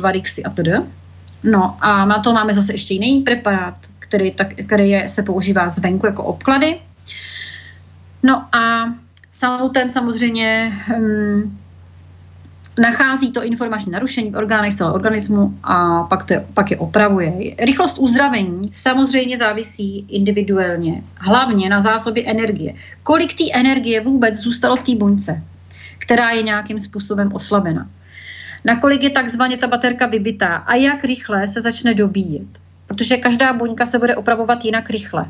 varixy a td. No a na to máme zase ještě jiný preparát, který se používá zvenku jako obklady. No a salutem samozřejmě nachází to informační narušení v orgánech celého organismu a pak je opravuje. Rychlost uzdravení samozřejmě závisí individuálně, hlavně na zásobě energie. Kolik té energie vůbec zůstalo v té buňce, která je nějakým způsobem oslabena. Nakolik je takzvaně ta baterka vybitá a jak rychle se začne dobíjet. Protože každá buňka se bude opravovat jinak rychle.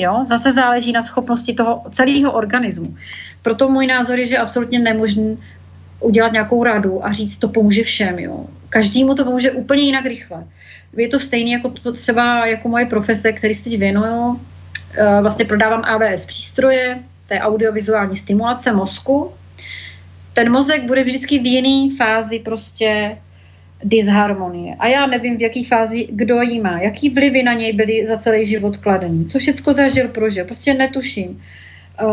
Jo? Zase záleží na schopnosti toho celého organismu. Proto můj názor je, že absolutně nemožný udělat nějakou radu a říct, to pomůže všem. Jo? Každému to pomůže úplně jinak rychle. Je to stejné jako to, třeba jako moje profese, který se teď věnuju. Vlastně prodávám AVS přístroje, to je audiovizuální stimulace mozku. Ten mozek bude vždycky v jiné fázi prostě disharmonie. A já nevím, v jaký fázi kdo jí má, jaký vlivy na něj byly za celý život kladený, co všecko zažil, prožil, prostě netuším.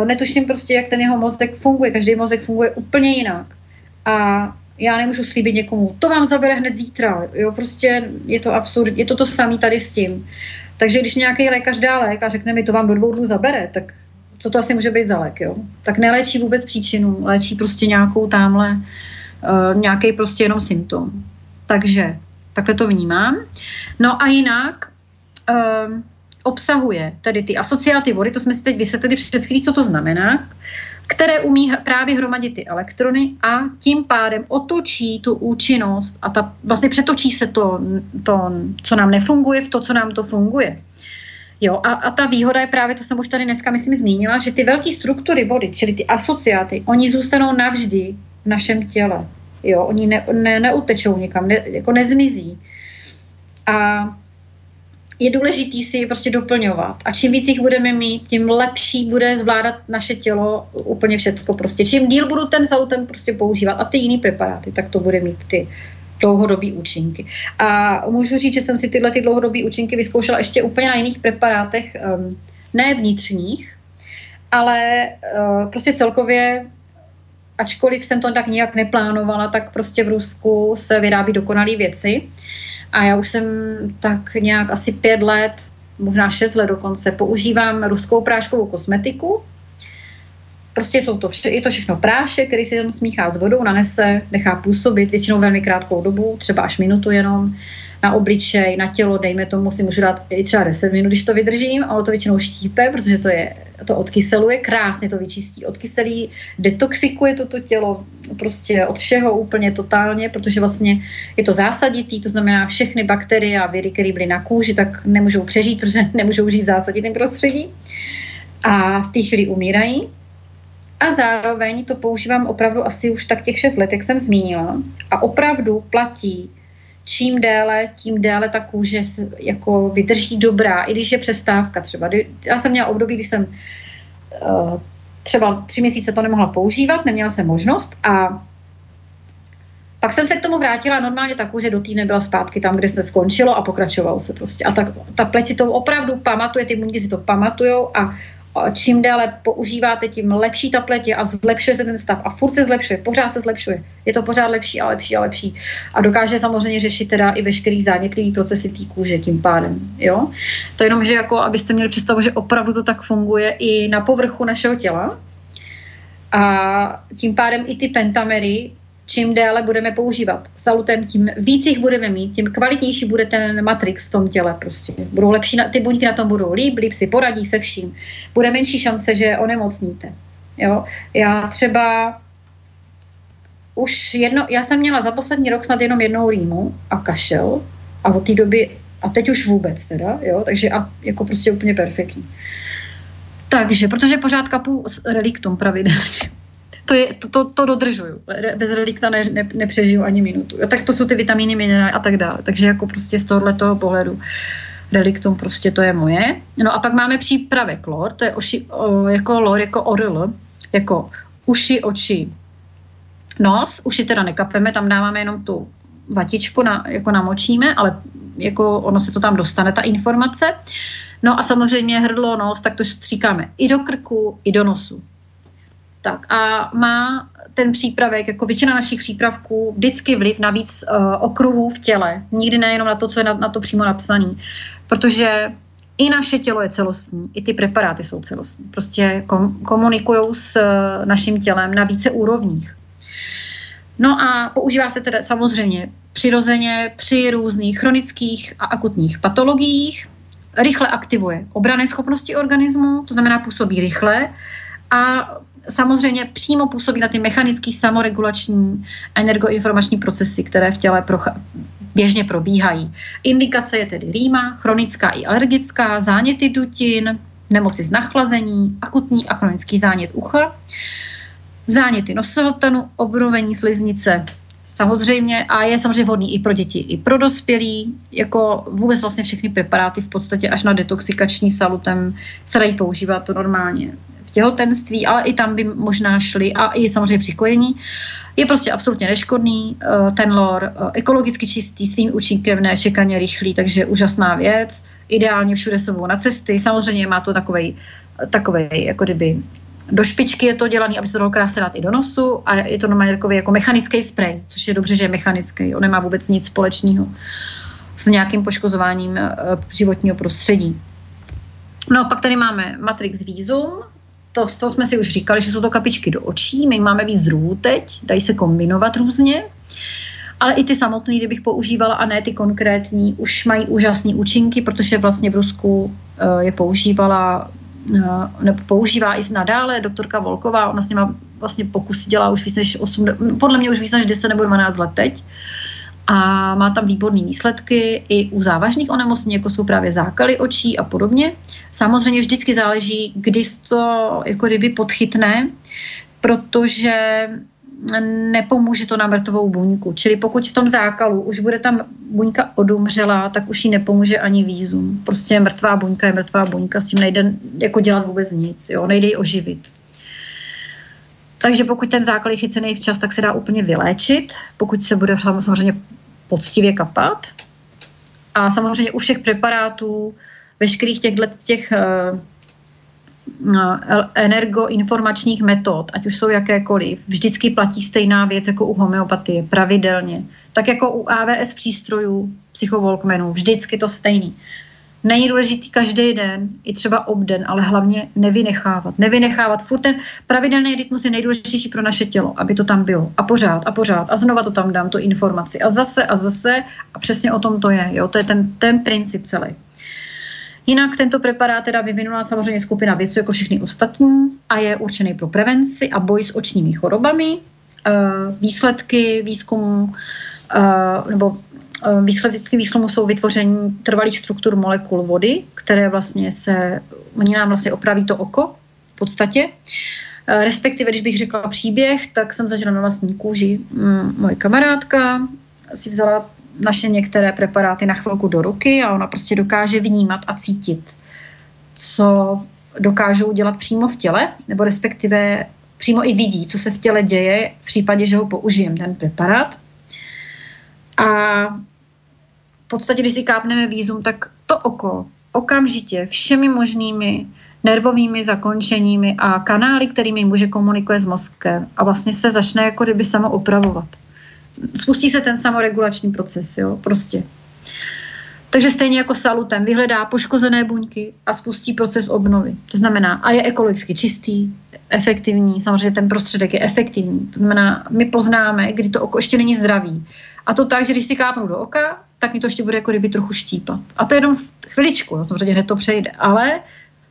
netuším prostě, jak ten jeho mozek funguje. Každý mozek funguje úplně jinak. A já nemůžu slíbit někomu, to vám zabere hned zítra. Jo, prostě je to absurd, je to to samý tady s tím. Takže když nějaký lékař dá lék a řekne mi, to vám do 2 dnů zabere, tak co to asi může být za lék, jo? Tak neléčí vůbec příčinu, léčí prostě nějakou tamhle, nějaký prostě jenom symptom. Takže takhle to vnímám. No a jinak obsahuje tedy ty asociátivory, to jsme si teď vysvětlili před chvílí, co to znamená, které umí právě hromadit ty elektrony a tím pádem otočí tu účinnost a ta, vlastně přetočí se to, co nám nefunguje, v to, co nám to funguje. Jo, a ta výhoda je právě, to jsem už tady dneska myslím zmínila, že ty velké struktury vody, čili ty asociáty, oni zůstanou navždy v našem těle. Jo, oni neutečou nikam, jako nezmizí. A je důležitý si je prostě doplňovat. A čím víc jich budeme mít, tím lepší bude zvládat naše tělo úplně všecko prostě. Čím díl budu ten salutem prostě používat a ty jiný preparáty, tak to bude mít ty dlouhodobý účinky. A můžu říct, že jsem si tyhle dlouhodobý účinky vyzkoušela ještě úplně na jiných preparátech, ne vnitřních, ale prostě celkově, ačkoliv jsem to tak nijak neplánovala, tak prostě v Rusku se vyrábí dokonalý věci. A já už jsem tak nějak asi 5 let, možná 6 let dokonce, používám ruskou práškovou kosmetiku. Prostě je to všechno prášek, který se tam smíchá s vodou, nanese, nechá působit většinou velmi krátkou dobu, třeba až minutu jenom, na obličej, na tělo, dejme tomu, si můžu dát i třeba 10 minut, když to vydržím, ale to většinou štípe, protože to odkyseluje, krásně to vyčistí, odkyselí, detoxikuje toto tělo prostě od všeho úplně totálně, protože vlastně je to zásaditý, to znamená všechny bakterie a viry, které byly na kůži, tak nemůžou přežít, protože nemůžou žít v zásaditém prostředí a v té chvíli umírají. A zároveň to používám opravdu asi už tak těch 6 let, jak jsem zmínila. A opravdu platí, čím déle ta kůže jako vydrží dobrá, i když je přestávka třeba. Já jsem měla období, kdy jsem třeba 3 měsíce to nemohla používat, neměla jsem možnost a pak jsem se k tomu vrátila a normálně ta kůže do týdne byla zpátky tam, kde se skončilo a pokračovalo se prostě. A ta pleť si to opravdu pamatuje, ty imunity si to pamatujou a čím déle používáte, tím lepší ta pleť je a zlepšuje se ten stav. A furt se zlepšuje, pořád se zlepšuje. Je to pořád lepší a lepší a lepší. A dokáže samozřejmě řešit teda i veškerý zánětlivý procesy té kůže tím pádem. Jo? To je jenom, že jako, abyste měli představu, že opravdu to tak funguje i na povrchu našeho těla. A tím pádem i ty pentamery, čím déle budeme používat salutem, tím víc jich budeme mít, tím kvalitnější bude ten matrix v tom těle prostě. Budou lepší, ty buňky na tom budou líp si poradí se vším. Bude menší šance, že onemocníte. Jo? Já třeba já jsem měla za poslední rok snad jenom 1 rýmu a kašel a od té doby, a teď už vůbec teda, jo? Takže jako prostě úplně perfektní. Takže, protože pořád kapu s reliktum pravidelně. To dodržuju. Bez relikta nepřežiju ani minutu. Jo, tak to jsou ty vitamíny, minerály a tak dále. Takže jako prostě z tohoto pohledu reliktum prostě to je moje. No a pak máme přípravek lor. To je jako lor, jako orl. Jako uši, oči, nos. Uši teda nekapeme, tam dáváme jenom tu vatičku, jako namočíme, ale jako ono se to tam dostane, ta informace. No a samozřejmě hrdlo, nos, tak to stříkáme i do krku, i do nosu. Tak a má ten přípravek, jako většina našich přípravků, vždycky vliv na víc okruhů v těle. Nikdy nejenom na to, co je na to přímo napsaný. Protože i naše tělo je celostní, i ty preparáty jsou celostní. Prostě komunikujou s naším tělem na více úrovních. No a používá se teda samozřejmě přirozeně při různých chronických a akutních patologiích. Rychle aktivuje obranné schopnosti organismu, to znamená působí rychle a samozřejmě přímo působí na ty mechanické samoregulační energoinformační procesy, které v těle běžně probíhají. Indikace je tedy rýma, chronická i alergická, záněty dutin, nemoci z nachlazení, akutní a chronický zánět ucha, záněty nosohltanu, obnovení sliznice. Samozřejmě a je samozřejmě vhodný i pro děti, i pro dospělí, jako vůbec vlastně všechny preparáty v podstatě až na detoxikační salutem se dají používat to normálně. Těhotenství, ale i tam by možná šli a i samozřejmě při kojení. Je prostě absolutně neškodný, ten lor, ekologicky čistý, svým účinkem nečekaně rychlý, takže úžasná věc, ideálně všude sebou na cesty, samozřejmě má to takovej jako kdyby Do špičky je to dělaný, aby se to dalo krásně dát i do nosu a je to normálně takový jako mechanický sprej, což je dobře, že je mechanický. On nemá vůbec nic společného s nějakým poškozováním životního prostředí. No pak tady máme Matrix Vízum, to z toho jsme si už říkali, že jsou to kapičky do očí, my máme víc druhů teď, dají se kombinovat různě, ale i ty samotné, kdybych používala a ne ty konkrétní, už mají úžasné účinky, protože vlastně v Rusku je používala, nebo používá i nadále doktorka Volková, ona s nima vlastně pokusy dělá už víc než 8, podle mě už víc než 10 nebo 12 let teď. A má tam výborné výsledky i u závažných onemocnění, jako jsou právě zákaly očí a podobně. Samozřejmě vždycky záleží, kdy to jako kdyby podchytne, protože nepomůže to na mrtvou buňku. Čili pokud v tom zákalu už bude tam buňka odumřela, tak už jí nepomůže ani vízum. Prostě mrtvá buňka je mrtvá buňka, s tím nejde jako dělat vůbec nic, jo? Nejde ji oživit. Takže pokud ten zákal je chycený včas, tak se dá úplně vyléčit, pokud se bude samozřejmě poctivě kapat. A samozřejmě u všech preparátů, veškerých těch energoinformačních metod, ať už jsou jakékoliv, vždycky platí stejná věc jako u homeopatie, pravidelně. Tak jako u AVS přístrojů, psychovolkmenů, vždycky to stejný. Není důležitý každý den, i třeba obden, ale hlavně nevynechávat. Nevynechávat. Furt ten pravidelný rytmus je nejdůležitější pro naše tělo, aby to tam bylo. A pořád, a pořád. A znova to tam dám, tu informaci. A zase, a přesně o tom to je. Jo? To je ten princip celý. Jinak tento preparát teda vyvinula samozřejmě skupina vědců jako všechny ostatní a je určený pro prevenci a boj s očními chorobami. Výsledky výzkumu nebo výsledky výzkumu jsou vytvoření trvalých struktur molekul vody, které vlastně oni nám vlastně opraví to oko v podstatě. Respektive, když bych řekla příběh, tak jsem zažila na vlastní kůži. Moje kamarádka si vzala naše některé preparáty na chvilku do ruky a ona prostě dokáže vnímat a cítit, co dokážou dělat přímo v těle, nebo respektive přímo i vidí, co se v těle děje v případě, že ho použijem ten preparát. A v podstatě, když si kápneme vízum, tak to oko okamžitě všemi možnými nervovými zakončeními a kanály, kterými může komunikuje s mozkem a vlastně se začne jako kdyby samoopravovat. Spustí se ten samoregulační proces, jo, prostě. Takže stejně jako salutem vyhledá poškozené buňky a spustí proces obnovy. To znamená, a je ekologicky čistý, efektivní, samozřejmě ten prostředek je efektivní. To znamená, my poznáme, kdy to oko ještě není zdravý. A to tak, že když si kápnu do oka, tak mi to ještě bude jako kdyby trochu štípat. A to jenom chviličku, no, samozřejmě hned to přejde. Ale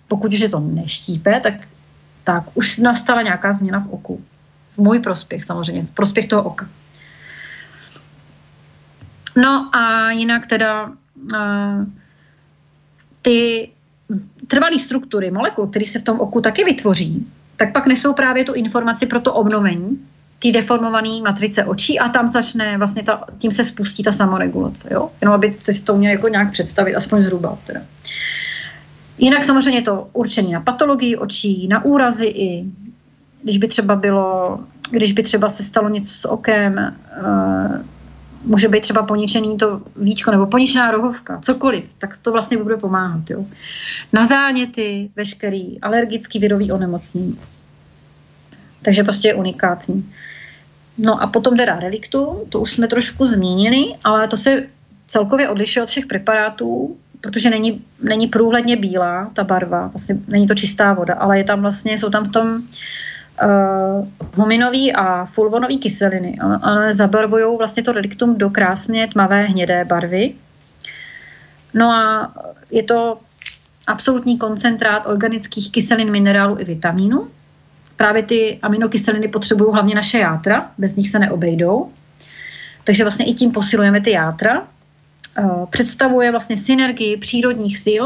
pokud už je to neštípe, tak už nastala nějaká změna v oku. V můj prospěch samozřejmě, v prospěch toho oka. No a jinak teda ty trvalé struktury molekul, které se v tom oku taky vytvoří, tak pak nesou právě tu informaci pro to obnovení té deformované matrice očí a tam začne vlastně tím se spustí ta samoregulace. Jo? Jenom abyste si to měli jako nějak představit, aspoň zhruba. Teda. Jinak samozřejmě je to určené na patologii očí, na úrazy i, když by třeba se stalo něco s okem, může být třeba poničený to víčko nebo poničená rohovka, cokoliv, tak to vlastně bude pomáhat. Jo. Na záněty veškerý alergický virový onemocnění. Takže prostě je unikátní. No a potom teda reliktum, to už jsme trošku zmínili, ale to se celkově odlišuje od všech preparátů, protože není průhledně bílá ta barva, vlastně není to čistá voda, ale je tam vlastně, jsou tam v tom huminové a fulvonové kyseliny, ale zabarvují vlastně to reliktum do krásně tmavé hnědé barvy. No a je to absolutní koncentrát organických kyselin, minerálů i vitamínů. Právě ty aminokyseliny potřebují hlavně naše játra, bez nich se neobejdou. Takže vlastně i tím posilujeme ty játra. Představuje vlastně synergii přírodních sil,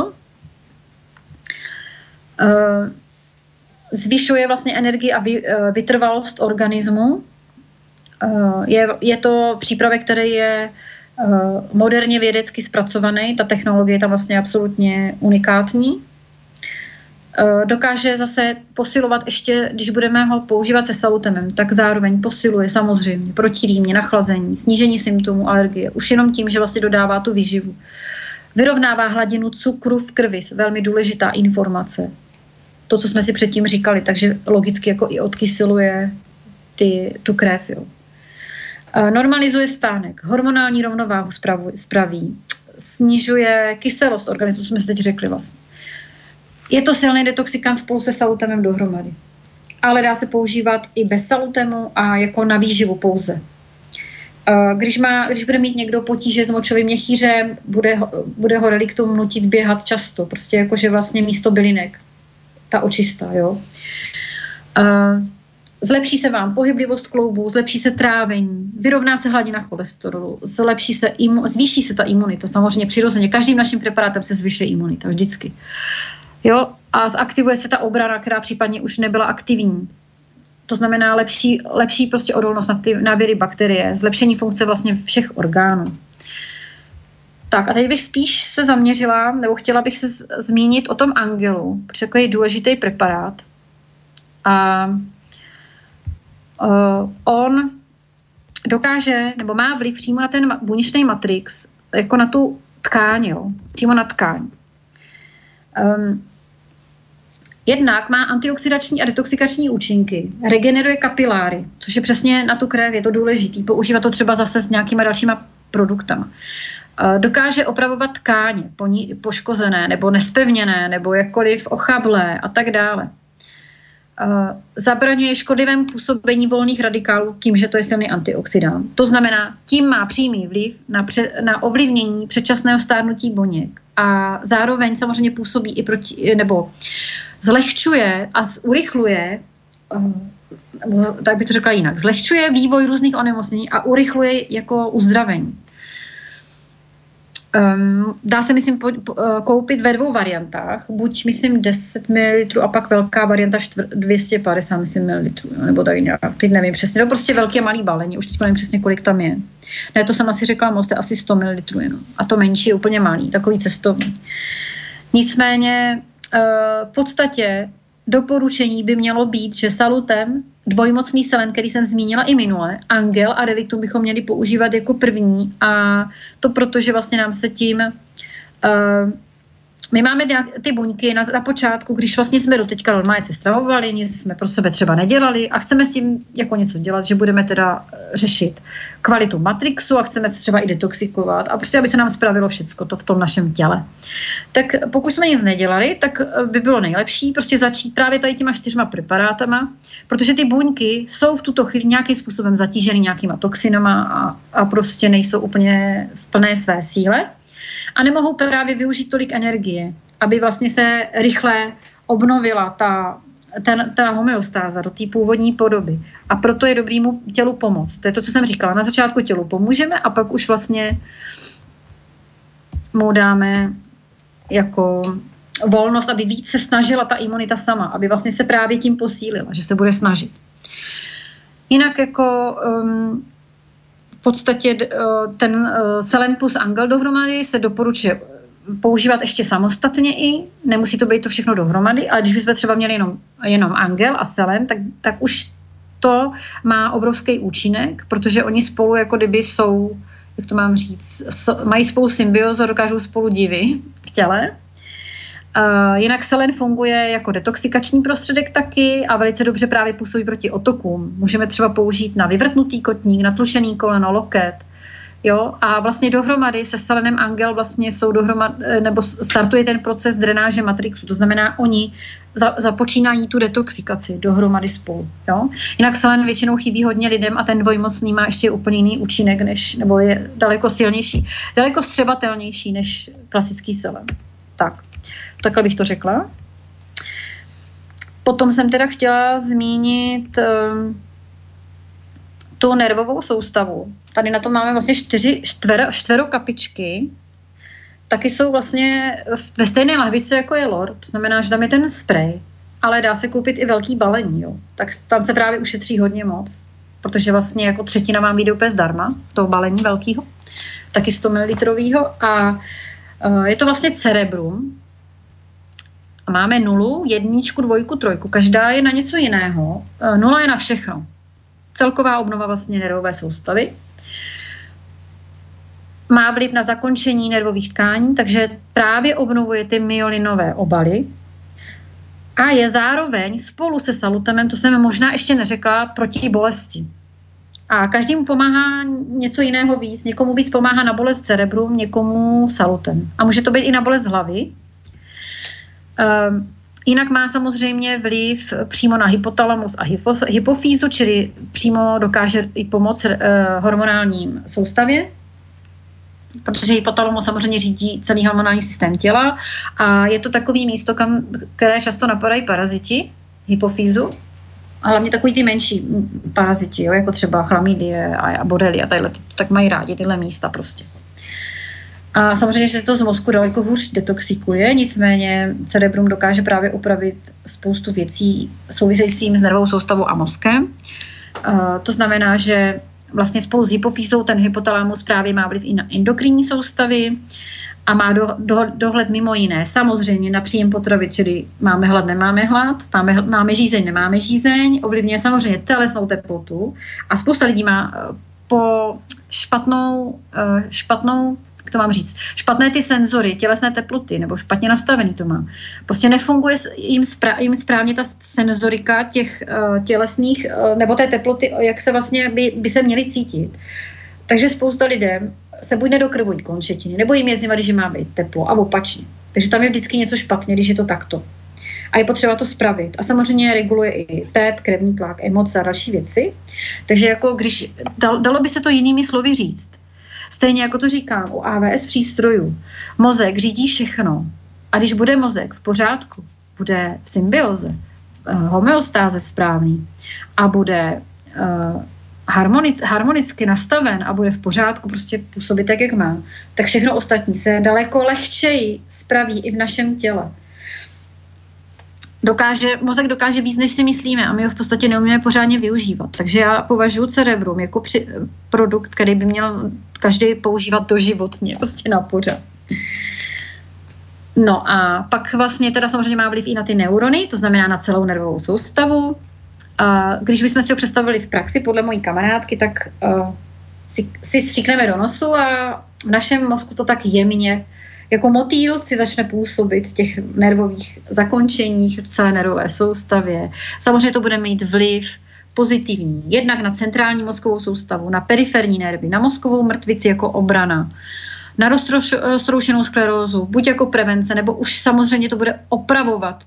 zvyšuje vlastně energii a vytrvalost organismu. Je to přípravek, který je moderně vědecky zpracovaný. Ta technologie je tam vlastně absolutně unikátní. Dokáže zase posilovat ještě, když budeme ho používat se salutemem, tak zároveň posiluje samozřejmě protirýmě, nachlazení, snížení symptomů alergie. Už jenom tím, že vlastně dodává tu výživu. Vyrovnává hladinu cukru v krvi. Velmi důležitá informace. to, co jsme si předtím říkali, takže logicky jako i odkysiluje tu krev. Jo. Normalizuje spánek, hormonální rovnováhu spraví, snižuje kyselost organismu, jsme si teď řekli vlastně. Je to silný detoxikant spolu se salutemem dohromady, ale dá se používat i bez salutemu a jako na výživu pouze. Když bude mít někdo potíže s močovým měchýřem, bude ho reliktum nutit běhat často, prostě jakože vlastně místo bylinek, ta očista, jo. Zlepší se vám pohyblivost kloubů, zlepší se trávení, vyrovná se hladina cholesterolu, zvýší se ta imunita, samozřejmě přirozeně, každým naším preparátem se zvyšuje imunita, vždycky. Jo, a zaktivuje se ta obrana, která případně už nebyla aktivní. To znamená lepší prostě odolnost na návěry bakterie, zlepšení funkce vlastně všech orgánů. Tak a teď bych spíš se zaměřila, nebo chtěla bych se zmínit o tom angelu, protože to je důležitý preparát. A on dokáže, nebo má vliv přímo na ten buněčný matrix, jako na tu tkáň, jo, přímo na tkáň. Jednak má antioxidační a detoxikační účinky, regeneruje kapiláry, což je přesně na tu krev, je to důležitý, používá to třeba zase s nějakýma dalšíma produktama. Dokáže opravovat tkáně poškozené nebo nespevněné nebo jakkoliv ochablé a tak dále. Zabraňuje škodlivém působení volných radikálů tím, že to je silný antioxidant. To znamená, tím má přímý vliv na ovlivnění předčasného stárnutí buněk a zároveň samozřejmě působí i proti, nebo zlehčuje a urychluje, tak bych to řekla jinak, zlehčuje vývoj různých onemocnění a urychluje jako uzdravení. Dá se, myslím, koupit ve 2 variantách, buď, myslím, 10 ml a pak velká varianta 250 myslím, ml, nebo tak nějak, teď nevím přesně, no prostě velký a malý balení, už teď nevím přesně, kolik tam je. Ne, to jsem asi řekla moc, to je asi 100 ml jenom, a to menší je úplně malý, takový cestovní. Nicméně v podstatě doporučení by mělo být, že salutem, dvojmocný selen, který jsem zmínila i minule, angel a reliktum bychom měli používat jako první, a to proto, že vlastně nám se tím... my máme ty buňky na počátku, když vlastně jsme doteďka normálně se stravovali, nic jsme pro sebe třeba nedělali a chceme s tím jako něco dělat, že budeme teda řešit kvalitu matrixu a chceme se třeba i detoxikovat a prostě, aby se nám spravilo všecko to v tom našem těle. Tak pokud jsme nic nedělali, tak by bylo nejlepší prostě začít právě tady těma 4 preparátama, protože ty buňky jsou v tuto chvíli nějakým způsobem zatíženy nějakýma toxinama a prostě nejsou úplně v plné své síle. A nemohou právě využít tolik energie, aby vlastně se rychle obnovila ta homeostáza do té původní podoby. A proto je dobrý mu tělu pomoct. To je to, co jsem říkala. Na začátku tělu pomůžeme a pak už vlastně mu dáme jako volnost, aby víc se snažila ta imunita sama, aby vlastně se právě tím posílila, že se bude snažit. Jinak jako... v podstatě ten selen plus angel dohromady se doporučuje používat ještě samostatně i, nemusí to být to všechno dohromady, ale když bychom třeba měli jenom angel a selen, tak už to má obrovský účinek, protože oni spolu jako kdyby jsou, jak to mám říct, mají spolu symbiózu, dokážou spolu divy v těle. Jinak selen funguje jako detoxikační prostředek taky a velice dobře právě působí proti otokům. Můžeme třeba použít na vyvrtnutý kotník, natlučený koleno, loket. Jo? A vlastně dohromady se selenem angel vlastně jsou nebo startuje ten proces drenáže matrixu. To znamená, oni započínají tu detoxikaci dohromady spolu. Jo? Jinak selen většinou chybí hodně lidem a ten dvojmocný má ještě úplně jiný účinek, nebo je daleko silnější, daleko střebatelnější než klasický selen. Tak. Takhle bych to řekla. Potom jsem teda chtěla zmínit tu nervovou soustavu. Tady na to máme vlastně 4 kapičky. Taky jsou vlastně ve stejné lahvici, jako je LOR. To znamená, že tam je ten sprej. Ale dá se koupit i velký balení. Jo. Tak tam se právě ušetří hodně moc. Protože vlastně jako 1/3 vám vyjde úplně zdarma. Toho balení velkého. Taky 100 ml. A je to vlastně cerebrum. A máme 0, 1, 2, 3. Každá je na něco jiného. 0 je na všechno. Celková obnova vlastně nervové soustavy. Má vliv na zakončení nervových tkání, takže právě obnovuje ty myelinové obaly. a je zároveň spolu se salutemem, to jsem možná ještě neřekla, proti bolesti. A každý mu pomáhá něco jiného víc. Někomu víc pomáhá na bolest cerebrum, někomu salutem. A může to být i na bolest hlavy. Jinak má samozřejmě vliv přímo na hypotalamus a hypofýzu, čili přímo dokáže i pomoct hormonálním soustavě, protože hypotalamus samozřejmě řídí celý hormonální systém těla a je to takové místo, které často napadají paraziti, hypofýzu, a hlavně takový ty menší paraziti, jo, jako třeba chlamydie a borely a tadyhle, tak mají rádi tyhle místa prostě. A samozřejmě, že se to z mozku daleko hůř detoxikuje, nicméně cerebrum dokáže právě upravit spoustu věcí souvisejícím s nervovou soustavou a mozkem. To znamená, že vlastně spolu s hypofýzou ten hypotalamus právě má vliv i na endokrinní soustavy a má dohled mimo jiné. Samozřejmě na příjem potravy, čili máme hlad, nemáme hlad, máme žízeň, nemáme žízeň, ovlivňuje samozřejmě tělesnou teplotu a spousta lidí má po špatné ty senzory, tělesné teploty, nebo špatně nastavený to má. Prostě nefunguje jim správně ta senzorika těch tělesných, nebo té teploty, jak se vlastně by se měly cítit. Takže spousta lidem se buď nedokrvují končetiny, nebo jim je zima, když má být teplo, a opačně. Takže tam je vždycky něco špatně, když je to takto. A je potřeba to spravit. A samozřejmě reguluje i tep, krevní tlak, emoce a další věci. Takže jako když, dalo by se to jinými slovy říct. Stejně jako to říkám u AVS přístrojů. Mozek řídí všechno. A když bude mozek v pořádku, bude v symbioze, homeostáze správný a bude harmonicky nastaven a bude v pořádku prostě působit tak, jak má, tak všechno ostatní se daleko lehčeji spraví i v našem těle. Mozek dokáže víc, než si myslíme, a my ho v podstatě neumíme pořádně využívat. Takže já považuji cerebrum jako produkt, který by měl každý používat doživotně, prostě na pořád. No a pak vlastně teda samozřejmě má vliv i na ty neurony, to znamená na celou nervovou soustavu. A když bychom si ho představili v praxi podle mojí kamarádky, tak si stříkneme do nosu a v našem mozku to tak jemně jako motýl si začne působit v těch nervových zakončeních, v celé nervové soustavě. Samozřejmě to bude mít vliv pozitivní, jednak na centrální mozkovou soustavu, na periferní nervy, na mozkovou mrtvici jako obrana, na roztroušenou sklerózu, buď jako prevence, nebo už samozřejmě to bude opravovat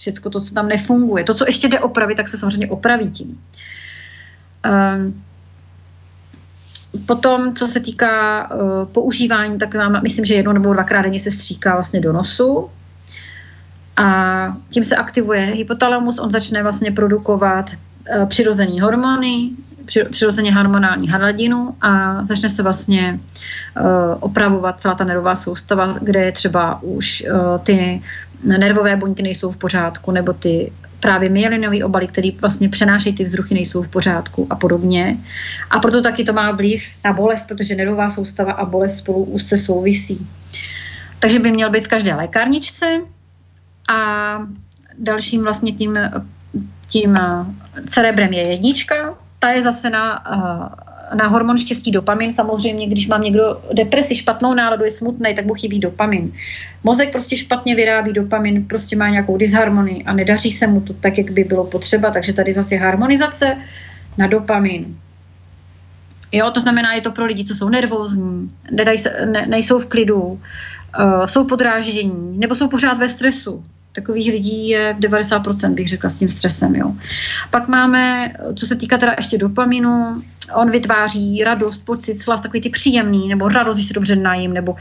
všecko to, co tam nefunguje. To, co ještě jde opravit, tak se samozřejmě opraví tím. Potom, co se týká používání, tak mám, myslím, že jednou nebo dvakrát denně se stříká vlastně do nosu a tím se aktivuje hypotalamus, on začne vlastně produkovat přirozené hormony, přirozeně hormonální hladinu a začne se vlastně opravovat celá ta nervová soustava, kde je třeba už ty nervové buňky nejsou v pořádku, nebo ty právě myelinový obaly, který vlastně přenášejí ty vzruchy, nejsou v pořádku a podobně. A proto taky to má vliv na bolest, protože nervová soustava a bolest spolu úzce souvisí. Takže by měl být v každé lékárničce a dalším vlastně tím cerebrem je jednička. Ta je zase na hormon štěstí dopamin. Samozřejmě, když mám někdo depresi, špatnou náladu, je smutnej, tak mu chybí dopamin. Mozek prostě špatně vyrábí dopamin, prostě má nějakou disharmonii a nedaří se mu to tak, jak by bylo potřeba, takže tady zase harmonizace na dopamin. Jo, to znamená, je to pro lidi, co jsou nervózní, nejsou v klidu, jsou podráždění, nebo jsou pořád ve stresu. Takových lidí je 90%, bych řekla, s tím stresem, jo. Pak máme, co se týká teda ještě dopaminu, on vytváří radost, pocit, slas, takový ty příjemný, nebo radost, že se dobře najím, nebo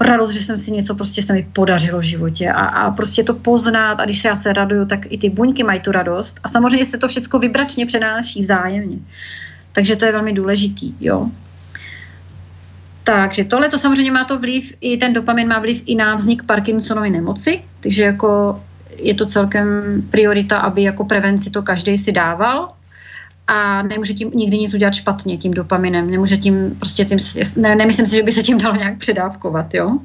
radost, že jsem si něco prostě se mi podařilo v životě a prostě to poznat, a když já se raduju, tak i ty buňky mají tu radost a samozřejmě se to všechno vibračně přenáší vzájemně. Takže to je velmi důležitý, jo. Takže tohle to samozřejmě má to vliv, i ten dopamin má vliv i na vznik Parkinsonovy nemoci, takže jako je to celkem priorita, aby jako prevenci to každý si dával a nemůže tím nikdy nic udělat špatně tím dopaminem, nemůže tím prostě nemyslím si, že by se tím dalo nějak předávkovat, jo.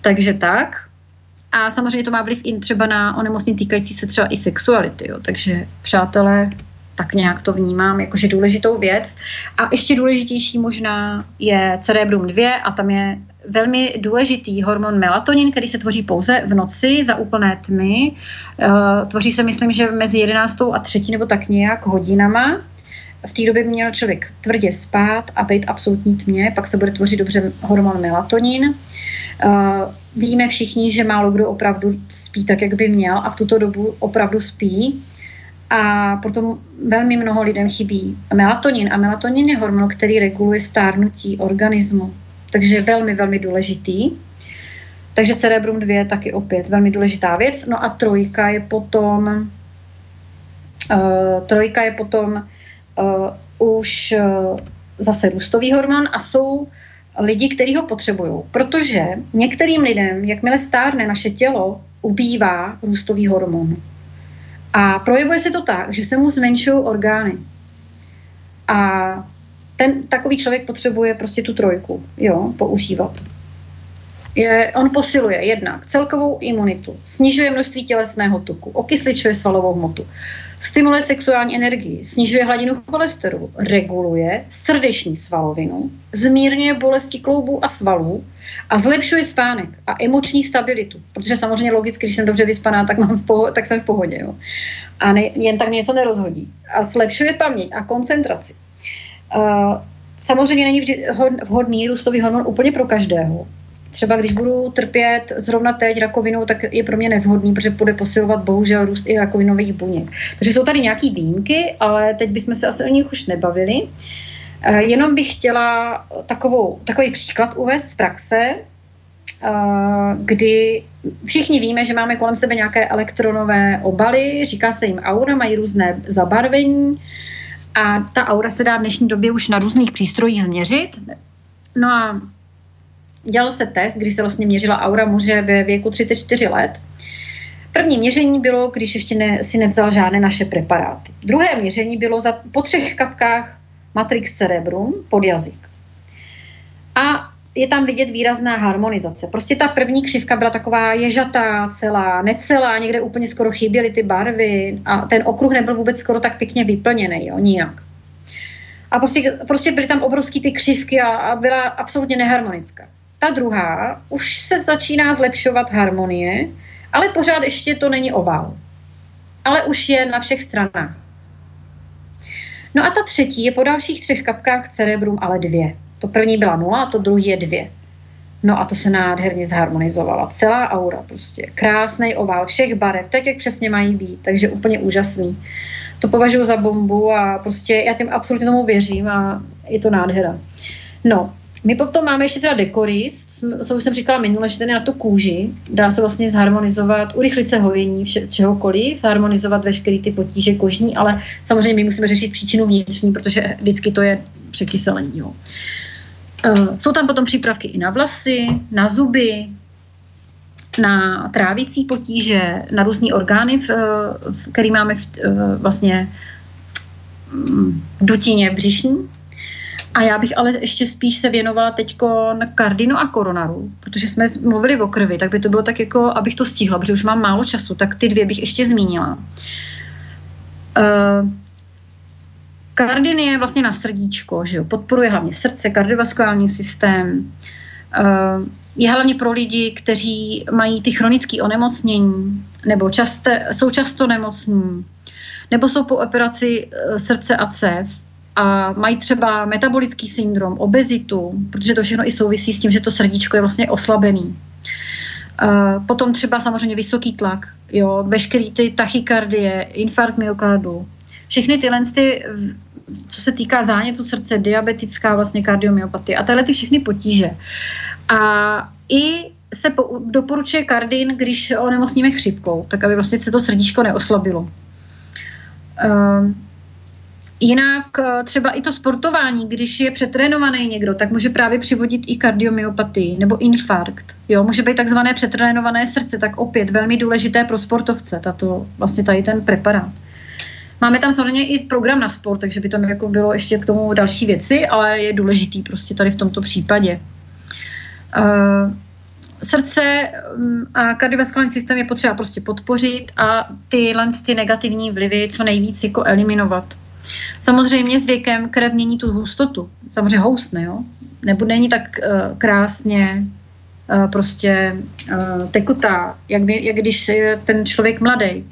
Takže tak. A samozřejmě to má vliv i třeba na onemocnění týkající se třeba i sexuality, jo. Takže přátelé, tak nějak to vnímám, jakože důležitou věc. A ještě důležitější možná je cerebrum 2 a tam je velmi důležitý hormon melatonin, který se tvoří pouze v noci za úplné tmy. Tvoří se, myslím, že mezi 11. a 3. nebo tak nějak hodinama. V té době měl člověk tvrdě spát a být absolutní tmě, pak se bude tvořit dobře hormon melatonin. Víme všichni, že málo kdo opravdu spí tak, jak by měl, a v tuto dobu opravdu spí. A proto velmi mnoho lidem chybí melatonin. A melatonin je hormon, který reguluje stárnutí organismu. Takže je velmi, velmi důležitý. Takže cerebrum 2 je taky opět velmi důležitá věc. No a trojka je potom už zase růstový hormon a jsou lidi, kteří ho potřebují. Protože některým lidem, jakmile stárne naše tělo, ubývá růstový hormon. A projevuje se to tak, že se mu zmenšují orgány. A takový člověk potřebuje prostě tu trojku, jo, používat. On posiluje jednak celkovou imunitu, snižuje množství tělesného tuku, okysličuje svalovou hmotu, stimuluje sexuální energii, snižuje hladinu cholesterolu, reguluje srdeční svalovinu, zmírňuje bolesti kloubů a svalů a zlepšuje spánek a emoční stabilitu. Protože samozřejmě logicky, když jsem dobře vyspaná, tak jsem v pohodě. Jo? A jen tak mě něco nerozhodí. A zlepšuje paměť a koncentraci. Samozřejmě není vždy vhodný růstový hormon úplně pro každého. Třeba když budu trpět zrovna teď rakovinou, tak je pro mě nevhodný, protože bude posilovat bohužel růst i rakovinových buněk. Takže jsou tady nějaký výjimky, ale teď bychom se asi o nich už nebavili. Jenom bych chtěla takový příklad uvést z praxe, kdy všichni víme, že máme kolem sebe nějaké elektronové obaly, říká se jim aura, mají různé zabarvení a ta aura se dá v dnešní době už na různých přístrojích změřit. No a dělal se test, kdy se vlastně měřila aura muže ve věku 34 let. První měření bylo, když ještě si nevzal žádné naše preparáty. Druhé měření bylo po 3 kapkách Matrix Cerebrum pod jazyk. A je tam vidět výrazná harmonizace. Prostě ta první křivka byla taková ježatá, celá, necelá, někde úplně skoro chyběly ty barvy a ten okruh nebyl vůbec skoro tak pěkně vyplněný, jo, nijak. A prostě byly tam obrovský ty křivky a byla absolutně neharmonická. Ta druhá už se začíná zlepšovat harmonie, ale pořád ještě to není ovál. Ale už je na všech stranách. No a ta třetí je po dalších 3 kapkách cerebrum, ale 2. To první byla 0 a to druhý je 2. No a to se nádherně zharmonizovala. Celá aura prostě. Krásný ovál všech barev, tak jak přesně mají být. Takže úplně úžasný. To považuji za bombu a prostě já těm absolutně tomu věřím a je to nádhera. No, my potom máme ještě teda dekoris, co už jsem říkala minule, že ten je na to kůži. Dá se vlastně zharmonizovat, urychlit se hojení čehokoliv, harmonizovat veškeré ty potíže kožní, ale samozřejmě my musíme řešit příčinu vnitřní, protože vždycky to je překyselení. Jo. Jsou tam potom přípravky i na vlasy, na zuby, na trávicí potíže, na různé orgány, které máme vlastně v dutině břišní. A já bych ale ještě spíš se věnovala teďko na kardinu a koronaru, protože jsme mluvili o krvi, tak by to bylo tak jako, abych to stihla, protože už mám málo času, tak ty 2 bych ještě zmínila. Kardin je vlastně na srdíčko, že jo? Podporuje hlavně srdce, kardiovaskulární systém. Je hlavně pro lidi, kteří mají ty chronické onemocnění, nebo jsou často nemocní, nebo jsou po operaci srdce a cév a mají třeba metabolický syndrom, obezitu, protože to všechno i souvisí s tím, že to srdíčko je vlastně oslabený. Potom třeba samozřejmě vysoký tlak, jo, veškerý ty tachykardie, infarkt myokardu, všechny tyhle ty, co se týká zánětu srdce, diabetická vlastně kardiomyopatie a tyhle ty všechny potíže. A i se doporučuje kardin, když onemocníme chřipkou, tak aby vlastně se to srdíčko neoslabilo. Jinak třeba i to sportování, když je přetrénovaný někdo, tak může právě přivodit i kardiomyopatii nebo infarkt. Jo, může být takzvané přetrénované srdce, tak opět velmi důležité pro sportovce, vlastně tady ten preparát. Máme tam samozřejmě i program na sport, takže by tam jako bylo ještě k tomu další věci, ale je důležitý prostě tady v tomto případě. Srdce a kardiovaskulární systém je potřeba prostě podpořit a tyhle negativní vlivy co nejvíc jako eliminovat. Samozřejmě s věkem krev mění tu hustotu. Samozřejmě houstne, jo. Nebo není tak krásně prostě tekutá, jak když je ten člověk mladý.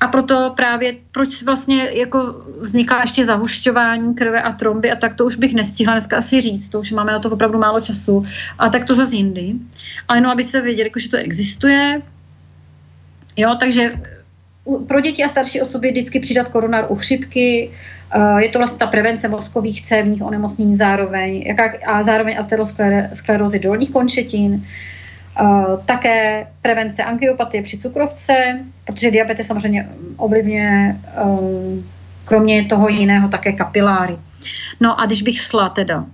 A proto právě, proč vlastně jako vzniká ještě zahušťování krve a tromby a tak, to už bych nestihla dneska asi říct, to už máme na to opravdu málo času, a tak to zase jindy. Ale jenom, aby se věděli, že to existuje, jo, takže pro děti a starší osoby vždycky přidat koronár u chřipky, je to vlastně ta prevence mozkových cévních onemocnění zároveň, a zároveň aterosklerózy dolních končetin, také prevence angiopatie při cukrovce, protože diabetes samozřejmě ovlivňuje kromě toho jiného také kapiláry. No a když bych šla teda,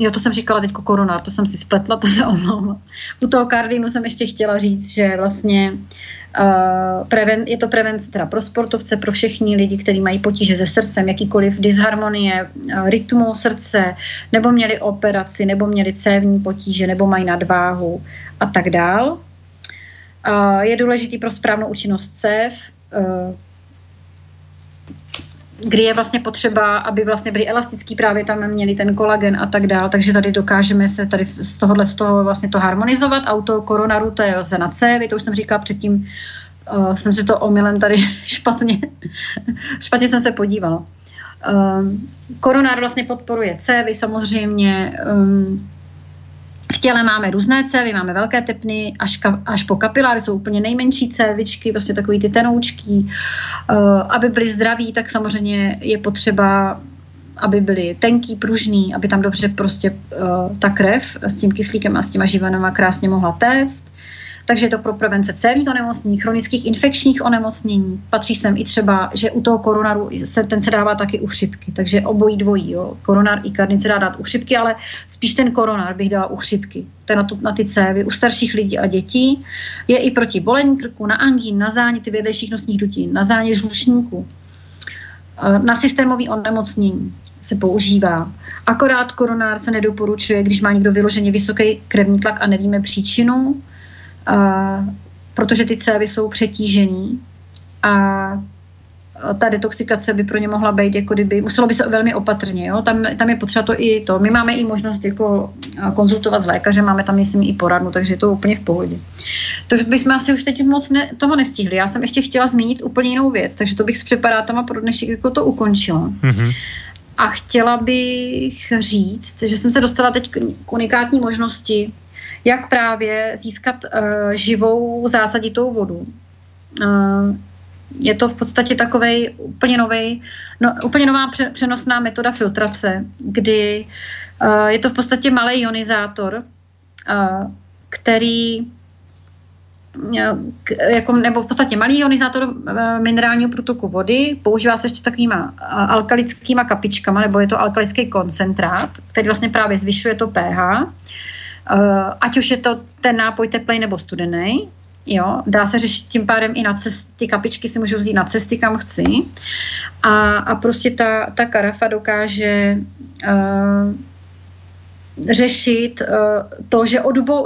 jo, to jsem říkala teďko koronár, to jsem si spletla, to se omlouvám. U toho kardínu jsem ještě chtěla říct, že vlastně je to prevence teda pro sportovce, pro všechny lidi, kteří mají potíže se srdcem, jakýkoliv disharmonie, rytmu srdce, nebo měli operaci, nebo měli cévní potíže, nebo mají nadváhu a tak dál. Je důležitý pro správnou účinnost cév, kdy je vlastně potřeba, aby vlastně byli elastický, právě tam měli ten kolagen a tak dál, takže tady dokážeme se tady z toho vlastně to harmonizovat. A u toho koronaru to je lze na cévy, to už jsem říkala předtím, jsem si to omylem tady špatně jsem se podívala. Koronár vlastně podporuje cévy samozřejmě, v těle máme různé cévy, máme velké tepny, až po kapiláry jsou úplně nejmenší cévičky, vlastně takový ty tenoučky. Aby byli zdraví, tak samozřejmě je potřeba, aby byli tenký, pružný, aby tam dobře prostě ta krev s tím kyslíkem a s těma živinama krásně mohla téct. Takže je to pro prevence cévních onemocnění, chronických infekčních onemocnění. Patří sem i třeba, že u toho koronaru ten se dává taky u chřipky. Takže obojí dvojí, jo. Koronár i kardin se dá dát u chřipky, ale spíš ten koronár bych dala u chřipky. Ten na ty cévy u starších lidí a dětí. Je i proti bolení krku, na angín, na záněty vedlejších nosních dutin, na zánět žlučníku, na systémové onemocnění se používá. Akorát koronár se nedoporučuje, když má někdo vyloženě vysoký krevní tlak a nevíme příčinu. Protože ty cévy jsou přetížený a ta detoxikace by pro ně mohla být, jako kdyby, muselo by se velmi opatrně, jo? Tam je potřeba to i to. My máme i možnost jako konzultovat s lékařem, máme tam myslím i poradnu, takže je to úplně v pohodě. To bychom asi už teď moc toho nestihli. Já jsem ještě chtěla zmínit úplně jinou věc, takže to bych s preparátama pro dnešek jako to ukončila. Mm-hmm. A chtěla bych říct, že jsem se dostala teď k unikátní možnosti, jak právě získat živou zásaditou vodu. Je to v podstatě takovej úplně nová přenosná metoda filtrace, kdy je to v podstatě malý ionizátor, který nebo v podstatě malý ionizátor minerálního průtoku vody, používá se ještě takovýma alkalickýma kapičkama, nebo je to alkalický koncentrát, který vlastně právě zvyšuje to pH. Ať už je to ten nápoj teplej nebo studený, jo, dá se řešit tím pádem i na cesty, kapičky si můžu vzít na cesty, kam chci. A prostě ta karafa dokáže řešit to, že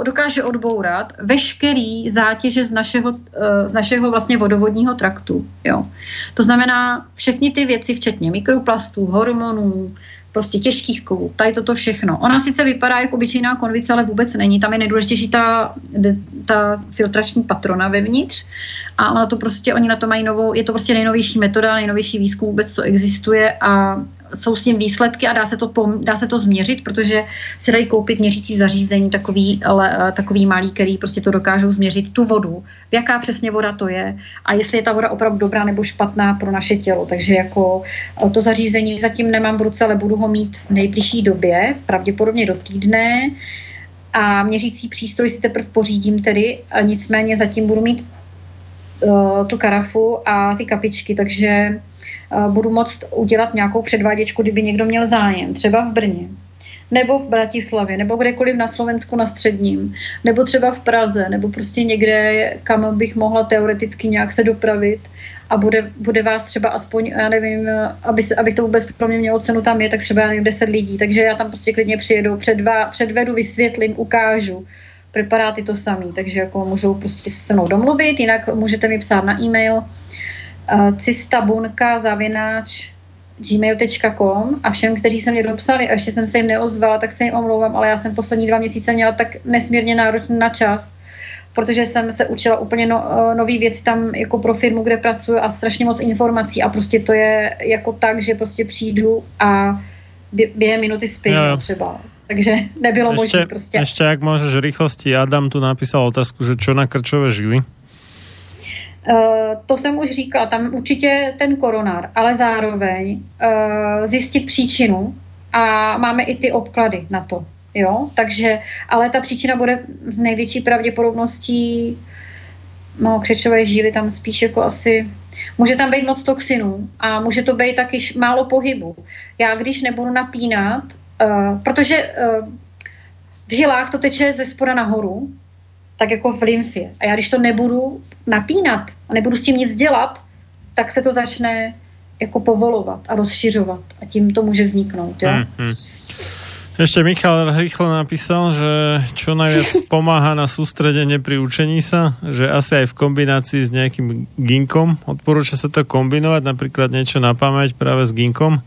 dokáže odbourat veškerý zátěže z našeho vlastně vodovodního traktu. Jo. To znamená všechny ty věci, včetně mikroplastů, hormonů, prostě těžkých kovů, tady toto všechno. Ona sice vypadá jako obyčejná konvice, ale vůbec není. Tam je nejdůležitější ta filtrační patrona vevnitř a ona to prostě, oni na to mají novou, je to prostě nejnovější metoda, nejnovější výzkum vůbec, co existuje a jsou s tím výsledky a dá se to změřit, protože se dají koupit měřící zařízení takový malý, který prostě to dokážou změřit, tu vodu, jaká přesně voda to je a jestli je ta voda opravdu dobrá nebo špatná pro naše tělo. Takže jako to zařízení zatím nemám v ruce, ale budu ho mít v nejbližší době, pravděpodobně do týdne a měřící přístroj si teprve pořídím tedy, a nicméně zatím budu mít tu karafu a ty kapičky, takže budu moct udělat nějakou předváděčku, kdyby někdo měl zájem, třeba v Brně, nebo v Bratislavě, nebo kdekoliv na Slovensku na středním, nebo třeba v Praze, nebo prostě někde, kam bych mohla teoreticky nějak se dopravit a bude vás třeba aspoň, já nevím, aby to vůbec pro mě mělo cenu tam je, tak třeba já nevím 10 lidí, takže já tam prostě klidně přijedu, předvedu, vysvětlím, ukážu. Preparáty to samý, takže jako můžou prostě se mnou domluvit, jinak můžete mi psát na e-mail cistabunka@ gmail.com a všem, kteří se mě dopsali a ještě jsem se jim neozvala, tak se jim omlouvám, ale já jsem poslední 2 měsíce měla tak nesmírně náročný na čas, protože jsem se učila úplně nový věc tam jako pro firmu, kde pracuji a strašně moc informací a prostě to je jako tak, že prostě přijdu a během minuty spím třeba. Takže nebylo možné prostě. Ještě jak můžeš v rychlosti, Adam tu napísal otázku, že čo na krčové žily? To jsem už říkala, tam určitě ten koronár, ale zároveň zjistit příčinu a máme i ty obklady na to. Jo? Takže, ale ta příčina bude z největší pravděpodobností křečové žíly tam spíš jako asi... Může tam být moc toxinů a může to být taky málo pohybu. Já když nebudu napínat, protože v žilách to teče ze spoda nahoru, tak jako v lymfě. A já když to nebudu napínat a nebudu s tím nic dělat, tak se to začne jako povolovat a rozšiřovat. A tím to může vzniknout. Jo? Ešte Michal rýchlo napísal, že čo najviac pomáha na sústredenie pri učení sa, že asi aj v kombinácii s nejakým ginkom. Odporúča sa to kombinovať, napríklad niečo na pamäť práve s ginkom?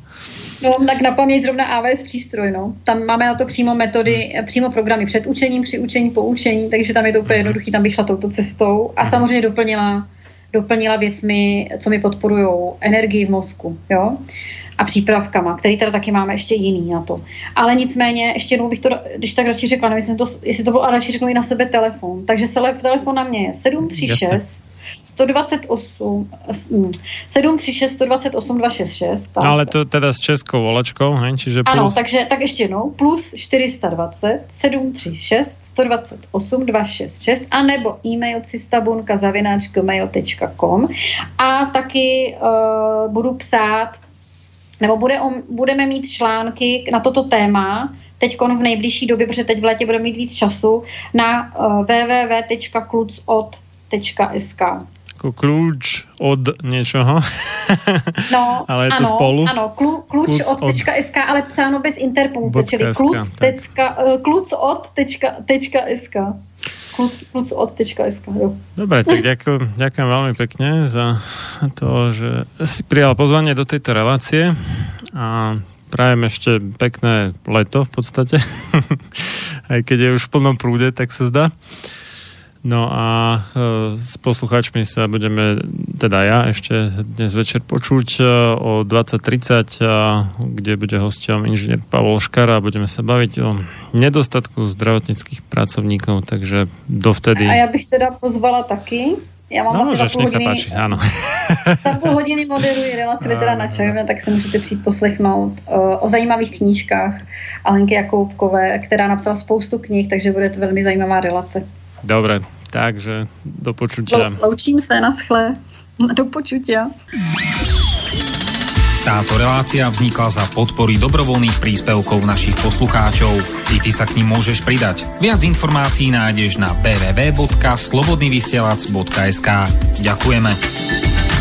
No, tak na paměť zrovna AVS přístroj, no. Tam máme na to přímo metody, přímo programy před učením, při učení, po učení, takže tam je to úplně jednoduchý, tam bych šla touto cestou a samozřejmě doplnila věcmi, co mi podporujou energii v mozku, jo, a přípravkama, který teda taky máme ještě jiný na to. Ale nicméně, ještě jednou bych to, když tak radši řekla, nevím, jestli to bylo, ale radši řeknu i na sebe telefon, takže telefon na mě je 736 736 128 266. Tak. Ale to teda s českou volačkou, hej? Čiže plus... Ano, takže tak ještě jednou, plus 420 736 128 266 anebo e-mail cistabunka@gmail.com a taky budu psát, nebo budeme mít články na toto téma teďkon v nejbližší době, protože teď v létě budeme mít víc času, na www.klucod.sk. Ako kľúč od niečoho. No, ale je to spolu. Áno, kľúč od.sk, ale psáno bez interpunkcie, čili kľúc od.sk. Kľúc od.sk, jo. Dobre, tak ďakujem veľmi pekne za to, že si prijal pozvanie do tejto relácie a prajem ešte pekné leto v podstate. Aj keď je už v plnom prúde, tak sa zdá. No a s poslucháčmi sa budeme, teda ja, ešte dnes večer počuť o 20.30, kde bude hosťom inžinier Pavol Škara a budeme sa baviť o nedostatku zdravotníckych pracovníkov, takže dovtedy... A ja bych teda pozvala taky. Ja mám asi za půl hodiny moderuji relaci Literárna čajovna, tak se můžete přijít poslechnout o zajímavých knížkách Alenky Jakoubkové, která napsala spoustu knih, takže bude to velmi zajímavá relace. Dobre, takže do počutia. Loučím sa, naschle. Do počutia. Táto relácia vznikla za podpory dobrovoľných príspevkov našich poslucháčov. I ty sa k nim môžeš pridať. Viac informácií nájdeš na www.slobodnyvysielac.sk. Ďakujeme.